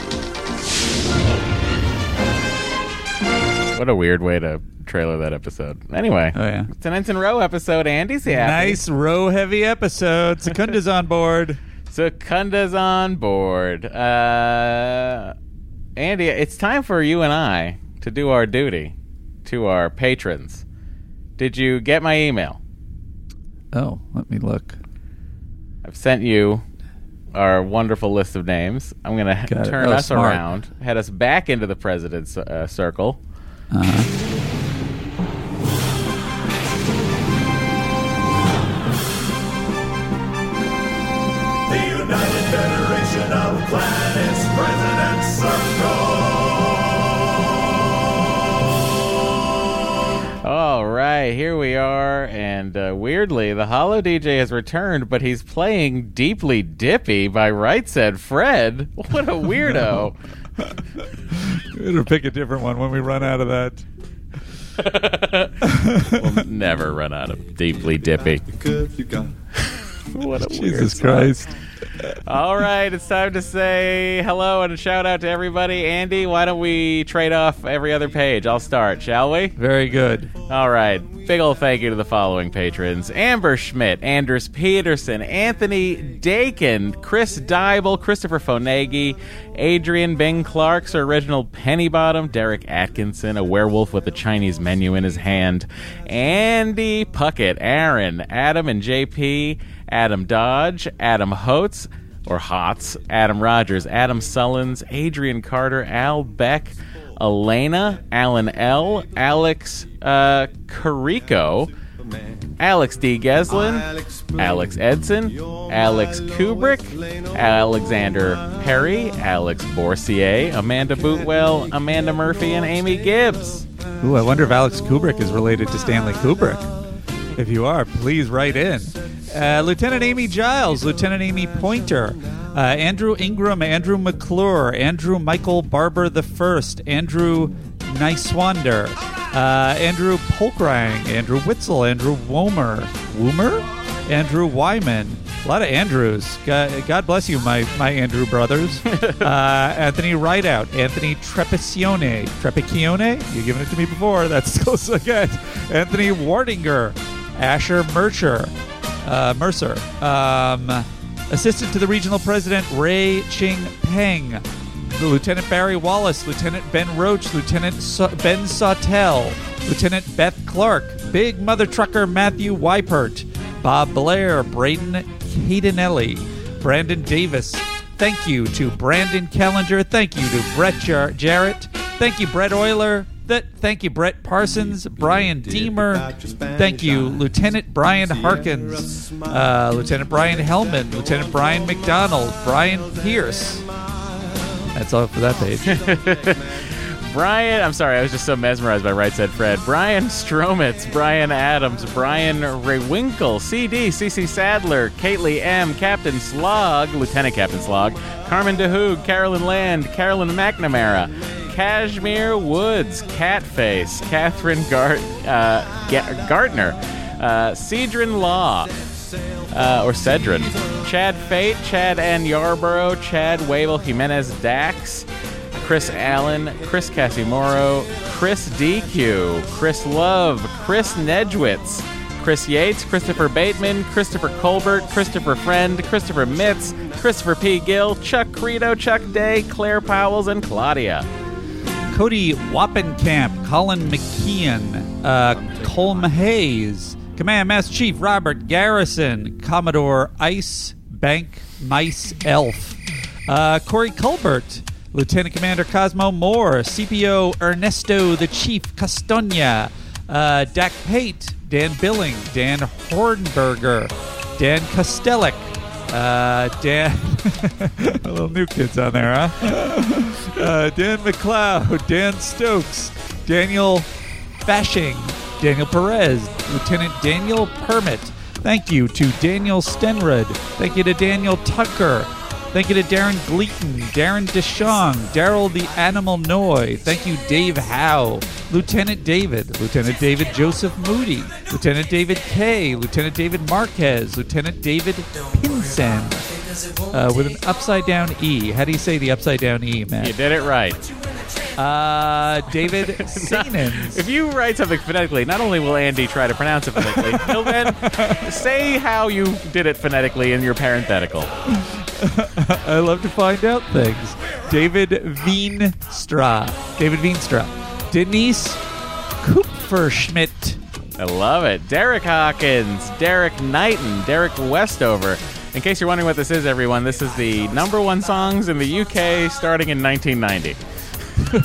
What a weird way to trailer that episode. Anyway, oh, yeah. It's a nice and row episode. Andy's happy. Nice row-heavy episode. Secunda's on board. Secunda's on board. Uh, Andy, it's time for you and I to do our duty to our patrons. Did you get my email? Oh, let me look. I've sent you our wonderful list of names. I'm going to turn us smart. around, head us back into the president's uh, circle. Uh-huh. All right, here we are, and uh, weirdly, the Holo D J has returned, but he's playing Deeply Dippy by Right Said Fred. What a weirdo. We better pick a different one when we run out of that. We'll never run out of Deeply Dippy. What a Jesus weird song. Christ. All right, it's time to say hello and a shout out to everybody. Andy, why don't we trade off every other page? I'll start, shall we? Very good. All right, big old thank you to the following patrons: Amber Schmidt, Anders Peterson, Anthony Dakin, Chris Dybel, Christopher Fonagi, Adrian Bing Clark, Sir Reginald Pennybottom, Derek Atkinson, a werewolf with a Chinese menu in his hand, Andy Puckett, Aaron, Adam and J P, Adam Dodge, Adam Hotz, or Hotz, Adam Rogers, Adam Sullins, Adrian Carter, Al Beck, Elena, Alan L, Alex uh, Carrico, Alex D. Geslin, Alex Edson, Alex Kubrick, Alexander Perry, Alex Borsier, Amanda Bootwell, Amanda Murphy, and Amy Gibbs. Ooh, I wonder if Alex Kubrick is related to Stanley Kubrick. If you are, please write in. Uh, Lieutenant Amy Giles, Lieutenant Amy Pointer, uh, Andrew Ingram, Andrew McClure, Andrew Michael Barber the First, Andrew Nyswander, uh, Andrew Polkrang, Andrew Witzel, Andrew Womer, Womer, Andrew Wyman. A lot of Andrews. God, God bless you, my my Andrew brothers. uh, Anthony Rideout, Anthony Trepicione, Trepicione. You've given it to me before. That's close as I get. Anthony Wardinger, Asher Mercher. Uh, Mercer, um, Assistant to the Regional President Ray Ching Peng, Lieutenant Barry Wallace, Lieutenant Ben Roach, Lieutenant so- Ben Sautel, Lieutenant Beth Clark, Big Mother Trucker Matthew Weipert, Bob Blair, Braden Cadenelli, Brandon Davis. Thank you to Brandon Kellinger. Thank you to Brett Jar- Jarrett. Thank you, Brett Euler. That, thank you, Brett Parsons, Brian Deemer. Thank you, Lieutenant Brian Harkins, uh, Lieutenant Brian Hellman, Lieutenant Brian McDonald, Brian Pierce. That's all for that page. Brian, I'm sorry, I was just so mesmerized by Right Said Fred. Brian Stromitz, Brian Adams, Brian Raywinkle, C D, C C Sadler, Kately M, Captain Slog, Lieutenant Captain Slog, Carmen DeHoog, Carolyn Land, Carolyn McNamara, Cashmere Woods, Catface, Catherine Gar- uh, G- Gardner, uh, Cedron Law, uh, or Cedron, Chad Fate, Chad N. Yarborough, Chad Wavell Jimenez Dax, Chris Allen, Chris Casimoro, Chris D Q, Chris Love, Chris Nedjwitz, Chris Yates, Christopher Bateman, Christopher Colbert, Christopher Friend, Christopher Mitz, Christopher P. Gill, Chuck Credo, Chuck Day, Claire Powells, and Claudia. Cody Wappenkamp, Colin McKeon, uh, Colm Hayes, Command Master Chief Robert Garrison, Commodore Ice Bank Mice Elf, uh, Corey Colbert, Lieutenant Commander Cosmo Moore, C P O Ernesto the Chief Castaña, uh, Dak Pate, Dan Billing, Dan Hornberger, Dan Kostelik, uh, Dan... A little new kids on there, huh? uh, Dan McLeod, Dan Stokes, Daniel Fashing, Daniel Perez, Lieutenant Daniel Permit. Thank you to Daniel Stenrud. Thank you to Daniel Tucker. Thank you to Darren Gleaton, Darren DeShong, Daryl the Animal Noy. Thank you, Dave Howe, Lieutenant David, Lieutenant David Joseph Moody, Lieutenant David Kay, Lieutenant David Marquez, Lieutenant David Pinsen, uh, with an upside-down E. How do you say the upside-down E, man? You did it right. Uh, David Sanins. If you write something phonetically, not only will Andy try to pronounce it phonetically, he'll then say how you did it phonetically in your parenthetical. I love to find out things. David Veenstra. David Veenstra. Denise Kupferschmidt. I love it. Derek Hawkins. Derek Knighton. Derek Westover. In case you're wondering what this is, everyone, this is the number one songs in the U K starting in nineteen ninety.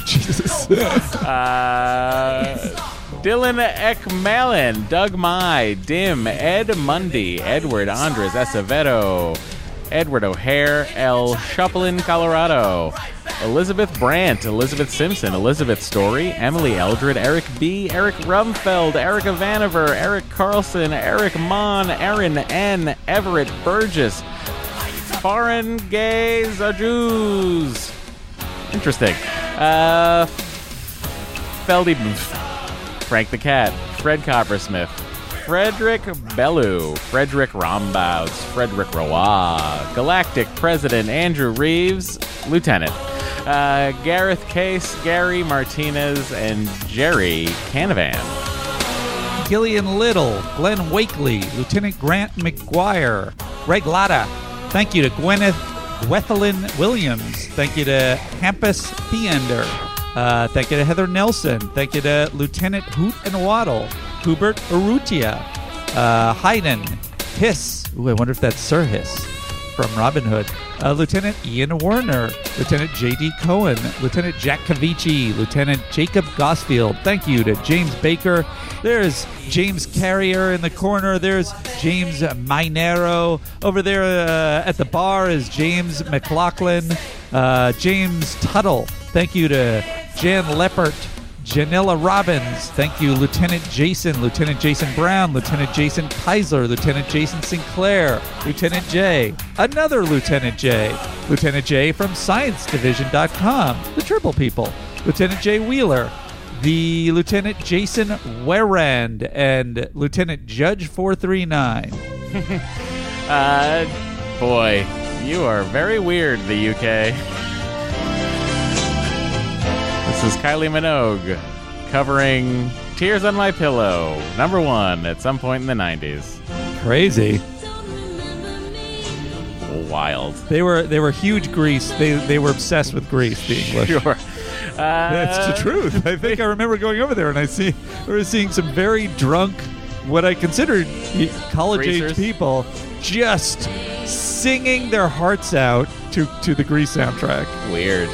Jesus. uh... Dylan Ekmalen, Doug Mai, Dim, Ed Mundy, Edward Andres Acevedo, Edward O'Hare, El Shuplin, Colorado, Elizabeth Brandt, Elizabeth Simpson, Elizabeth Story, Emily Eldred, Eric B., Eric Rumfeld, Erica Vanover, Eric Carlson, Eric Mon, Aaron N., Everett Burgess, Foreign Gays, Ajuz. Interesting. Uh, Feldy... Frank the Cat, Fred Coppersmith, Frederick Bellew, Frederick Rombauts, Frederick Roy, Galactic President Andrew Reeves, Lieutenant, uh, Gareth Case, Gary Martinez, and Jerry Canavan. Gillian Little, Glenn Wakely, Lieutenant Grant McGuire, Greg Latta. Thank you to Gwyneth Gwethelyn Williams. Thank you to Hampus Theander. Uh, thank you to Heather Nelson. Thank you to Lieutenant Hoot and Waddle, Hubert Urrutia, uh, Hayden Hiss. Ooh, I wonder if that's Sir Hiss from Robin Hood. Uh, Lieutenant Ian Werner, Lieutenant J D. Cohen, Lieutenant Jack Cavici, Lieutenant Jacob Gosfield. Thank you to James Baker. There's James Carrier in the corner. There's James Minero. Over there uh, at the bar is James McLaughlin, uh, James Tuttle. Thank you to Jan Leppert, Janella Robbins. Thank you, Lieutenant Jason, Lieutenant Jason Brown, Lieutenant Jason Kaiser, Lieutenant Jason Sinclair, Lieutenant J, another Lieutenant J, Lieutenant J from science division dot com, the Triple People, Lieutenant J Wheeler, the Lieutenant Jason Werand, and Lieutenant Judge four three nine. uh, boy, you are very weird, the U K. This is Kylie Minogue covering Tears on My Pillow, number one at some point in the nineties. Crazy. Wild. They were they were huge Grease. They they were obsessed with Grease, the English. Sure. Uh, That's the truth. I think I remember going over there and I see we were seeing some very drunk, what I considered college-age people just singing their hearts out to, to the Grease soundtrack. Weird.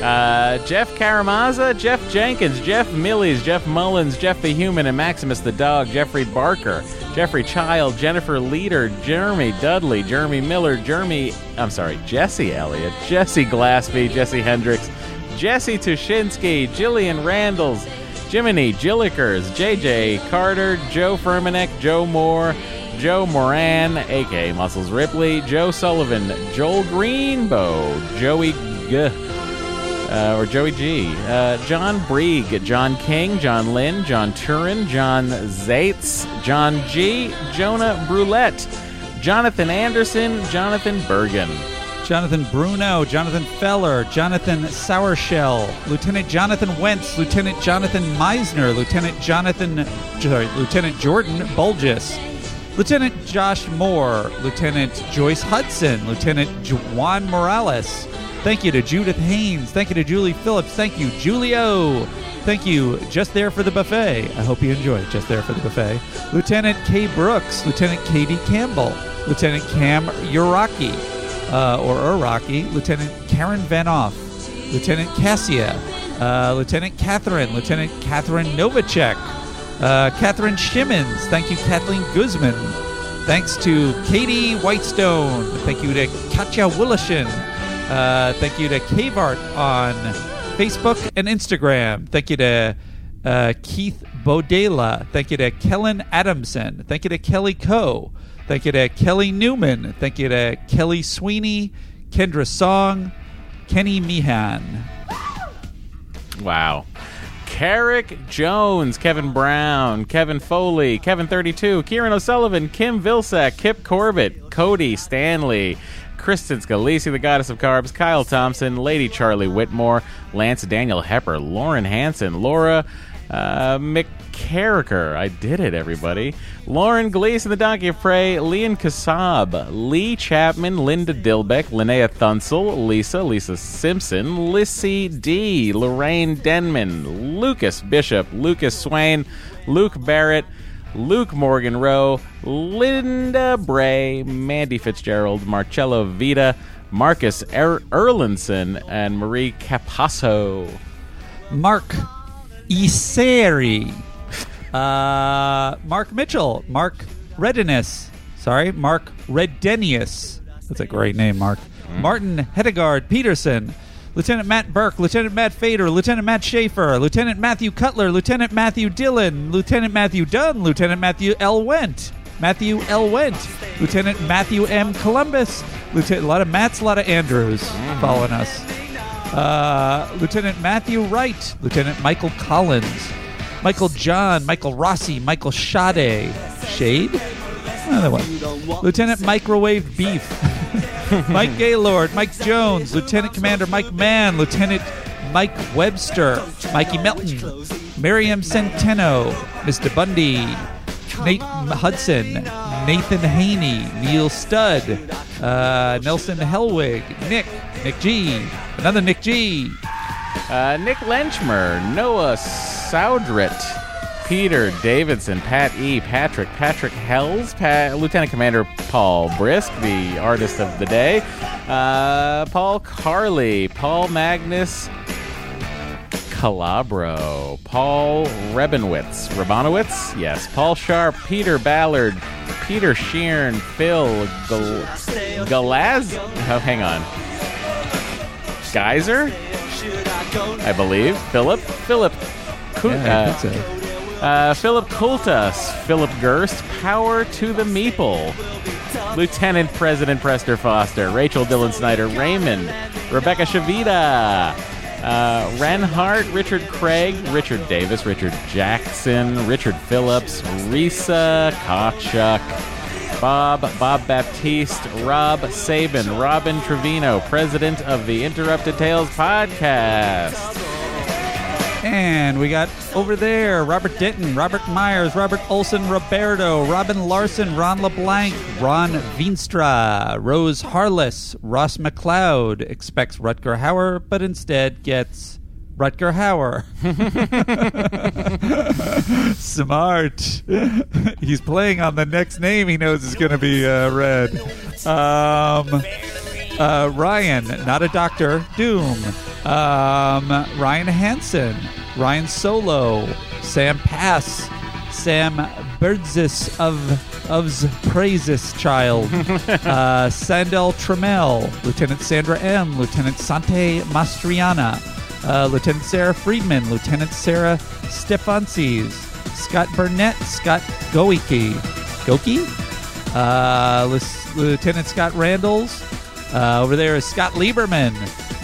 Uh, Jeff Karamazza, Jeff Jenkins, Jeff Millies, Jeff Mullins, Jeff the Human, and Maximus the Dog, Jeffrey Barker, Jeffrey Child, Jennifer Leader, Jeremy Dudley, Jeremy Miller, Jeremy, I'm sorry, Jesse Elliott, Jesse Glaspie, Jesse Hendricks, Jesse Tushinsky, Jillian Randalls, Jiminy Jillikers, J J Carter, Joe Furmanek, Joe Moore, Joe Moran, A K A Muscles Ripley, Joe Sullivan, Joel Greenbow, Joey G. Uh, or Joey G. Uh, John Brieg, John King, John Lynn, John Turin, John Zaitz, John G., Jonah Brulette, Jonathan Anderson, Jonathan Bergen, Jonathan Bruno, Jonathan Feller, Jonathan Sourshell, Lieutenant Jonathan Wentz, Lieutenant Jonathan Meisner, Lieutenant Jonathan, sorry, Lieutenant Jordan Bulgis, Lieutenant Josh Moore, Lieutenant Joyce Hudson, Lieutenant Juan Morales. Thank you to Judith Haynes. Thank you to Julie Phillips. Thank you, Julio. Thank you, Just There for the Buffet. I hope you enjoyed Just There for the Buffet. Lieutenant Kay Brooks. Lieutenant Katie Campbell. Lieutenant Cam Uraki, uh, or Uraki. Lieutenant Karen Vanoff. Lieutenant Cassia. Uh, Lieutenant Catherine. Lieutenant Catherine Novacek. Uh, Catherine Shimmons. Thank you, Kathleen Guzman. Thanks to Katie Whitestone. Thank you to Katja Willishin. Uh, thank you to Cavart on Facebook and Instagram. Thank you to uh, Keith Bodela. Thank you to Kellen Adamson. Thank you to Kelly Coe. Thank you to Kelly Newman. Thank you to Kelly Sweeney, Kendra Song, Kenny Meehan. Wow. Carrick Jones, Kevin Brown, Kevin Foley, Kevin thirty-two, Kieran O'Sullivan, Kim Vilsack, Kip Corbett, Cody Stanley, Kristen Scalisi, the Goddess of Carbs, Kyle Thompson, Lady Charlie Whitmore, Lance Daniel Hepper, Lauren Hansen, Laura uh, McCarricker. I did it, everybody. Lauren Gleason, the Donkey of Prey, Leon Kassab, Lee Chapman, Linda Dilbeck, Linnea Thunsell, Lisa, Lisa Simpson, Lissy D, Lorraine Denman, Lucas Bishop, Lucas Swain, Luke Barrett, Luke Morgan Rowe, Linda Bray, Mandy Fitzgerald, Marcello Vita, Marcus er- Erlinson, and Marie Capasso. Mark Iseri. Uh, Mark Mitchell. Mark Redenius. Sorry, Mark Redenius. That's a great name, Mark. Mm. Martin Hedegaard Peterson. Lieutenant Matt Burke, Lieutenant Matt Fader, Lieutenant Matt Schaefer, Lieutenant Matthew Cutler, Lieutenant Matthew Dillon, Lieutenant Matthew Dunn, Lieutenant Matthew L. Wendt, Matthew L. Wendt, Lieutenant Matthew M. Columbus, Lieutenant, a lot of Matts, a lot of Andrews following us, uh, Lieutenant Matthew Wright, Lieutenant Michael Collins, Michael John, Michael Rossi, Michael Sade, Shade, another one, Lieutenant Microwave Beef, Mike Gaylord, Mike Jones, Lieutenant Commander Mike Mann, Lieutenant Mike Webster, Mikey Melton, Miriam Centeno, Mister Bundy, Nate Hudson, Nathan Haney, Neil Studd, uh, Nelson Helwig, Nick, Nick G, another Nick G, uh, Nick Lenchmer, Noah Soudret, Peter Davidson, Pat E., Patrick, Patrick Hells, Pat, Lieutenant Commander Paul Brisk, the artist of the day, uh, Paul Carley, Paul Magnus Calabro, Paul Rebenowitz, Rebenowitz, yes, Paul Sharp, Peter Ballard, Peter Sheeran, Phil Gal- Galaz, oh, hang on, Geyser, I believe, Philip, Philip, Kuta. Yeah, I think so. Uh, Philip Kultus, Philip Gerst, Power to the Meeple, Lieutenant President Prester Foster, Rachel Dillon Snyder, Raymond, Rebecca Shavita, uh, Reinhardt, Richard Craig, Richard Davis, Richard Jackson, Richard Phillips, Risa Kochuk, Bob, Bob Baptiste, Rob Sabin, Robin Trevino, President of the Interrupted Tales Podcast. And we got over there Robert Denton, Robert Myers, Robert Olson, Roberto, Robin Larson, Ron LeBlanc, Ron Veenstra, Rose Harless, Ross McLeod expects Rutger Hauer, but instead gets Rutger Hauer. Smart. He's playing on the next name he knows is going to be uh, read. Um... Uh, Ryan, not a doctor, Doom, um, Ryan Hansen, Ryan Solo, Sam Pass, Sam Birdzis of of's Praises Child, uh, Sandel Trammell, Lieutenant Sandra M, Lieutenant Sante Mastriana, uh, Lieutenant Sarah Friedman, Lieutenant Sarah Stefansis, Scott Burnett, Scott Goiki, Goki, uh, L- Lieutenant Scott Randalls. Uh, over there is Scott Lieberman,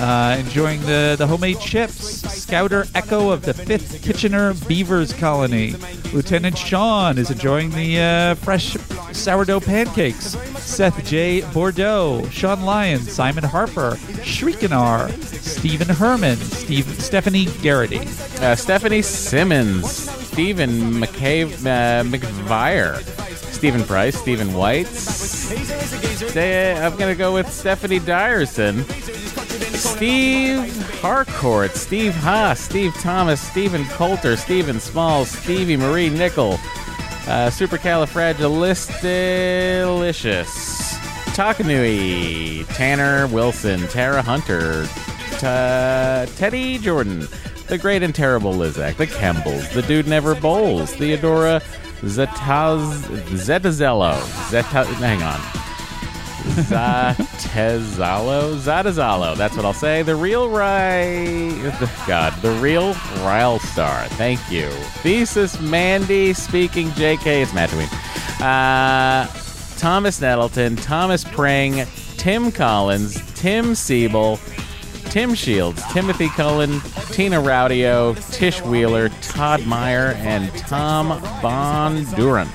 uh, enjoying the, the homemade chips. Scouter Echo of the fifth Kitchener Beavers Colony. Lieutenant Sean is enjoying the uh, fresh sourdough pancakes. Seth J. Bordeaux, Sean Lyons, Simon Harper, Shriekinar, Stephen Herman, Steve, Stephanie Garrity. Uh, Stephanie Simmons, Stephen McCave, uh, McVire. Stephen Price, Stephen White. I'm going to go with Stephanie Dyerson, Steve Harcourt, Steve Haas, Steve Thomas, Stephen Coulter, Stephen Small, Stevie Marie Nickel, uh, Supercalifragilistilicious, Takanui, Tanner Wilson, Tara Hunter, t- Teddy Jordan, The Great and Terrible Lizak, The Kembles, The Dude Never Bowls, Theodora Zetaz, Zetazello, Zeta, hang on, Zatezalo, Zatezalo, that's what I'll say, the real Ry, God, the real Rylestar, thank you, Thesis Mandy, speaking J K, it's Matween, uh, Thomas Nettleton, Thomas Pring, Tim Collins, Tim Siebel, Tim Shields, Timothy Cullen, Tina Raudio, Tish Wheeler, Todd Meyer, and Tom Von Durant.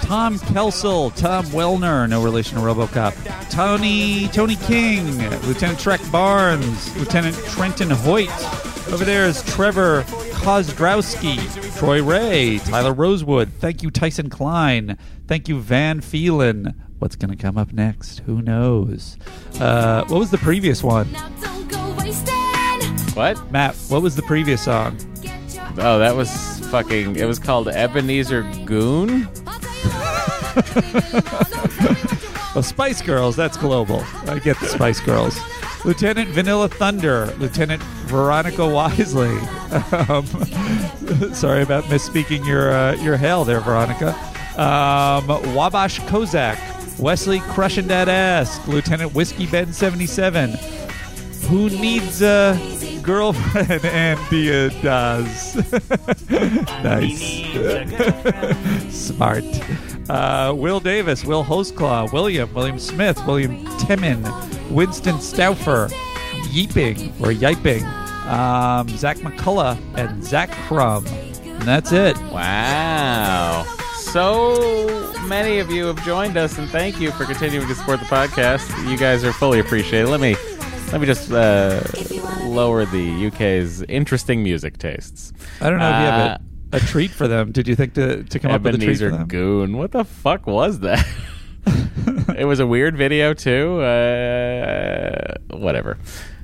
Tom Kelsel, Tom Wellner, no relation to RoboCop. Tony, Tony King, Lieutenant Trek Barnes, Lieutenant Trenton Hoyt. Over there is Trevor Kozdrowski, Troy Ray, Tyler Rosewood. Thank you, Tyson Klein. Thank you, Van Phelan. What's going to come up next? Who knows? Uh, what was the previous one? What? Matt, what was the previous song? Oh, that was fucking, it was called Ebenezer Goon. Well, Spice Girls, that's global. I get the Spice Girls. Lieutenant Vanilla Thunder, Lieutenant Veronica Wisely. Um, sorry about misspeaking your uh, your hail there, Veronica. Um, Wabash Kozak, Wesley Crushin' That Ass, Lieutenant Whiskey Ben seventy-seven. Who Needs a Girlfriend? And Dia Does. Nice. Smart. Uh, Will Davis, Will Hostclaw, William, William Smith, William Timmon, Winston Stauffer, Yeeping or Yiping, um, Zach McCullough, and Zach Crum. And that's it. Wow. So many of you have joined us, and thank you for continuing to support the podcast. You guys are fully appreciated. Let me Let me just uh, lower the U K's interesting music tastes. I don't know if you have a, a treat for them. Did you think to, to come Ebenezer up with a treat for them? Ebenezer Goon. What the fuck was that? It was a weird video, too. Uh, whatever.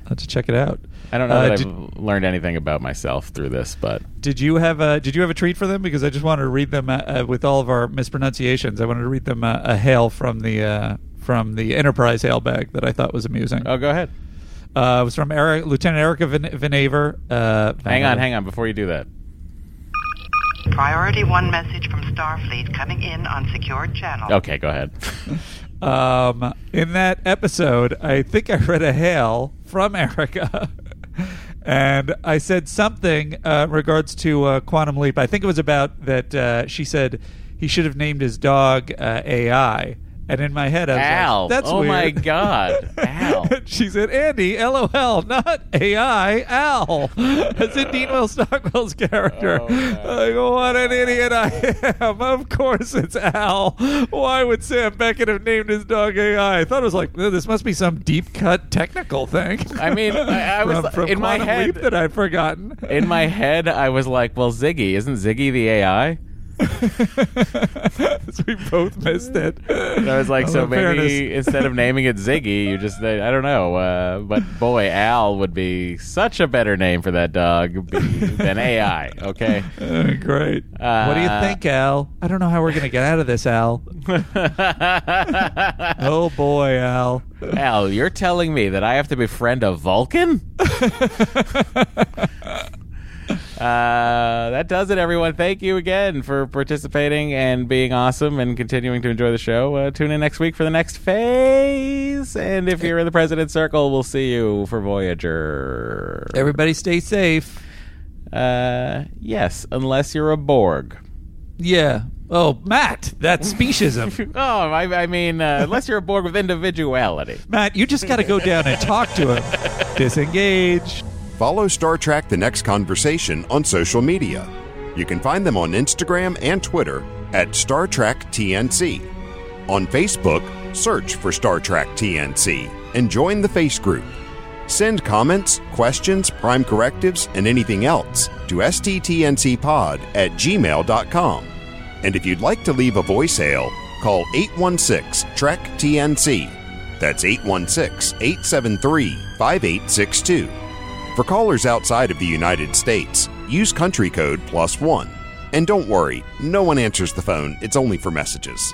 I'll have to check it out. I don't know uh, that did, I've learned anything about myself through this, but... Did you have a, did you have a treat for them? Because I just wanted to read them uh, with all of our mispronunciations. I wanted to read them uh, a hail from the, uh, from the Enterprise hail bag that I thought was amusing. Oh, go ahead. Uh, it was from Eric, Lieutenant Erica Vinaver. Uh, hang on, hang on, before you do that. Priority one message from Starfleet coming in on secured channel. Okay, go ahead. um, in that episode, I think I read a hail from Erica, and I said something uh, in regards to uh, Quantum Leap. I think it was about that uh, she said he should have named his dog uh, A I. And in my head, I was Ow. like, that's oh weird. Oh, my God. Ow. She said, Andy, LOL, not A I, Al. That's in Dean Will Stockwell's character. Oh, like, what an idiot I am. Of course it's Al. Why would Sam Beckett have named his dog A I? I thought it was like, this must be some deep-cut technical thing. I mean, I, I was from, from in my head that I'd forgotten. In my head, I was like, well, Ziggy, isn't Ziggy the A I? So we both missed it. And I was like, so maybe instead of naming it Ziggy, you just, I don't know. Uh, but boy, Al would be such a better name for that dog than A I, okay? Uh, great. Uh, what do you think, Al? I don't know how we're going to get out of this, Al. Oh, boy, Al. Al, you're telling me that I have to befriend a Vulcan? Uh, that does it, everyone. Thank you again for participating and being awesome and continuing to enjoy the show. Uh, tune in next week for The Next Phase. And if you're in the President's Circle, we'll see you for Voyager. Everybody stay safe. Uh, yes, unless you're a Borg. Yeah. Oh, Matt, that's speciesism. oh, I, I mean, uh, unless you're a Borg with individuality. Matt, you just got to go down and talk to him. Disengage. Follow Star Trek The Next Conversation on social media. You can find them on Instagram and Twitter at Star Trek T N C. On Facebook, search for Star Trek T N C and join the Face Group. Send comments, questions, prime correctives, and anything else to sttncpod at gmail dot com. And if you'd like to leave a voice hail, call eight one six T R E K T N C. That's eight one six, eight seven three, five eight six two. For callers outside of the United States, use country code plus one. And don't worry, no one answers the phone. It's only for messages.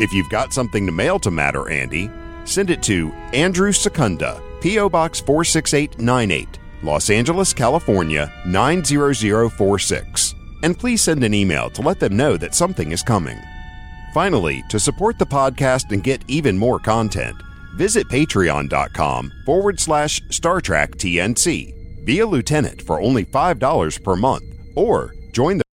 If you've got something to mail to Matt or Andy, send it to Andrew Secunda, P O. Box four six eight nine eight, Los Angeles, California, nine zero zero four six. And please send an email to let them know that something is coming. Finally, to support the podcast and get even more content, visit patreon dot com forward slash Star Trek T N C. Be a lieutenant for only five dollars per month, or join the